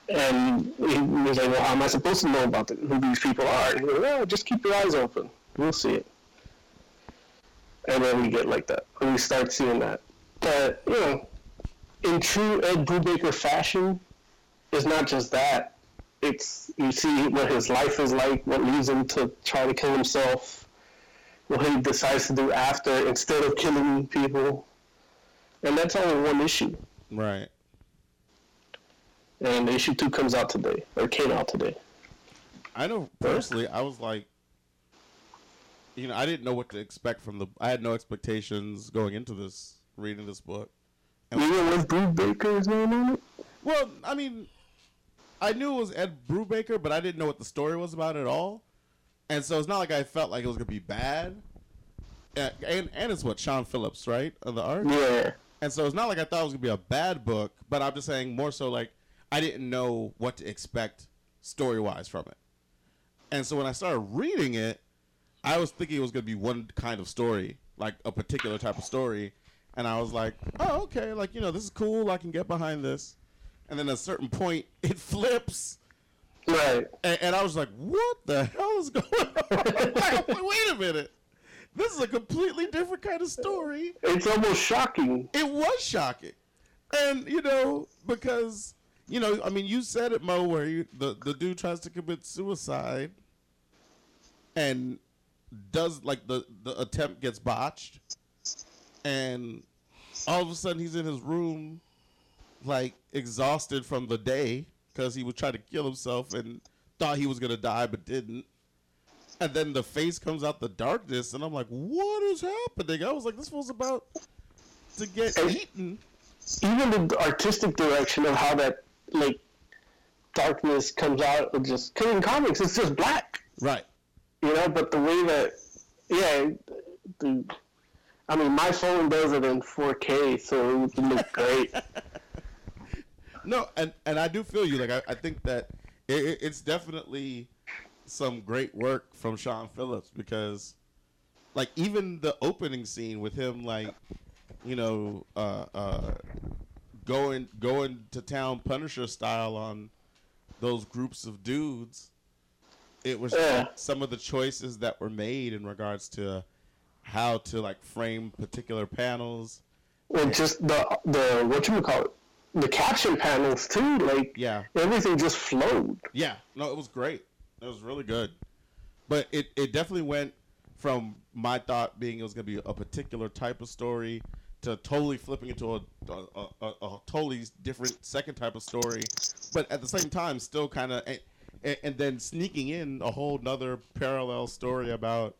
And he was like, "Well, how am I supposed to know about the, who these people are?" And he goes, "Well, just keep your eyes open. We'll see it." And then we get like that. And we start seeing that. But you know, in true Ed Brubaker fashion, it's not just that. It's, you see what his life is like, what leads him to try to kill himself, what he decides to do after instead of killing people. And that's only one issue. Right. And issue two comes out today, or came out today. I know, personally, I was like, you know, I didn't know what to expect from the, I had no expectations going into this, reading this book. And you know what Brubaker's name on it? Well, I mean, I knew it was Ed Brubaker, but I didn't know what the story was about at all. And so it's not like I felt like it was going to be bad. And, and and it's what, Sean Phillips, right? Of the art? Yeah. And so it's not like I thought it was going to be a bad book, but I'm just saying more so like I didn't know what to expect story-wise from it. And so when I started reading it, I was thinking it was going to be one kind of story, like a particular type of story. And I was like, oh, okay, like, you know, this is cool. I can get behind this. And then at a certain point, it flips. Right. And, and I was like, what the hell is going on? Like, wait a minute. This is a completely different kind of story. It's almost shocking. It was shocking. And, you know, because, you know, I mean, you said it, Mo, where you, the, the dude tries to commit suicide and does, like, the, the attempt gets botched. And all of a sudden, he's in his room, like, exhausted from the day because he was trying to kill himself and thought he was going to die but didn't. And then the face comes out the darkness, and I'm like, what is happening? I was like, this was about to get and eaten. Even the artistic direction of how that, like, darkness comes out of just, because in comics, it's just black. Right. You know, but the way that, yeah, the... I mean, my phone does it in four K, so it would look great. No, and, and I do feel you. Like, I, I think that it, it's definitely some great work from Sean Phillips because, like, even the opening scene with him, like, you know, uh, uh, going going to town Punisher style on those groups of dudes, it was yeah. like some of the choices that were made in regards to how to like frame particular panels. Well, just the the what you would call it, the caption panels too. Like yeah, everything just flowed. Yeah, no, it was great. It was really good. But it, it definitely went from my thought being it was going to be a particular type of story to totally flipping into a, a, a, a totally different second type of story. But at the same time, still kind of... And, and then sneaking in a whole nother parallel story about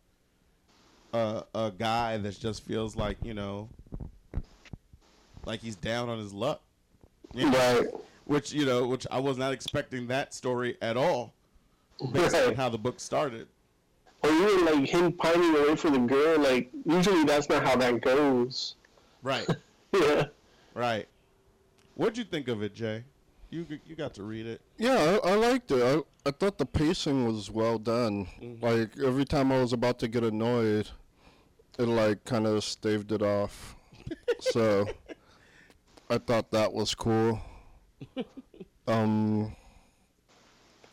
uh, a guy that just feels like, you know, like he's down on his luck. You know? Right. Which, you know, which I was not expecting that story at all. Based right. on how the book started. Or even, like, him pining away for the girl. Like, usually that's not how that goes. Right. Yeah. Right. What'd you think of it, Jay? You you got to read it. Yeah, I, I liked it. I, I thought the pacing was well done. Mm-hmm. Like, every time I was about to get annoyed, it, like, kind of staved it off. So, I thought that was cool. Um,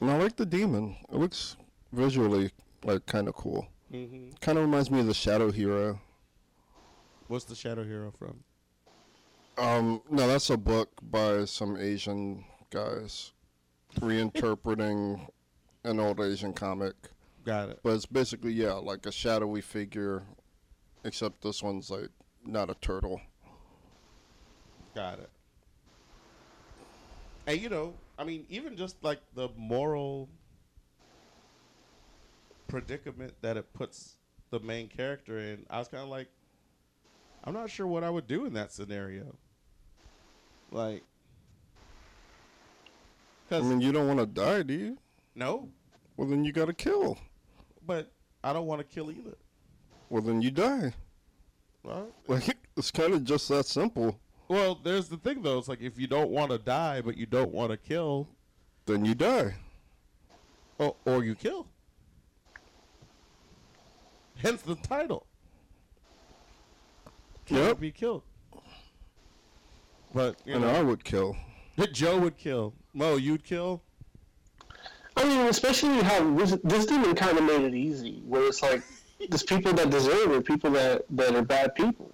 and I like the demon. It looks visually, like, kind of cool. Mm-hmm. Kind of reminds me of the Shadow Hero. What's the Shadow Hero from? Um, no, that's a book by some Asian guys reinterpreting an old Asian comic. Got it. But it's basically, yeah, like a shadowy figure, except this one's, like, not a turtle. Got it. And, you know, I mean, even just, like, the moral predicament that it puts the main character in, I was kind of like, I'm not sure what I would do in that scenario. Like, cause I mean, you don't want to die, do you? No. Well, then you gotta kill. But I don't want to kill either. Well, then you die. Right? Like, it's kind of just that simple. Well, there's the thing though. It's like if you don't want to die, but you don't want to kill, then you die. Or or you kill. Hence the title. Kill yep. or be killed. But you and know, I would kill. Joe would kill. Mo, you'd kill. I mean, especially how this, this demon kind of made it easy, where it's like there's people that deserve it, people that, that are bad people.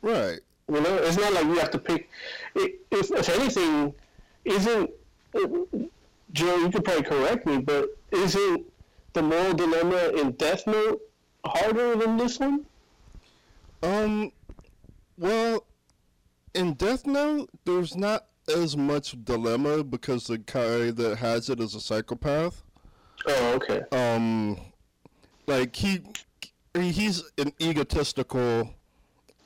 Right. You know, it's not like you have to pick. It, if, if anything, isn't it, Joe? You could probably correct me, but isn't the moral dilemma in Death Note harder than this one? Um. Well, in Death Note, there's not as much dilemma because the guy that has it is a psychopath. Oh, okay. Um, like he, he's an egotistical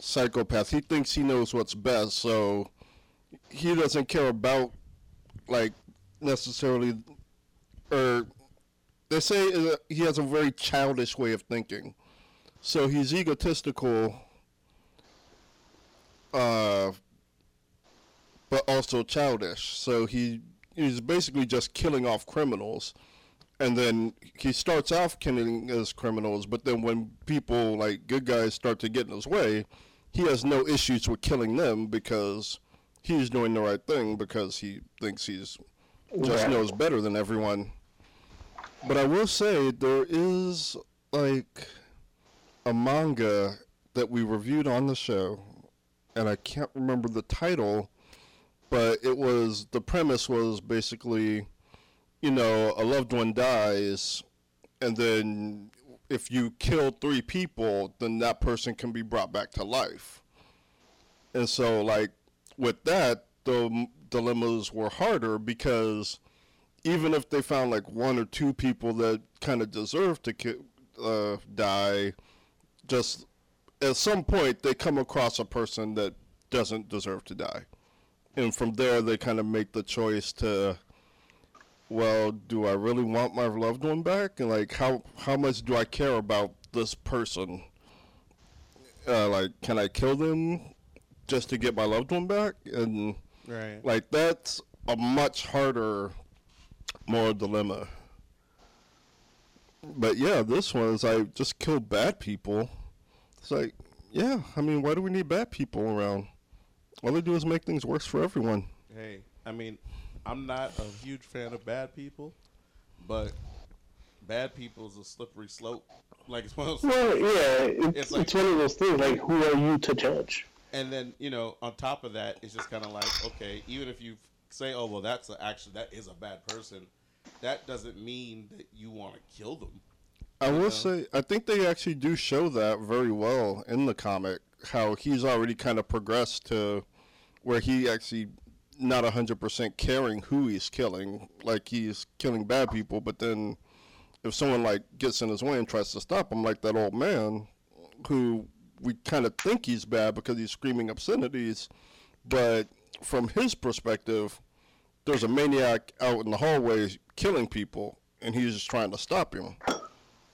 psychopath. He thinks he knows what's best, so he doesn't care about like necessarily, or they say he has a very childish way of thinking. So he's egotistical. Uh, but also childish. So he he's basically just killing off criminals, and then he starts off killing as criminals. But then when people like good guys start to get in his way, he has no issues with killing them because he's doing the right thing because he thinks he's just yeah. knows better than everyone. But I will say there is like a manga that we reviewed on the show. And I can't remember the title, but it was, the premise was basically, you know, a loved one dies, and then if you kill three people, then that person can be brought back to life. And so, like, with that, the dilemmas were harder because even if they found, like, one or two people that kind of deserved to ki- uh, die, just... at some point, they come across a person that doesn't deserve to die. And from there, they kind of make the choice to, well, do I really want my loved one back? And, like, how, how much do I care about this person? Uh, like, can I kill them just to get my loved one back? And, right. like, that's a much harder moral dilemma. But, yeah, this one is, like, just kill bad people. It's like, yeah, I mean, why do we need bad people around? All they do is make things worse for everyone. Hey, I mean, I'm not a huge fan of bad people, but bad people is a slippery slope. Like, it's one of those well, yeah, it's, it's, like, it's one of those things, like, who are you to judge? And then, you know, on top of that, it's just kind of like, okay, even if you say, oh, well, that's a, actually, that is a bad person, that doesn't mean that you want to kill them. I will know. say, I think they actually do show that very well in the comic, how he's already kind of progressed to where he actually not one hundred percent caring who he's killing. Like, he's killing bad people, but then if someone, like, gets in his way and tries to stop him, like that old man who we kind of think he's bad because he's screaming obscenities, but from his perspective, there's a maniac out in the hallways killing people, and he's just trying to stop him.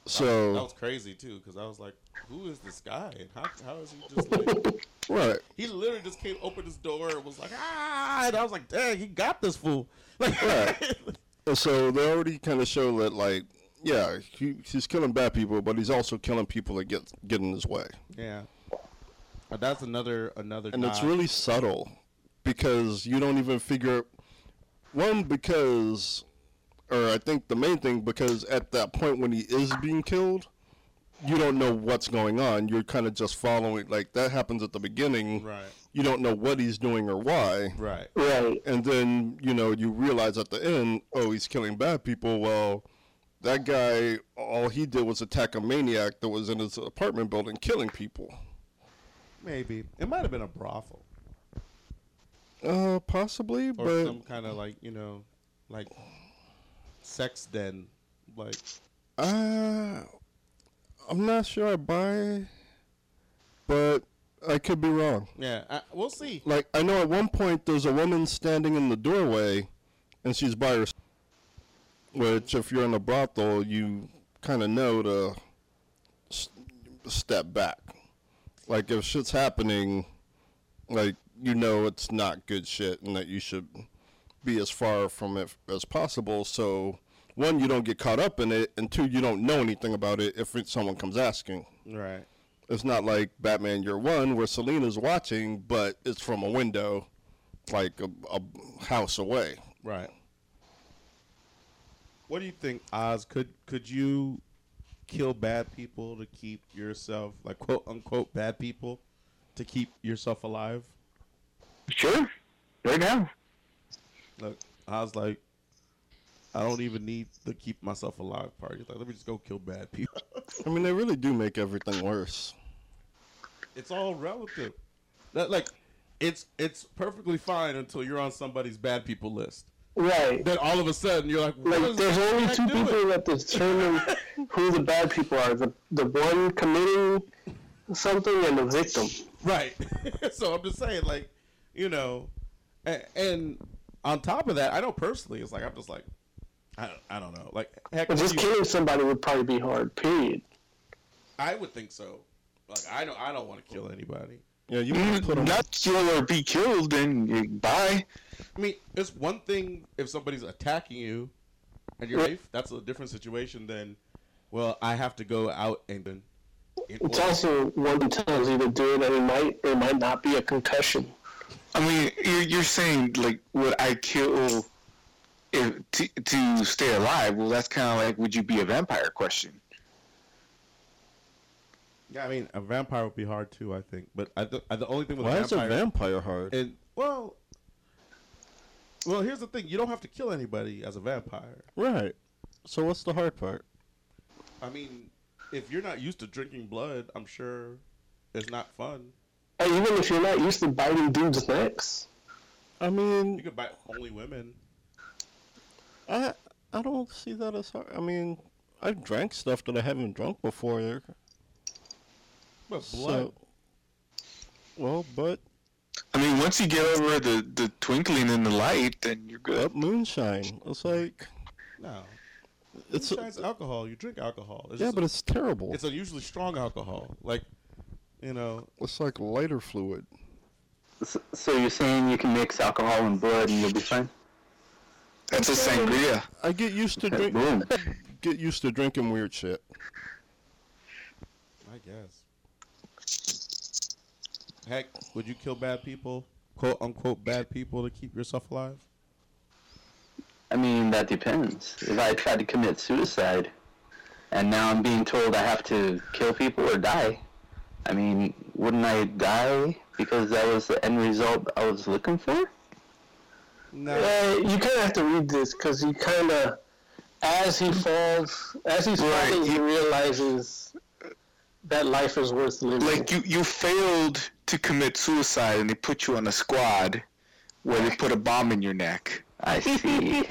So that was crazy too, because I was like, "Who is this guy? And how how is he just like?" Right. He literally just came, opened his door, and was like, "Ah!" And I was like, "Dang, he got this fool!" Like, right. And so they already kind of show that, like, yeah, he, he's killing bad people, but he's also killing people that get get in his way. Yeah. But that's another another. And it's really subtle because you don't even figure. One, because. Or I think the main thing, because at that point when he is being killed, you don't know what's going on. You're kind of just following. Like, that happens at the beginning. Right. You don't know what he's doing or why. Right. Right. And then, you know, you realize at the end, oh, he's killing bad people. Well, that guy, all he did was attack a maniac that was in his apartment building killing people. Maybe. It might have been a brothel. Uh, possibly, or but... Or some kind of, like, you know, like... sex den, like uh I'm not sure I buy, but I could be wrong. Yeah, I, we'll see. Like, I know at one point there's a woman standing in the doorway and she's by herself, which if you're in a brothel you kind of know to s- step back. Like, if shit's happening, like, you know it's not good shit and that you should be as far from it as possible, so one, you don't get caught up in it, and two, you don't know anything about it if it, someone comes asking. Right. It's not like Batman Year One where Selena's watching, but it's from a window, like a, a house away. Right. What do you think, Oz? Could could you kill bad people to keep yourself, like, quote unquote, bad people, to keep yourself alive? Sure. Right now. Look, I was like, I don't even need the keep myself alive part. Like, let me just go kill bad people. I mean, they really do make everything worse. It's all relative. That, like, it's it's perfectly fine until you're on somebody's bad people list. Right. Then all of a sudden you're like, what like is there's only two doing? people that determine who the bad people are: the the one committing something and the victim. Right. So I'm just saying, like, you know, and. and on top of that, I know personally, it's like, I'm just like, I don't, I don't know. Like, heck, well, just you, killing somebody would probably be hard, period. I would think so. Like, I don't, I don't want to kill anybody. Yeah, you mm, put them not kill or be killed, then bye. I mean, it's one thing if somebody's attacking you and you're safe. That's a different situation than, well, I have to go out and then. It it's works. Also one that tells you to do it, and it might, it might not be a concussion. I mean, you're, you're saying, like, would I kill if, to, to stay alive? Well, that's kind of like, would you be a vampire question? Yeah, I mean, a vampire would be hard, too, I think. But I th- I, the only thing with Why a vampire... Why is a vampire hard? And, well, well, here's the thing. You don't have to kill anybody as a vampire. Right. So what's the hard part? I mean, if you're not used to drinking blood, I'm sure it's not fun. Even if you're not used to biting dudes' necks, I mean, you could bite only women. I I don't see that as hard. I mean, I've drank stuff that I haven't drunk before. But blood. So, well, but I mean, once you get over the, the twinkling in the light, then you're good. But moonshine. It's like no, it's moonshine's a, alcohol. You drink alcohol. It's yeah, but a, it's terrible. It's unusually strong alcohol, like. You know, it's like lighter fluid. So, so you're saying you can mix alcohol and blood and you'll be fine? That's a sangria. I get used to okay, drinking. Get used to drinking weird shit. I guess. Heck, would you kill bad people, quote unquote, bad people, to keep yourself alive? I mean, that depends. If I tried to commit suicide, and now I'm being told I have to kill people or die. I mean, wouldn't I die because that was the end result I was looking for? No. Uh, you kind of have to read this because you kind of as he falls, as he's right. falling, he realizes that life is worth living. Like, you, you failed to commit suicide, and they put you on a squad where they put a bomb in your neck. I see.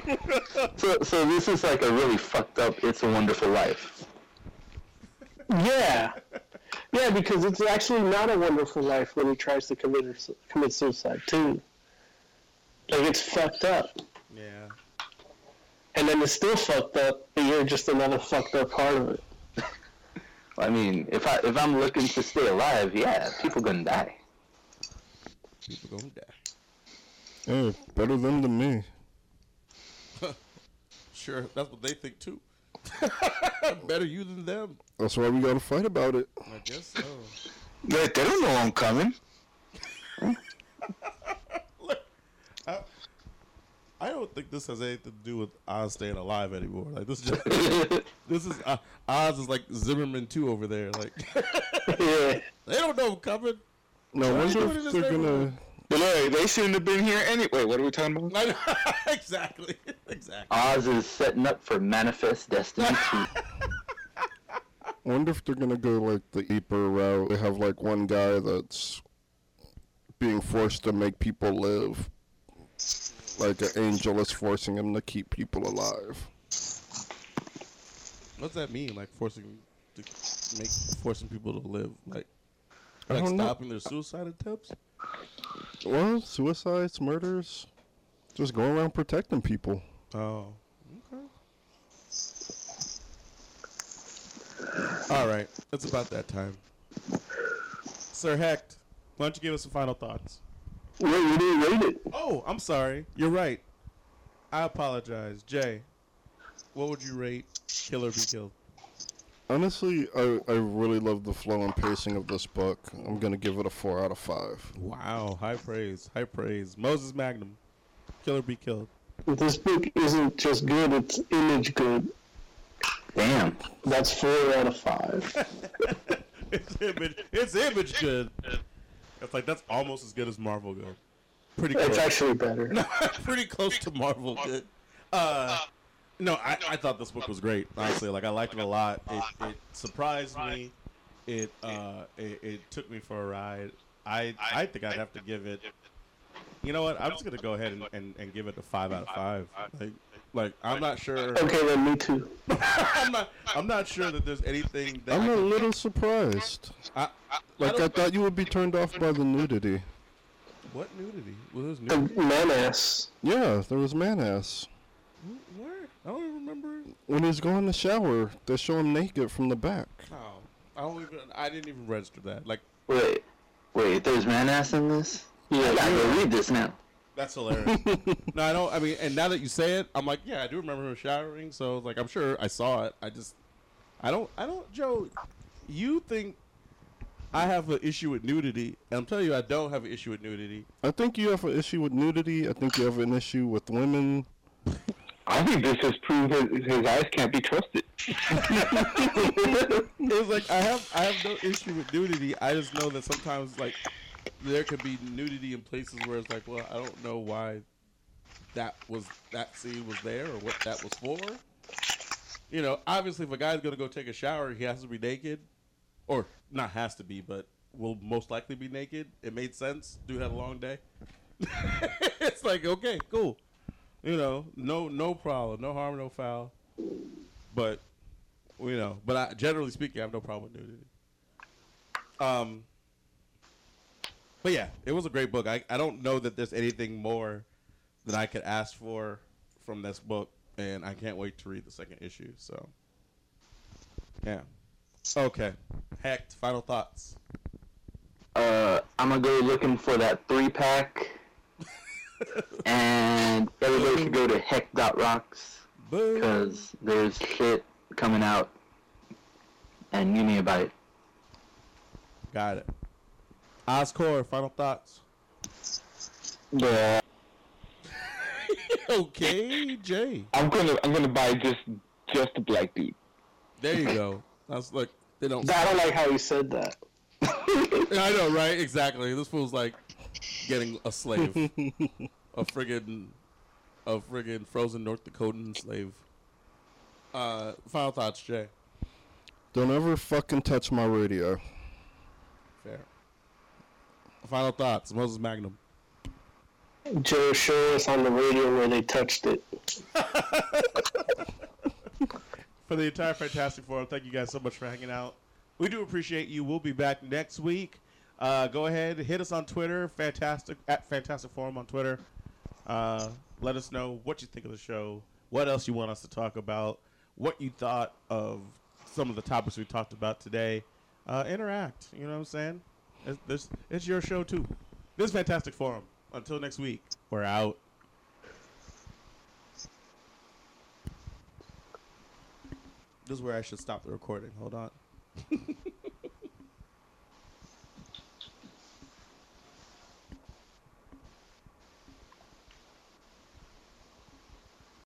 so, so this is like a really fucked up It's a Wonderful Life. Yeah. Yeah, because it's actually not a wonderful life when he tries to commit commit suicide, too. Like, it's fucked up. Yeah. And then it's still fucked up, but you're just another fucked up part of it. I mean, if, I, if I'm looking to stay alive, yeah, people gonna die. People gonna die. Hey, better them than me. Sure, that's what they think, too. Better you than them. That's why we gotta fight about it. I guess so. They, they don't know I'm coming. Look, I, I don't think this has anything to do with Oz staying alive anymore. Like this, just, this is uh, Oz is like Zimmerman two over there. Like yeah. They don't know I'm coming. No, when's the they're gonna? Look, they shouldn't have been here anyway. What are we talking about? exactly. Exactly. Oz is setting up for Manifest Destiny two. I wonder if they're going to go like the Ypres route. They have like one guy that's being forced to make people live. Like an angel is forcing him to keep people alive. What does that mean? Like forcing to make forcing people to live? Like, like stopping know. their suicide attempts? Well, suicides, murders, just going around protecting people. Oh, okay. All right, it's about that time. Sir Hecht, why don't you give us some final thoughts? Wait, you didn't rate it. Oh, I'm sorry. You're right. I apologize. Jay, what would you rate Kill or Be Killed? Honestly, I, I really love the flow and pacing of this book. I'm going to give it a four out of five. Wow. High praise. High praise. Moses Magnum. Kill or Be Killed. This book isn't just good, it's image good. Damn. That's four out of five. it's, image, it's image good. It's like, that's almost as good as Marvel good. Pretty close. It's actually better. Pretty close to Marvel good. Uh... No, I, I thought this book was great, honestly. Like, I liked it a lot. It, it surprised me. It, uh, it it took me for a ride. I I think I'd have to give it... You know what? I'm just going to go ahead and, and, and give it a five out of five. Like, like I'm not sure... Okay, then me too. I'm, not, I'm not sure that there's anything that... I'm a little surprised. I, I, like, I, I thought you would be turned off by the nudity. What nudity? Well, there's nudity. Man-ass. Yeah, there was man-ass. Where? I don't even remember. When he's going in the shower, they show him naked from the back. Oh, I don't even. I didn't even register that. Like, wait, wait. There's man ass in this. Yeah, I gotta go read this now. That's hilarious. No, I don't. I mean, and now that you say it, I'm like, yeah, I do remember him showering. So, like, I'm sure I saw it. I just, I don't, I don't. Joe, you think I have an issue with nudity? And I'm telling you, I don't have an issue with nudity. I think you have an issue with nudity. I think you have an issue with women. I think this just proves his, his eyes can't be trusted. It was like, I have I have no issue with nudity. I just know that sometimes, like, there could be nudity in places where it's like, well, I don't know why that was that scene was there or what that was for. You know, obviously, if a guy's going to go take a shower, he has to be naked. Or not has to be, but will most likely be naked. It made sense. Dude had a long day. It's like, okay, cool. You know, no, no problem, no harm, no foul. But, you know, but I, generally speaking, I have no problem with nudity. Um, but yeah, it was a great book. I, I don't know that there's anything more that I could ask for from this book, and I can't wait to read the second issue. So, yeah. Okay, Hecht, final thoughts. Uh, I'm gonna go looking for that three pack. And everybody should go to heck dot rocks because there's shit coming out and you need about it. Got it. Oscor, final thoughts? Yeah. Okay, Jay. I'm gonna I'm gonna buy just just a black dude. There you go. That's like they don't. I don't like how he said that. I know, right? Exactly. This fool's like getting a slave. a friggin' a friggin' frozen North Dakotan slave. Uh, final thoughts, Jay. Don't ever fucking touch my radio. Fair. Final thoughts, Moses Magnum. Joe showed us on the radio where they touched it. For the entire Fantastic Forum, thank you guys so much for hanging out. We do appreciate you. We'll be back next week. Uh, go ahead, hit us on Twitter, Fantastic at Fantastic Forum on Twitter. Uh, let us know what you think of the show, what else you want us to talk about, what you thought of some of the topics we talked about today. Uh, interact, you know what I'm saying? It's, this, it's your show, too. This is Fantastic Forum. Until next week, we're out. This is where I should stop the recording. Hold on.